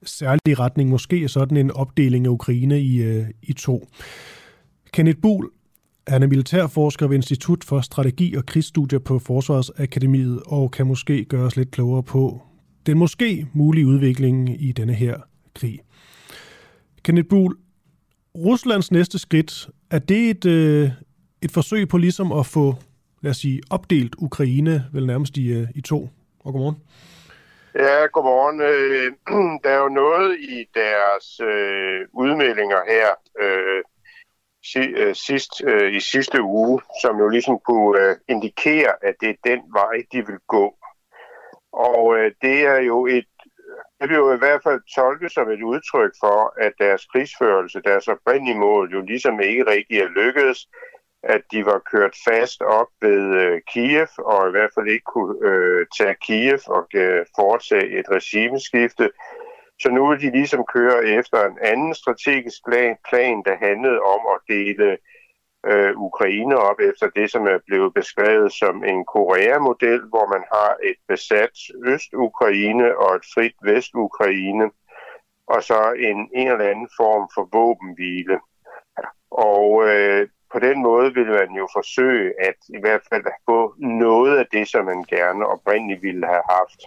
særlig retning, måske sådan en opdeling af Ukraine i, øh, i to. Kenneth Buhl, han er militærforsker ved Institut for Strategi og Krigsstudier på Forsvarsakademiet, og kan måske gøre os lidt klogere på den måske mulige udvikling i denne her krig. Kenneth Buhl, Ruslands næste skridt, er det et, øh, et forsøg på ligesom at få, lad os sige, opdelt Ukraine, vel nærmest i, i to. Og godmorgen. Ja, godmorgen. Der er jo noget i deres øh, udmeldinger her øh, sidst, øh, i sidste uge, som jo ligesom kunne øh, indikere, at det er den vej, de vil gå. Og øh, det er jo et, det vil jo i hvert fald tolkes som et udtryk for, at deres krigsførelse, deres oprindelige mål, jo ligesom ikke rigtig er lykkedes, at de var kørt fast op ved øh, Kyiv, og i hvert fald ikke kunne øh, tage Kyiv og øh, foretage et regimeskifte. Så nu vil de ligesom køre efter en anden strategisk plan, plan der handlede om at dele øh, Ukraine op efter det, som er blevet beskrevet som en Korea-model, hvor man har et besat Øst-Ukraine og et frit Vest-Ukraine, og så en, en eller anden form for våbenhvile. Og øh, På den måde vil man jo forsøge at i hvert fald få noget af det, som man gerne oprindeligt ville have haft.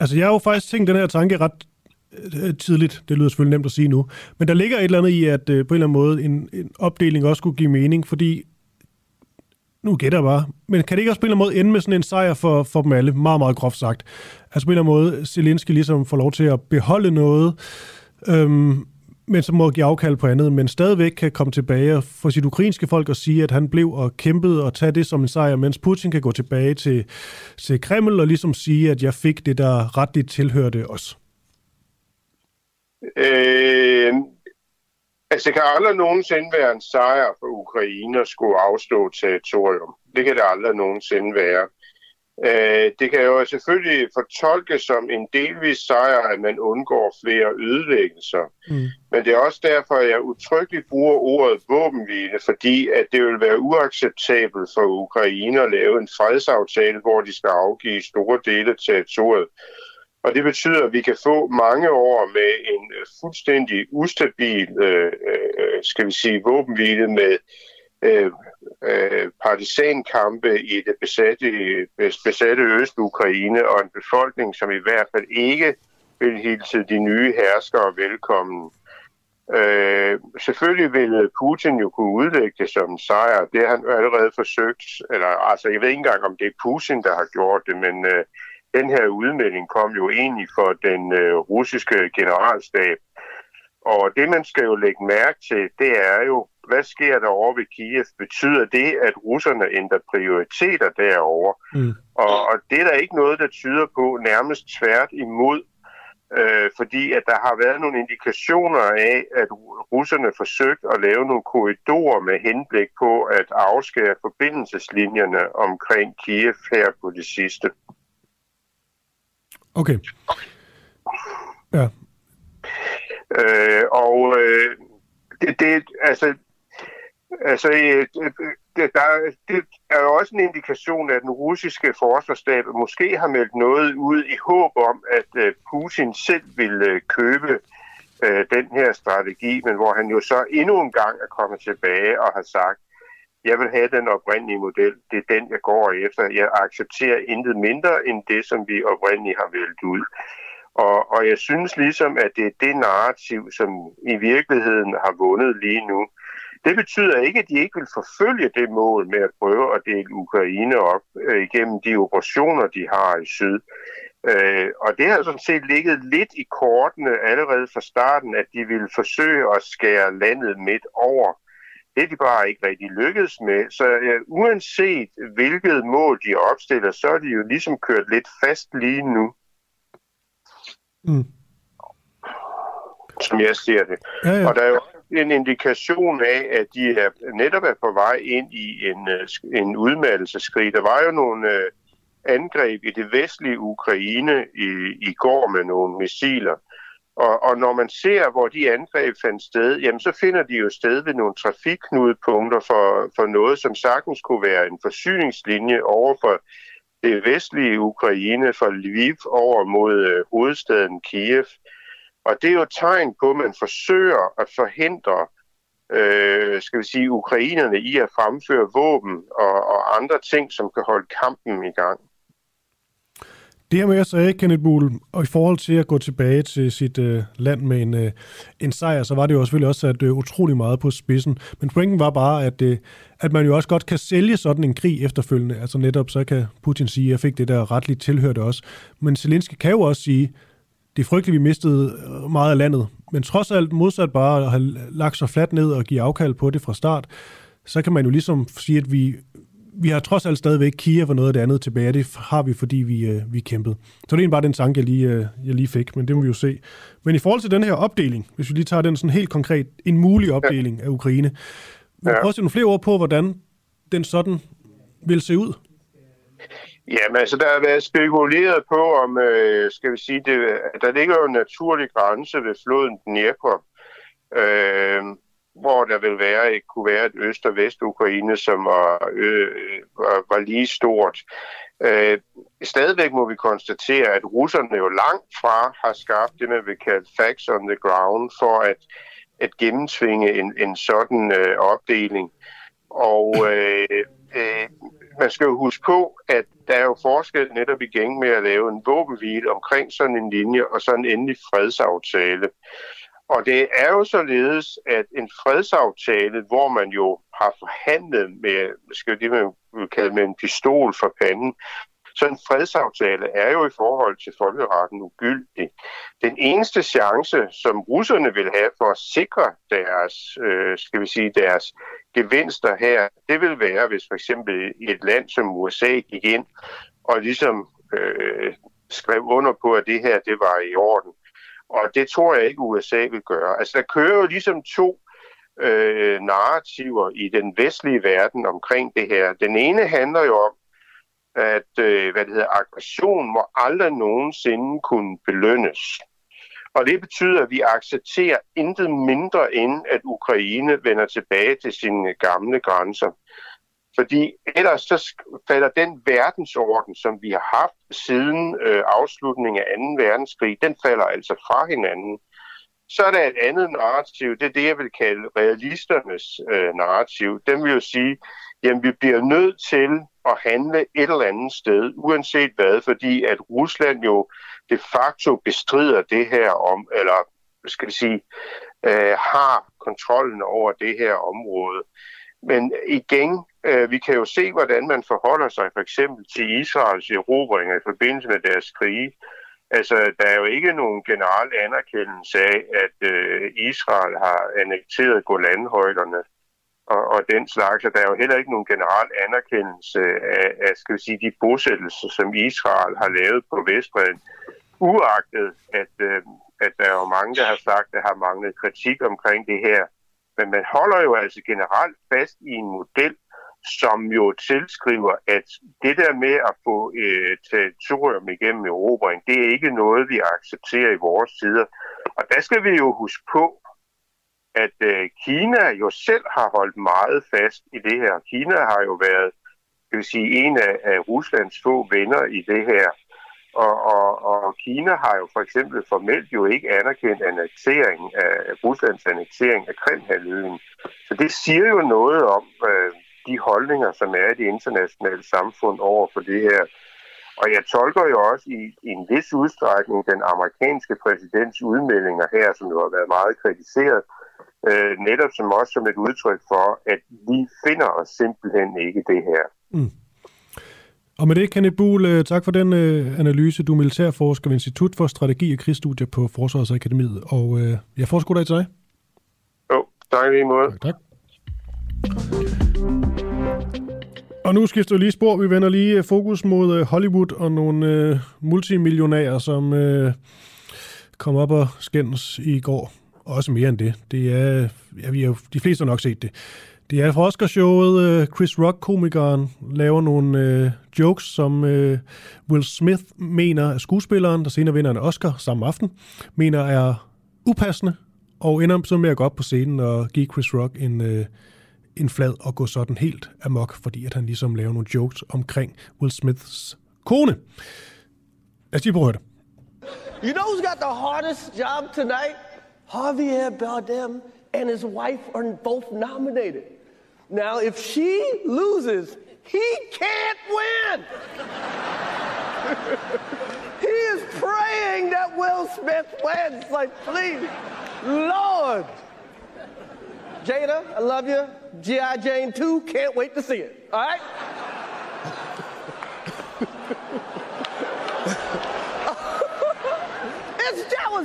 Altså jeg har jo faktisk tænkt den her tanke ret øh, tidligt, det lyder selvfølgelig nemt at sige nu, men der ligger et eller andet i, at øh, på en eller anden måde en, en opdeling også kunne give mening, fordi, nu gætter jeg bare, men kan det ikke også på en eller anden måde ende med sådan en sejr for, for dem alle, meget, meget groft sagt? Altså på en eller anden måde, Zelensky ligesom får lov til at beholde noget, øhm, men så må give afkald på andet, men stadigvæk kan komme tilbage for sit ukrainske folk og sige, at han blev og kæmpede og tage det som en sejr, mens Putin kan gå tilbage til, til Kreml og ligesom sige, at jeg fik det, der retligt tilhørte os. Øh, altså, det kan aldrig nogensinde være en sejr for Ukraine at skulle afstå territorium. Det kan det aldrig nogensinde være. Det kan jo selvfølgelig fortolkes som en delvis sejr, at man undgår flere ødelæggelser. Mm. Men det er også derfor, at jeg udtrykkeligt bruger ordet våbenhvile, fordi at det vil være uacceptabelt for Ukraine at lave en fredsaftale, hvor de skal afgive store dele af territoriet. Og det betyder, at vi kan få mange år med en fuldstændig ustabil, øh, skal vi sige, våbenhvile med øh, øh, partisankampe i det besatte, besatte Øst-Ukraine og en befolkning, som i hvert fald ikke vil hilse de nye herskere velkommen. Øh, selvfølgelig vil Putin jo kunne udlægge det som en sejr. Det har han allerede forsøgt. Eller, altså, jeg ved ikke engang, om det er Putin, der har gjort det, men øh, den her udmelding kom jo egentlig fra den øh, russiske generalstab. Og det, man skal jo lægge mærke til, det er jo, hvad sker der over ved Kiev? Betyder det, at russerne ændrer prioriteter derovre? Mm. Og, og det er der ikke noget, der tyder på, nærmest tvært imod. Øh, fordi at der har været nogle indikationer af, at russerne forsøgte at lave nogle korridorer med henblik på at afskære forbindelseslinjerne omkring Kiev her på det sidste. Okay. Ja. Øh, og øh, det, det, altså, altså øh, det, der, det er jo også en indikation, at den russiske forsvarsstab måske har meldt noget ud i håb om, at øh, Putin selv ville købe øh, den her strategi, men hvor han jo så endnu en gang er kommet tilbage og har sagt, jeg vil have den oprindelige model. Det er den, jeg går efter. Jeg accepterer intet mindre end det, som vi oprindeligt har valgt ud. Og, og jeg synes ligesom, at det er det narrativ, som i virkeligheden har vundet lige nu. Det betyder ikke, at de ikke vil forfølge det mål med at prøve at dele Ukraine op øh, igennem de operationer, de har i syd. Øh, og det har sådan set ligget lidt i kortene allerede fra starten, at de ville forsøge at skære landet midt over. Det er de bare ikke rigtig lykkedes med, så øh, uanset hvilket mål de opstiller, så er de jo ligesom kørt lidt fast lige nu. Mm. Som jeg ser det. Ja, ja. Og der er jo en indikation af, at de er netop er på vej ind i en, en udmattelseskrig. Der var jo nogle øh, angreb i det vestlige Ukraine i, i går med nogle missiler. Og, og når man ser, hvor de angreb fandt sted, jamen så finder de jo sted ved nogle trafikknudepunkter for, for noget, som sagtens kunne være en forsyningslinje over for det vestlige Ukraine, fra Lviv over mod øh, hovedstaden Kiev. Og det er jo et tegn på, at man forsøger at forhindre øh, skal vi sige, ukrainerne i at fremføre våben og, og andre ting, som kan holde kampen i gang. Det her med, jeg sagde, Kenneth Buhl, og i forhold til at gå tilbage til sit øh, land med en, øh, en sejr, så var det jo selvfølgelig også sat øh, utrolig meget på spidsen. Men pointen var bare, at, øh, at man jo også godt kan sælge sådan en krig efterfølgende. Altså netop så kan Putin sige, at jeg fik det der retligt tilhørte også. Men Zelensky kan jo også sige, det er frygteligt, vi mistede meget af landet. Men trods alt modsat bare at have lagt sig fladt ned og give afkald på det fra start, så kan man jo ligesom sige, at vi... Vi har trods alt stadigvæk Kiev og noget af det andet tilbage. Det har vi, fordi vi, øh, vi kæmpede. Så det er bare den tanke, jeg lige, øh, jeg lige fik, men det må vi jo se. Men i forhold til den her opdeling, hvis vi lige tager den sådan helt konkret, en mulig opdeling ja. af Ukraine. Vi ja. prøver at se nogle flere ord på, hvordan den sådan vil se ud. Jamen altså, der har været spekuleret på, om, øh, skal vi sige, det, der ligger jo en naturlig grænse ved floden Dnepr. Øh, hvor der vil være, kunne være et øst- og vest-Ukraine, som var, øh, var lige stort. Øh, stadigvæk må vi konstatere, at russerne jo langt fra har skabt det, man vil kalde facts on the ground, for at, at gennemtvinge en, en sådan øh, opdeling. Og øh, øh, man skal jo huske på, at der er jo forskel netop igen med at lave en våbenhvile omkring sådan en linje og sådan en endelig fredsaftale. Og det er jo således, at en fredsaftale, hvor man jo har forhandlet med, skal det man vil kalde med en pistol for panden, så en fredsaftale er jo i forhold til folkeretten ugyldig. Den eneste chance, som russerne vil have for at sikre deres, øh, skal vi sige, deres gevinster her, det vil være, hvis for eksempel et land som U S A gik ind og ligesom øh, skrev under på, at det her det var i orden. Og det tror jeg ikke, U S A vil gøre. Altså, der kører jo ligesom to øh, narrativer i den vestlige verden omkring det her. Den ene handler jo om, at øh, hvad det hedder, aggression må aldrig nogensinde kunne belønnes. Og det betyder, at vi accepterer intet mindre end, at Ukraine vender tilbage til sine gamle grænser. Fordi ellers så falder den verdensorden, som vi har haft siden øh, afslutningen af anden verdenskrig, den falder altså fra hinanden. Så er der et andet narrativ, det er det, jeg vil kalde realisternes øh, narrativ. Dem vil jo sige, jamen vi bliver nødt til at handle et eller andet sted, uanset hvad, fordi at Rusland jo de facto bestrider det her om, eller skal jeg sige, øh, har kontrollen over det her område. Men igen, øh, vi kan jo se, hvordan man forholder sig for eksempel til Israels erobringer i forbindelse med deres krige. Altså, der er jo ikke nogen generel anerkendelse af, at øh, Israel har annekteret Golanhøjderne og, og den slags. Og der er jo heller ikke nogen generel anerkendelse af, af skal vi sige, de bosættelser, som Israel har lavet på Vestbredden. Uagtet, at, øh, at der er jo mange, der har sagt, at der har manglet kritik omkring det her. Men man holder jo altså generelt fast i en model, som jo tilskriver, at det der med at få øh, territorium igennem erobring, det er ikke noget, vi accepterer i vores tider. Og der skal vi jo huske på, at øh, Kina jo selv har holdt meget fast i det her. Kina har jo været, jeg vil sige, en af, af Ruslands få venner i det her. Og, og, og Kina har jo for eksempel formelt jo ikke anerkendt annektering af, Ruslands annektering af Krimhalvøen. Så det siger jo noget om øh, de holdninger, som er i det internationale samfund over for det her. Og jeg tolker jo også i, i en vis udstrækning den amerikanske præsidents udmeldinger her, som jo har været meget kritiseret, øh, netop som også som et udtryk for, at vi finder os simpelthen ikke det her. Mm. Og med det, Kenneth Buhl, tak for den øh, analyse. Du er militærforsker ved Institut for Strategi og Krigsstudier på Forsvarsakademiet. Og øh, jeg får sgu dig til dig. Jo, tak lige måde. Tak, tak. Og nu skifter vi lige spor. Vi vender lige fokus mod øh, Hollywood og nogle øh, multimillionærer, som øh, kom op og skændes i går. Også mere end det. Det er, ja, vi er jo, de fleste har nok set det. Det er fra Oscarshowet. Chris Rock, komikeren, laver nogle øh, jokes, som øh, Will Smith mener, at skuespilleren, der senere vinder en Oscar samme aften, mener er upassende, og ender så med at gå op på scenen og give Chris Rock en, øh, en flad og gå sådan helt amok, fordi at han ligesom laver nogle jokes omkring Will Smiths kone. Lad os lige prøve det. You know who's got the hardest job tonight? Javier Bardem and his wife are both nominated. Now, if she loses, he can't win. He is praying that Will Smith wins. Like, please, Lord. Jada, I love you. G I. Jane two, can't wait to see it. All right? it's, that, was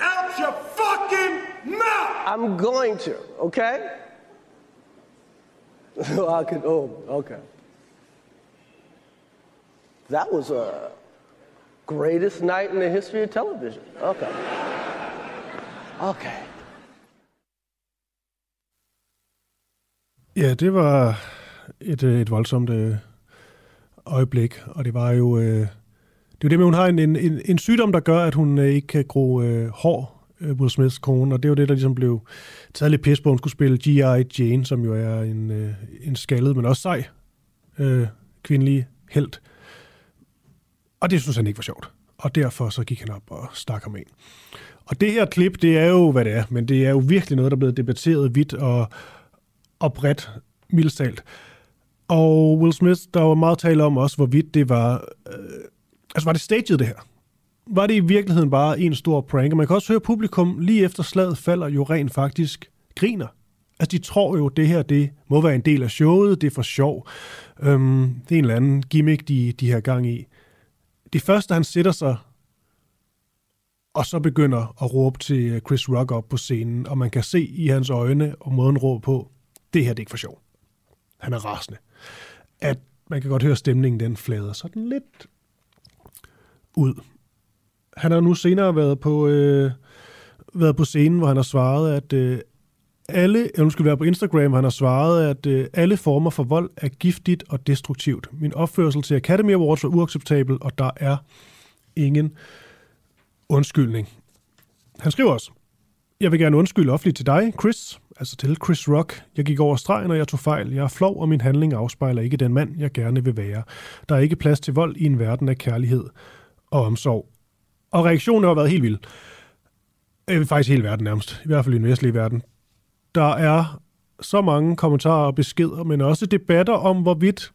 out your fucking mouth! I'm going to, okay? So I could, oh, okay. That was a greatest night in the history of television. Okay. Okay. Ja, det var et, et voldsomt øh, øjeblik, og det var jo... Øh, Det er jo det med, hun har en, en, en, en sygdom, der gør, at hun øh, ikke kan gro øh, hår, øh, Will Smiths kone, og det er jo det, der ligesom blev taget lidt pis på, hun skulle spille G I. Jane, som jo er en, øh, en skaldet, men også sej øh, kvindelig helt. Og det synes han ikke var sjovt, og derfor så gik han op og stak ham ind. Og det her klip, det er jo, hvad det er, men det er jo virkelig noget, der er blevet debatteret vidt og, og bredt, mildestalt. Og Will Smith, der var meget tale om også, hvorvidt det var... Øh, Altså, var det staged, det her? Var det i virkeligheden bare en stor prank? Og man kan også høre, at publikum lige efter slaget falder jo rent faktisk griner. Altså, de tror jo, at det her det må være en del af showet, det er for sjov. Øhm, det er en eller anden gimmick, de, de har gang i. Det første, han sætter sig, og så begynder at råbe til Chris Rock op på scenen, og man kan se i hans øjne og måden råbe på, det her det er ikke for sjov. Han er rasende. At man kan godt høre stemningen, den flader sådan lidt ud. Han har nu senere været på, øh, været på scenen, hvor han har svaret, at øh, alle, jeg skulle være på Instagram, han har svaret, at øh, alle former for vold er giftigt og destruktivt. Min opførsel til Academy Awards var uacceptabel, og der er ingen undskyldning. Han skriver også, jeg vil gerne undskylde offentligt til dig, Chris, altså til Chris Rock. Jeg gik over stregen, og jeg tog fejl. Jeg er flov, og min handling afspejler ikke den mand, jeg gerne vil være. Der er ikke plads til vold i en verden af kærlighed og omsorg. Og reaktionen har været helt vild. Faktisk hele verden nærmest. I hvert fald i den vestlige verden. Der er så mange kommentarer og beskeder, men også debatter om, hvorvidt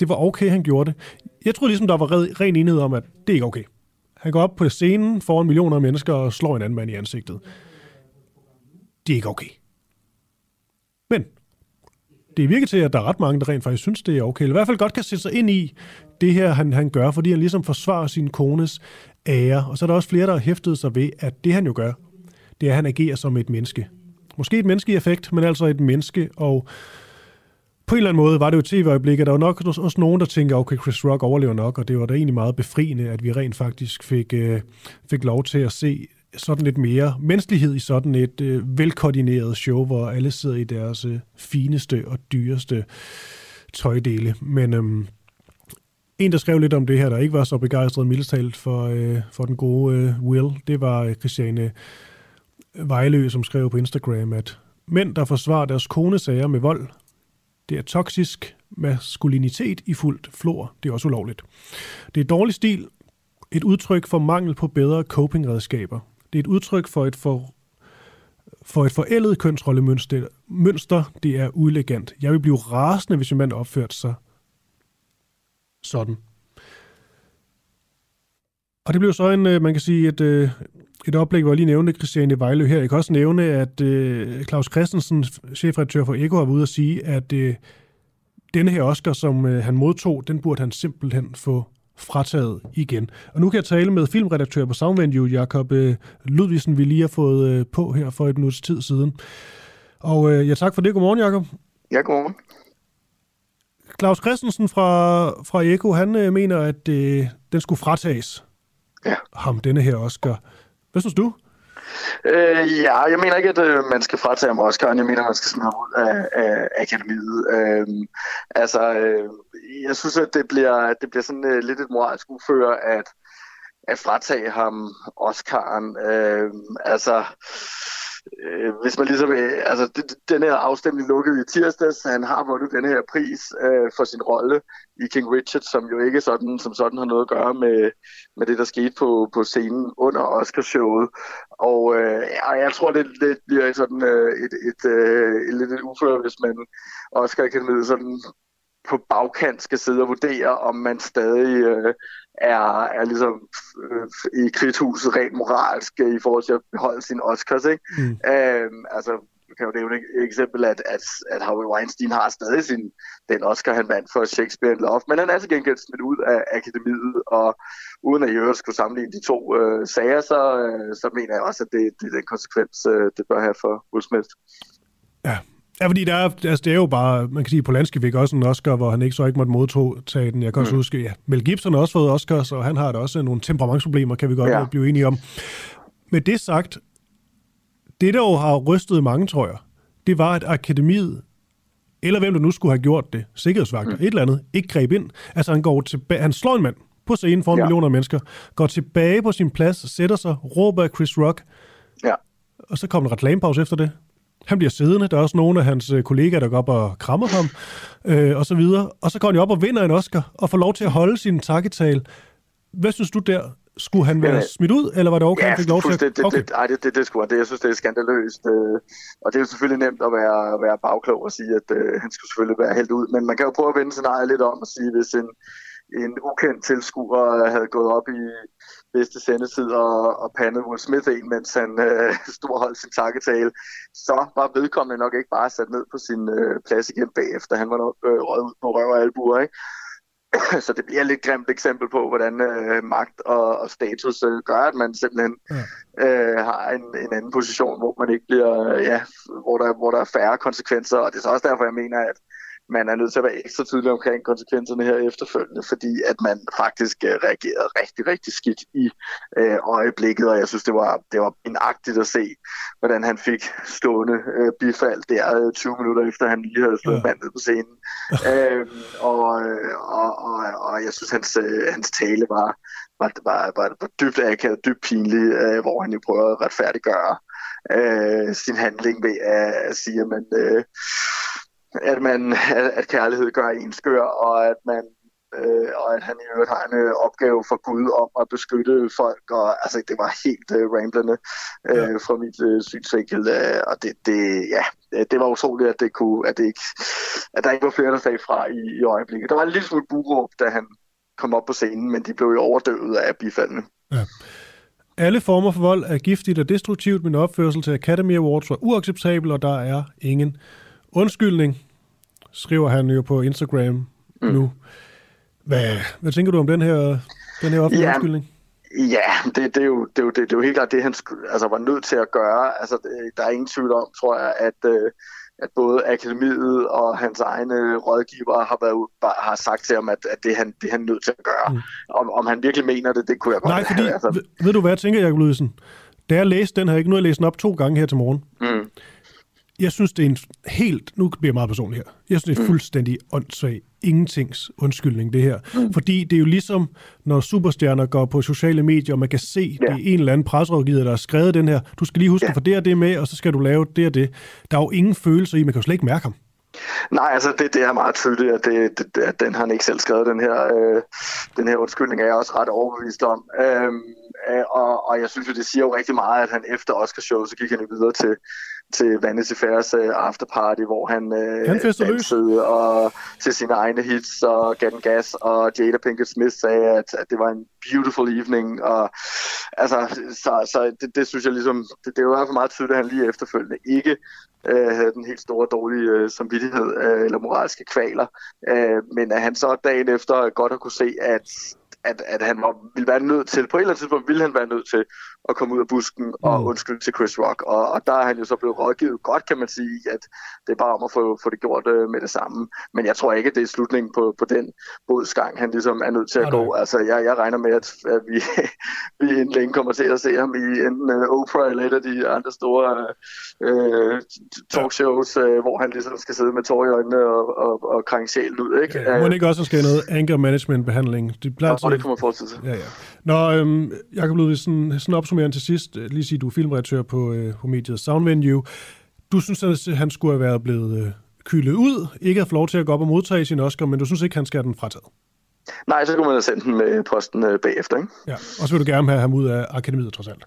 det var okay, han gjorde det. Jeg troede ligesom, der var ren enighed om, at det ikke er okay. Han går op på scenen foran millioner af mennesker og slår en anden mand i ansigtet. Det er ikke okay. Men det virker til, at der er ret mange, der rent faktisk synes, det er okay. Eller i hvert fald godt kan sætte sig ind i det her, han, han gør, fordi han ligesom forsvarer sin kones ære. Og så er der også flere, der har hæftet sig ved, at det han jo gør, det er, at han agerer som et menneske. Måske et menneske i affekt, men altså et menneske. Og på en eller anden måde var det jo et tv-øjeblik, at der var nok også nogen, der tænker, okay, Chris Rock overlever nok, og det var da egentlig meget befriende, at vi rent faktisk fik, øh, fik lov til at se sådan lidt mere menneskelighed i sådan et øh, velkoordineret show, hvor alle sidder i deres øh, fineste og dyreste tøjdele. Men øhm, en, der skrev lidt om det her, der ikke var så begejstret mildest talt for, øh, for den gode øh, Will, det var øh, Christiane Vejlø, som skrev på Instagram, at mænd, der forsvarer deres konesager med vold, det er toksisk maskulinitet i fuldt flor. Det er også ulovligt. Det er dårlig stil, et udtryk for mangel på bedre copingredskaber. Det er et udtryk for et, for, for et forældet kønsrollemønster. Det er uelegant. Jeg vil blive rasende, hvis en mand opførte sig sådan. Og det blev så en, man kan sige, et, et oplæg, hvor jeg lige nævnte Christiane Vejlø her. Jeg kan også nævne, at uh, Claus Christensen, chefredaktør for Eko, har været ude at sige, at uh, denne her Oscar, som uh, han modtog, den burde han simpelthen få frataget igen. Og nu kan jeg tale med filmredaktør på Soundvenue, Jakob uh, Ludvigsen, vi lige har fået uh, på her for et minuts tid siden. Og uh, ja, tak for det. Godmorgen, Jakob. Ja, godmorgen. Claus Christensen fra, fra Eko, han uh, mener, at uh, den skulle fratages. Ja. Ham, denne her Oscar. Hvad synes du? Øh, ja, jeg mener ikke, at øh, man skal fratage ham Oscar'en. Jeg mener, at man skal smide ud af, af akademiet. Øh, altså, øh, jeg synes, at det bliver, det bliver sådan øh, lidt et moralsk uføre, at, at fratage ham Oscar'en. Øh, altså... Hvis man ligesom, altså den her afstemning lukkede i tirsdags, han har vundet den her pris øh, for sin rolle i King Richard, som jo ikke sådan, som sådan har noget at gøre med, med det, der skete på, på scenen under Oscarshowet. Og øh, jeg tror, det, det bliver sådan øh, et, et, øh, et lidt et uføre, hvis man Oscar-akademiet sådan på bagkant skal sidde og vurdere, om man stadig... Øh, Er, er ligesom øh, i krigshuset rent moralsk i forhold til at beholde sine Oscars, ikke? Mm. Øhm, altså, kan jo det jo et eksempel, at, at, at Harvey Weinstein har stadig sin, den Oscar, han vandt for Shakespeare in Love, men han er til gengæld smidt ud af akademiet, og uden at i øvrigt skulle sammenligne de to øh, sager, så, øh, så mener jeg også, at det, det er den konsekvens, øh, det bør have for Will Smith. Ja. Ja, fordi der er, altså det er jo bare, man kan sige, Polanski fik også en Oscar, hvor han ikke så ikke måtte modtage den. Jeg kan også mm. huske, ja, Mel Gibson har også fået Oscar, så han har da også nogle temperamentsproblemer, kan vi godt ja. blive enige om. Med det sagt, det der jo har rystet mange, tror jeg, det var, at akademiet, eller hvem der nu skulle have gjort det, sikkerhedsvagter, mm. et eller andet, ikke greb ind. Altså han går tilbage, han slår en mand på scenen foran ja. millioner af mennesker, går tilbage på sin plads, sætter sig, råber af Chris Rock, ja. og så kommer en reklamepause efter det. Han bliver siddende. Der er også nogle af hans kollegaer, der går op og krammer ham, øh, og så videre. Og så går han op og vinder en Oscar, og får lov til at holde sin takketale. Hvad synes du der? Skulle han være smidt ud, eller var det okay, ja, han fik lov til at... det, det, okay. det, ej, det, det, det skulle han. Det, jeg synes, det er skandaløst. Og det er jo selvfølgelig nemt at være, være bagklog og sige, at øh, han skulle selvfølgelig være hældt ud. Men man kan jo prøve at vende scenariet lidt om og sige, hvis en, en ukendt tilskuer havde gået op i... bedste sendetid og, og pandede Will Smith en, mens han øh, stod og holdt sin takketale, så var vedkommende nok ikke bare sat ned på sin øh, plads igen bagefter. Han var nok øh, røget ud på røv og albuer, ikke? Så det bliver et lidt grimt eksempel på, hvordan øh, magt og, og status øh, gør, at man simpelthen ja. øh, har en, en anden position, hvor man ikke bliver, øh, ja, hvor der, hvor der er færre konsekvenser, og det er så også derfor, jeg mener, at man er nødt til at være ekstra tydelig omkring konsekvenserne her efterfølgende, fordi at man faktisk reagerede rigtig, rigtig skidt i øh, øjeblikket, og jeg synes, det var, det var benagtigt at se, hvordan han fik stående øh, bifald der øh, tyve minutter efter, han lige havde slået ja. mandet på scenen. øh, og, og, og, og jeg synes, hans, øh, hans tale var, var, var, var, var dybt akavet, dybt pinlig, øh, hvor han jo prøvede at retfærdiggøre øh, sin handling ved at, at sige, at man... Øh, At, man, at kærlighed gør en skør, og at, man, øh, og at han i øvrigt har en opgave for Gud om at beskytte folk. Og, altså, det var helt øh, ramblende øh, ja. fra mit øh, synsvinkel. Øh, og det, det, ja, det var utroligt, at, det kunne, at, det ikke, at der ikke var flere, der sagde fra i, i øjeblikket. Der var en lille smule buråb, da han kom op på scenen, men de blev jo overdøvet af bifaldene. Ja. Alle former for vold er giftigt og destruktivt, men opførsel til Academy Awards var uacceptabel, og der er ingen undskyldning, skriver han jo på Instagram nu. Hvad, hvad tænker du om den her, den her offentlige ja, undskyldning? Ja, det, det, er jo, det, er jo, det, det er jo helt klart det, han altså, var nødt til at gøre. Altså, det, der er ingen tvivl om, tror jeg, at... Øh, at både akademiet og hans egne rådgivere har, været, har sagt til ham, at, at det, han, det er han nødt til at gøre. Mm. Om, om han virkelig mener det, det kunne jeg godt Nej, fordi, have. Altså. Ved, ved du hvad, jeg tænker, Jacob Lydelsen? Da jeg læste den her, ikke nu har jeg læst den op to gange her til morgen. Mm. Jeg synes, det er en helt... Nu bliver jeg meget personlig her. Jeg synes, det er mm. fuldstændig åndssvagt. Ingentings undskyldning, det her. Mm. Fordi det er jo ligesom, når superstjerner går på sociale medier, og man kan se, yeah. det er en eller anden presrådgiver, der har skrevet den her. Du skal lige huske yeah. for det og det med, og så skal du lave det og det. Der er jo ingen følelser i, man kan jo slet ikke mærke ham. Nej, altså det, det er meget tydeligt, at, det, det, at den har han ikke selv skrevet, den her, øh, den her undskyldning, er jeg også ret overbevist om. Øhm, øh, og, og jeg synes jo, det siger jo rigtig meget, at han efter Oscar-show, så gik han jo videre til til Vanity Fairs uh, afterparty, hvor han, uh, han dansede og til sine egne hits og gav den gas, og Jada Pinkett Smith sagde, at, at det var en beautiful evening, og altså, så, så det, det synes jeg ligesom, det, det var i hvert fald meget tydeligt, at han lige efterfølgende ikke uh, havde den helt store dårlige uh, samvittighed uh, eller moralske kvaler, uh, men at han så dagen efter godt har kunne se, at At, at han var, ville være nødt til, på et eller andet tidspunkt ville han være nødt til at komme ud af busken og undskylde til Chris Rock. Og, og der er han jo så blevet rådgivet godt, kan man sige, at det er bare om at få, få det gjort øh, med det samme. Men jeg tror ikke, at det er slutningen på, på den bådsgang, han ligesom er nødt til at okay. gå. Altså, jeg, jeg regner med, at, at vi, vi inden længe kommer til at se ham i enten uh, Oprah eller et af de andre store uh, talkshows, uh, hvor han ligesom skal sidde med tår i øjnene og, og, og krænge sjælen ud, ikke? Ja, må ikke også skal noget anger management-behandling? Det plejer til... Ja, ja. Nå, øhm, Jacob Ludvigsen, sådan opsummerende til sidst, lige sige, du er filmredaktør på, øh, på mediet Soundvenue. Du synes, at han skulle have været blevet øh, kylet ud, ikke have lov til at gå op og modtage sin Oscar, men du synes ikke, han skal have den frataget? Nej, så kunne man have sendt den med posten øh, bagefter, ikke? Ja, og så vil du gerne have ham ud af akademiet, trods alt.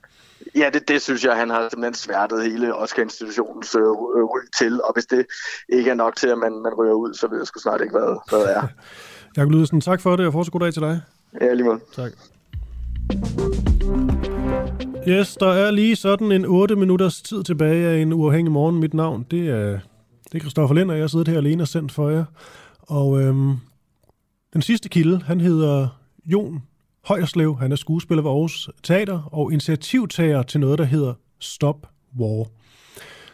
Ja, det, det synes jeg, han har simpelthen sværtet hele Oscar-institutionens øh, ryg til, og hvis det ikke er nok til, at man, man ryger ud, så ved jeg sgu snart ikke, hvad, hvad det er. Jacob Ludvigsen, tak for det, og fortsat god dag til dig. Ja, lige måde. Tak. Yes, der er lige sådan en otte minutters tid tilbage af en uafhængig morgen. Mit navn, det er det er Kristoffer Lind, og jeg har siddet her alene og sendt for jer. Og øhm, den sidste kilde, han hedder Jon Højerslev. Han er skuespiller ved Aarhus Teater og initiativtager til noget, der hedder Stop War.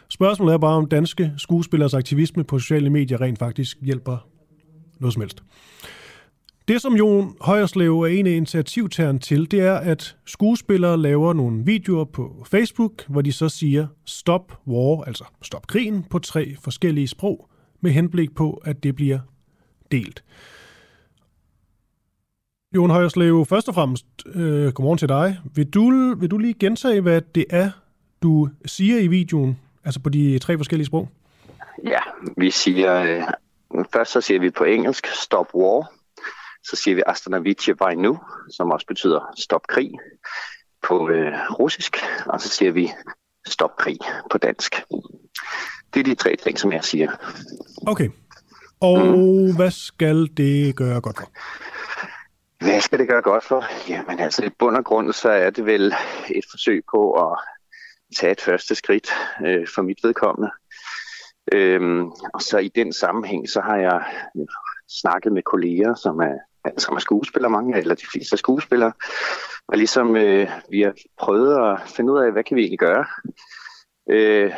Spørgsmålet er bare, om danske skuespillers aktivisme på sociale medier rent faktisk hjælper noget som helst. Det, som Jon Højerslev er en af initiativtagerne til, det er, at skuespillere laver nogle videoer på Facebook, hvor de så siger stop war, altså stop krigen, på tre forskellige sprog, med henblik på, at det bliver delt. Jon Højerslev, først og fremmest, øh, godmorgen til dig. Vil du, vil du lige gentage, hvad det er, du siger i videoen, altså på de tre forskellige sprog? Ja, vi siger... Øh, først så siger vi på engelsk stop war. Så siger vi Astanovitje Vajnu, som også betyder stop krig på øh, russisk, og så siger vi stop krig på dansk. Det er de tre ting, som jeg siger. Okay. Og mm. hvad skal det gøre godt for? Hvad skal det gøre godt for? Jamen altså, i bund og grund, så er det vel et forsøg på at tage et første skridt øh, for mit vedkommende. Øhm, og så i den sammenhæng, så har jeg... Øh, snakket med kolleger, som er, som er skuespillere, mange, eller de fleste skuespillere, og ligesom øh, vi har prøvet at finde ud af, hvad kan vi egentlig gøre? Øh,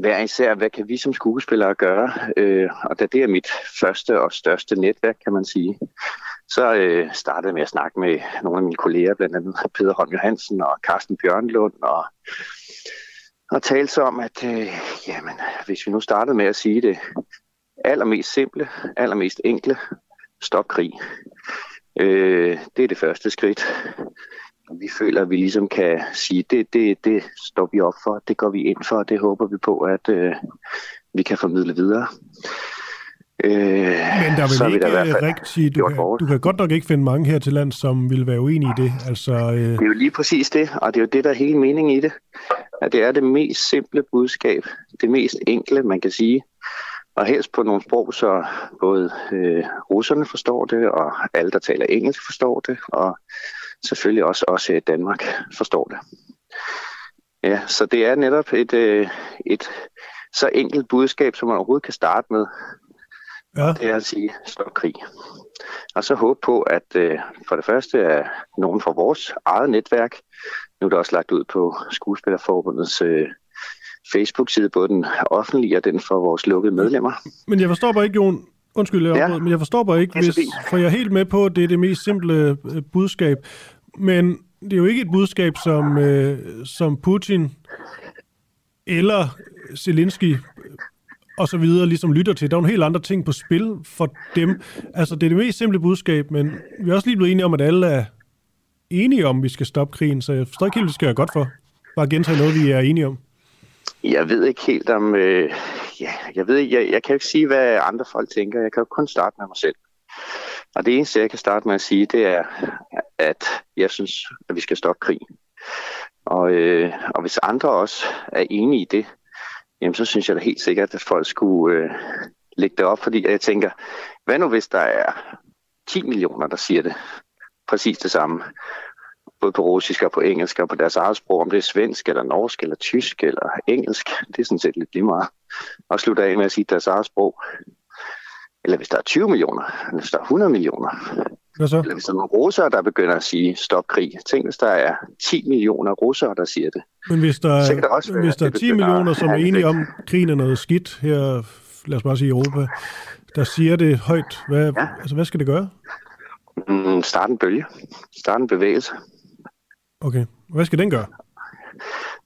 hver især, hvad kan vi som skuespillere gøre? Øh, og da det er mit første og største netværk, kan man sige, så øh, startede jeg med at snakke med nogle af mine kolleger, blandt andet Peder Holm Johansen og Carsten Bjørnlund, og, og talte så om, at øh, jamen, hvis vi nu startede med at sige det allermest simple, allermest enkle, stop krig. Øh, det er det første skridt. Vi føler, at vi ligesom kan sige, det, det, det står vi op for, det går vi ind for, det håber vi på, at øh, vi kan formidle videre. Øh, Men der vil ikke vi rigtigt, du, du kan godt nok ikke finde mange her til land, som vil være uenige i det. Altså, øh... det er jo lige præcis det, og det er jo det, der er hele meningen i det. At det er det mest simple budskab, det mest enkle, man kan sige. Og helst på nogle sprog, så både øh, russerne forstår det, og alle, der taler engelsk, forstår det, og selvfølgelig også også i Danmark forstår det. Ja, så det er netop et, øh, et så enkelt budskab, som man overhovedet kan starte med. Ja. Det er at sige, stop krig. Og så håbe på, at øh, for det første er nogen fra vores eget netværk. Nu er det også lagt ud på Skuespillerforbundets øh, Facebook-side, både den offentlige og den for vores lukkede medlemmer. Men jeg forstår bare ikke, Jon. Undskyld, jeg ja. men jeg forstår bare ikke, hvis, for jeg er helt med på, at det er det mest simple budskab. Men det er jo ikke et budskab, som, øh, som Putin eller Zelensky og så videre ligesom lytter til. Der er jo helt andre ting på spil for dem. Altså, det er det mest simple budskab, men vi er også lige blevet enige om, at alle er enige om, at vi skal stoppe krigen, så jeg forstår ikke helt, hvad vi skal gøre godt for. Bare gentage noget, vi er enige om. Jeg ved ikke helt om... Øh, ja, jeg, ved, jeg, jeg kan jo ikke sige, hvad andre folk tænker. Jeg kan jo kun starte med mig selv. Og det eneste, jeg kan starte med at sige, det er, at jeg synes, at vi skal stoppe krig. Og, øh, og hvis andre også er enige i det, jamen, så synes jeg da helt sikkert, at folk skulle øh, lægge det op. Fordi jeg tænker, hvad nu hvis der er ti millioner, der siger det? Præcis det samme. Både på russisk og på engelsk og på deres eget sprog, om det er svensk eller norsk eller tysk eller engelsk, det er sådan set lidt lige meget. Og slutter af med at sige deres eget sprog. Eller hvis der er tyve millioner, eller hvis der er hundrede millioner. Hvad så? Eller hvis der er nogle russere, der begynder at sige stop krig. Tænk, hvis der er ti millioner russere, der siger det. Men hvis der, så kan det også være, hvis der er ti millioner, som er enige om, krigen er noget skidt her, lad os bare sige Europa, der siger det højt, hvad, ja. altså, hvad skal det gøre? Mm, start en bølge. Start en bevægelse. Okay. Hvad skal den gøre?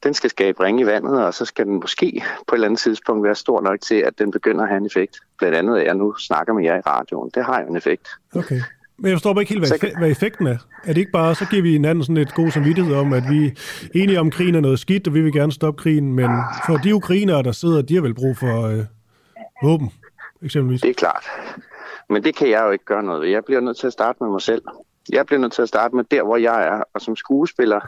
Den skal skabe ringe i vandet, og så skal den måske på et eller andet tidspunkt være stor nok til, at den begynder at have en effekt. Blandt andet, at jeg nu snakker med jer i radioen. Det har jo en effekt. Okay. Men jeg forstår bare ikke helt, hvad, eff- hvad effekten er. Er det ikke bare, så giver vi hinanden sådan lidt god samvittighed om, at vi er enige om, krigen er noget skidt, og vi vil gerne stoppe krigen, men for de ukrainere, der sidder, de har vel brug for øh, våben, eksempelvis? Det er klart. Men det kan jeg jo ikke gøre noget ved. Jeg bliver nødt til at starte med mig selv. Jeg bliver nødt til at starte med der, hvor jeg er, og som skuespiller,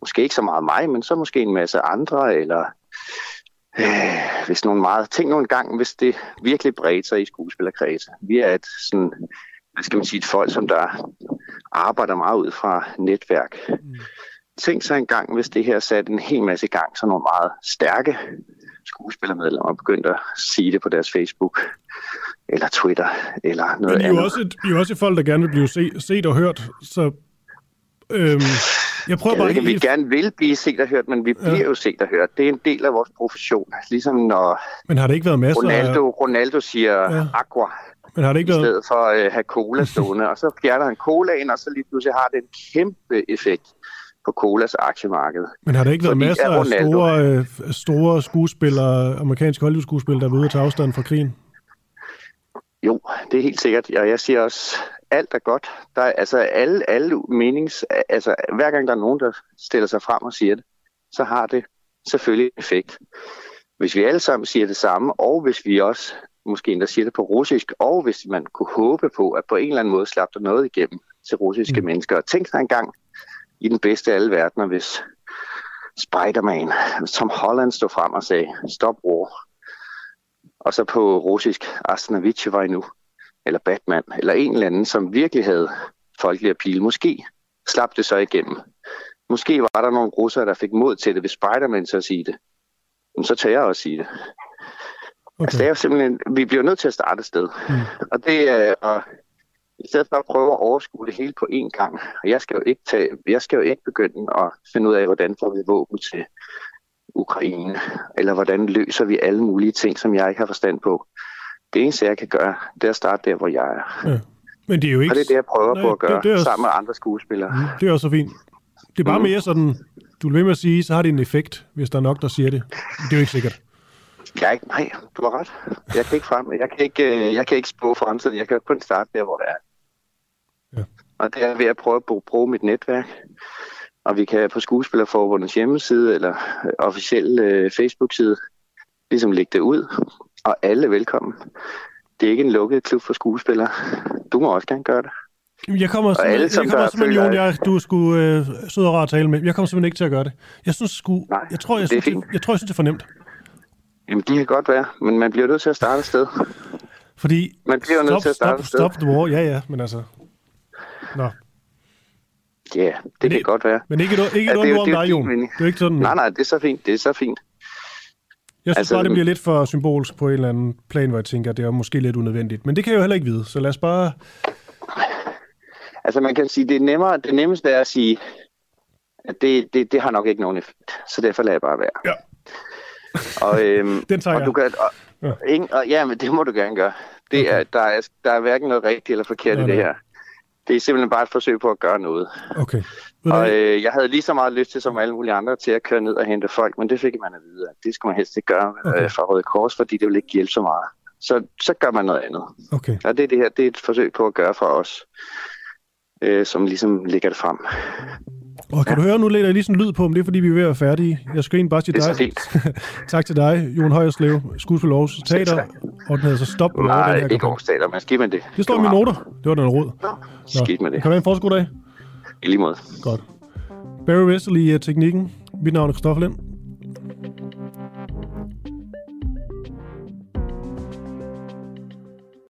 måske ikke så meget mig, men så måske en masse andre, eller øh, hvis nogen meget... Tænk nogle gange, hvis det virkelig breder sig i skuespillerkredse. Vi er et sådan, hvad skal man sige, et folk, som der arbejder meget ud fra netværk. Tænk så en gang, hvis det her satte en hel masse gang, så nogle meget stærke skuespillermedlemmer begyndte at sige det på deres Facebook eller Twitter, eller noget andet. Men I er jo også, I er også folk, der gerne vil blive se, set og hørt, så øhm, jeg prøver jeg bare... Ikke, at vi helt... gerne vil blive set og hørt, men vi bliver ja. jo set og hørt. Det er en del af vores profession. Ligesom når men har det ikke været masser Ronaldo, af... Ronaldo siger ja. aqua, men har det ikke i været... stedet for at øh, have cola stående, og så fjerner han colaen, og så lige pludselig har det en kæmpe effekt på colas aktiemarked. Men har der ikke været fordi masser af store, øh, store skuespillere, amerikanske Hollywood-skuespillere, der er ude at tage afstand fra krigen? Jo, det er helt sikkert. Og jeg siger også, alt er godt. Der er, altså alle, alle menings... Altså, hver gang der er nogen, der stiller sig frem og siger det, så har det selvfølgelig en effekt. Hvis vi alle sammen siger det samme, og hvis vi også, måske endda siger det på russisk, og hvis man kunne håbe på, at på en eller anden måde slap der noget igennem til russiske mm. mennesker. Og tænk sig engang, i den bedste af alle verdener, hvis Spider-Man, Tom Holland stod frem og sagde, stop war. Og så på russisk, Astanavitje var endnu, eller Batman, eller en eller anden, som virkelig havde folkelig appeal. Måske slap det så igennem. Måske var der nogle russere, der fik mod til det, hvis Spider-Man så siger det. Men så tør jeg også sige det. Okay. Altså, det er jo simpelthen, vi bliver nødt til at starte et sted. Mm. Og det er... Og i stedet for at prøve at overskue det hele på én gang. Og jeg skal jo ikke, tage, jeg skal jo ikke begynde at finde ud af, hvordan får vi våben til Ukraine, eller hvordan løser vi alle mulige ting, som jeg ikke har forstand på. Det eneste, jeg kan gøre, det er at starte der, hvor jeg er. Ja. Men det er jo ikke... Og det er det, jeg prøver Nej, på at gøre, det, det også... sammen med andre skuespillere. Det er også så fint. Det er bare mm. mere sådan, du vil med at sige, så har det en effekt, hvis der er nok, der siger det. Det er jo ikke sikkert. Jeg ikke, nej, du har ret. Jeg kan ikke frem, jeg kan ikke, jeg kan ikke spå fremtiden. Jeg kan kun starte der, hvor det er. Ja. Og det er ved at prøve at bruge mit netværk. Og vi kan på Skuespillerforbundets hjemmeside eller officiel øh, Facebook-side ligesom lægge det ud. Og alle er velkommen. Det er ikke en lukket klub for skuespillere. Du må også gerne gøre det. Jeg kommer simpelthen, Jon, jeg, du skulle øh, sød og rar at tale med. Jeg kommer simpelthen ikke til at gøre det. Jeg synes, sku, Nej, jeg tror, jeg, synes, det, jeg, jeg tror, jeg synes, det er for nemt. Jamen, det kan godt være, men man bliver nødt til at starte et sted. Fordi... Man bliver stop, nødt til at starte et sted. Stop, stop the war. Ja, ja, men altså... Nå. Ja, yeah, det men kan det, godt være. Men ikke et, ikke et ja, ord om dig, Jon. Det er ikke sådan... Nej, nej, det er så fint. Det er så fint. Jeg synes altså, bare, det bliver lidt for symbolsk på en eller anden plan, hvor jeg tænker, det er måske lidt unødvendigt. Men det kan jeg jo heller ikke vide, så lad os bare... Altså, man kan sige, det er nemmere, det nemmeste er at sige, at det, det, det har nok ikke nogen effekt. Så derfor lader jeg bare være. Ja. Og, øhm, Den tager og jeg. Du kan, og, ja. Ingen, og, ja, men det må du gerne gøre. Det okay. er, der, er, der er hverken noget rigtigt eller forkert ja, i det her. Det er simpelthen bare et forsøg på at gøre noget. Okay. Og øh, jeg havde lige så meget lyst til, som alle mulige andre, til at køre ned og hente folk, men det fik man at vide, at det skulle man helst ikke gøre okay. øh, fra Røde Kors, fordi det ville ikke hjælpe så meget. Så, så gør man noget andet. Okay. Og det, er det her, det er et forsøg på at gøre fra os, øh, som ligesom lægger det frem. Og kan ja. du høre, nu lægger jeg lige sådan en lyd på, om det er, fordi vi er ved at være færdige. Jeg skal egentlig bare sige dig. Tak til dig, Jon Højerslev, skuespiller Aarhus Teater. Og den hedder så Stop. Nej, den her ikke Aarhus Teater, men skidt med det. Det står i mine noter. Det var den råd. Nå, skidt med det. Kan du have en fortsat god dag? I lige måde. Godt. Barry Wessel i uh, teknikken. Mit navn er Kristoffer Lind.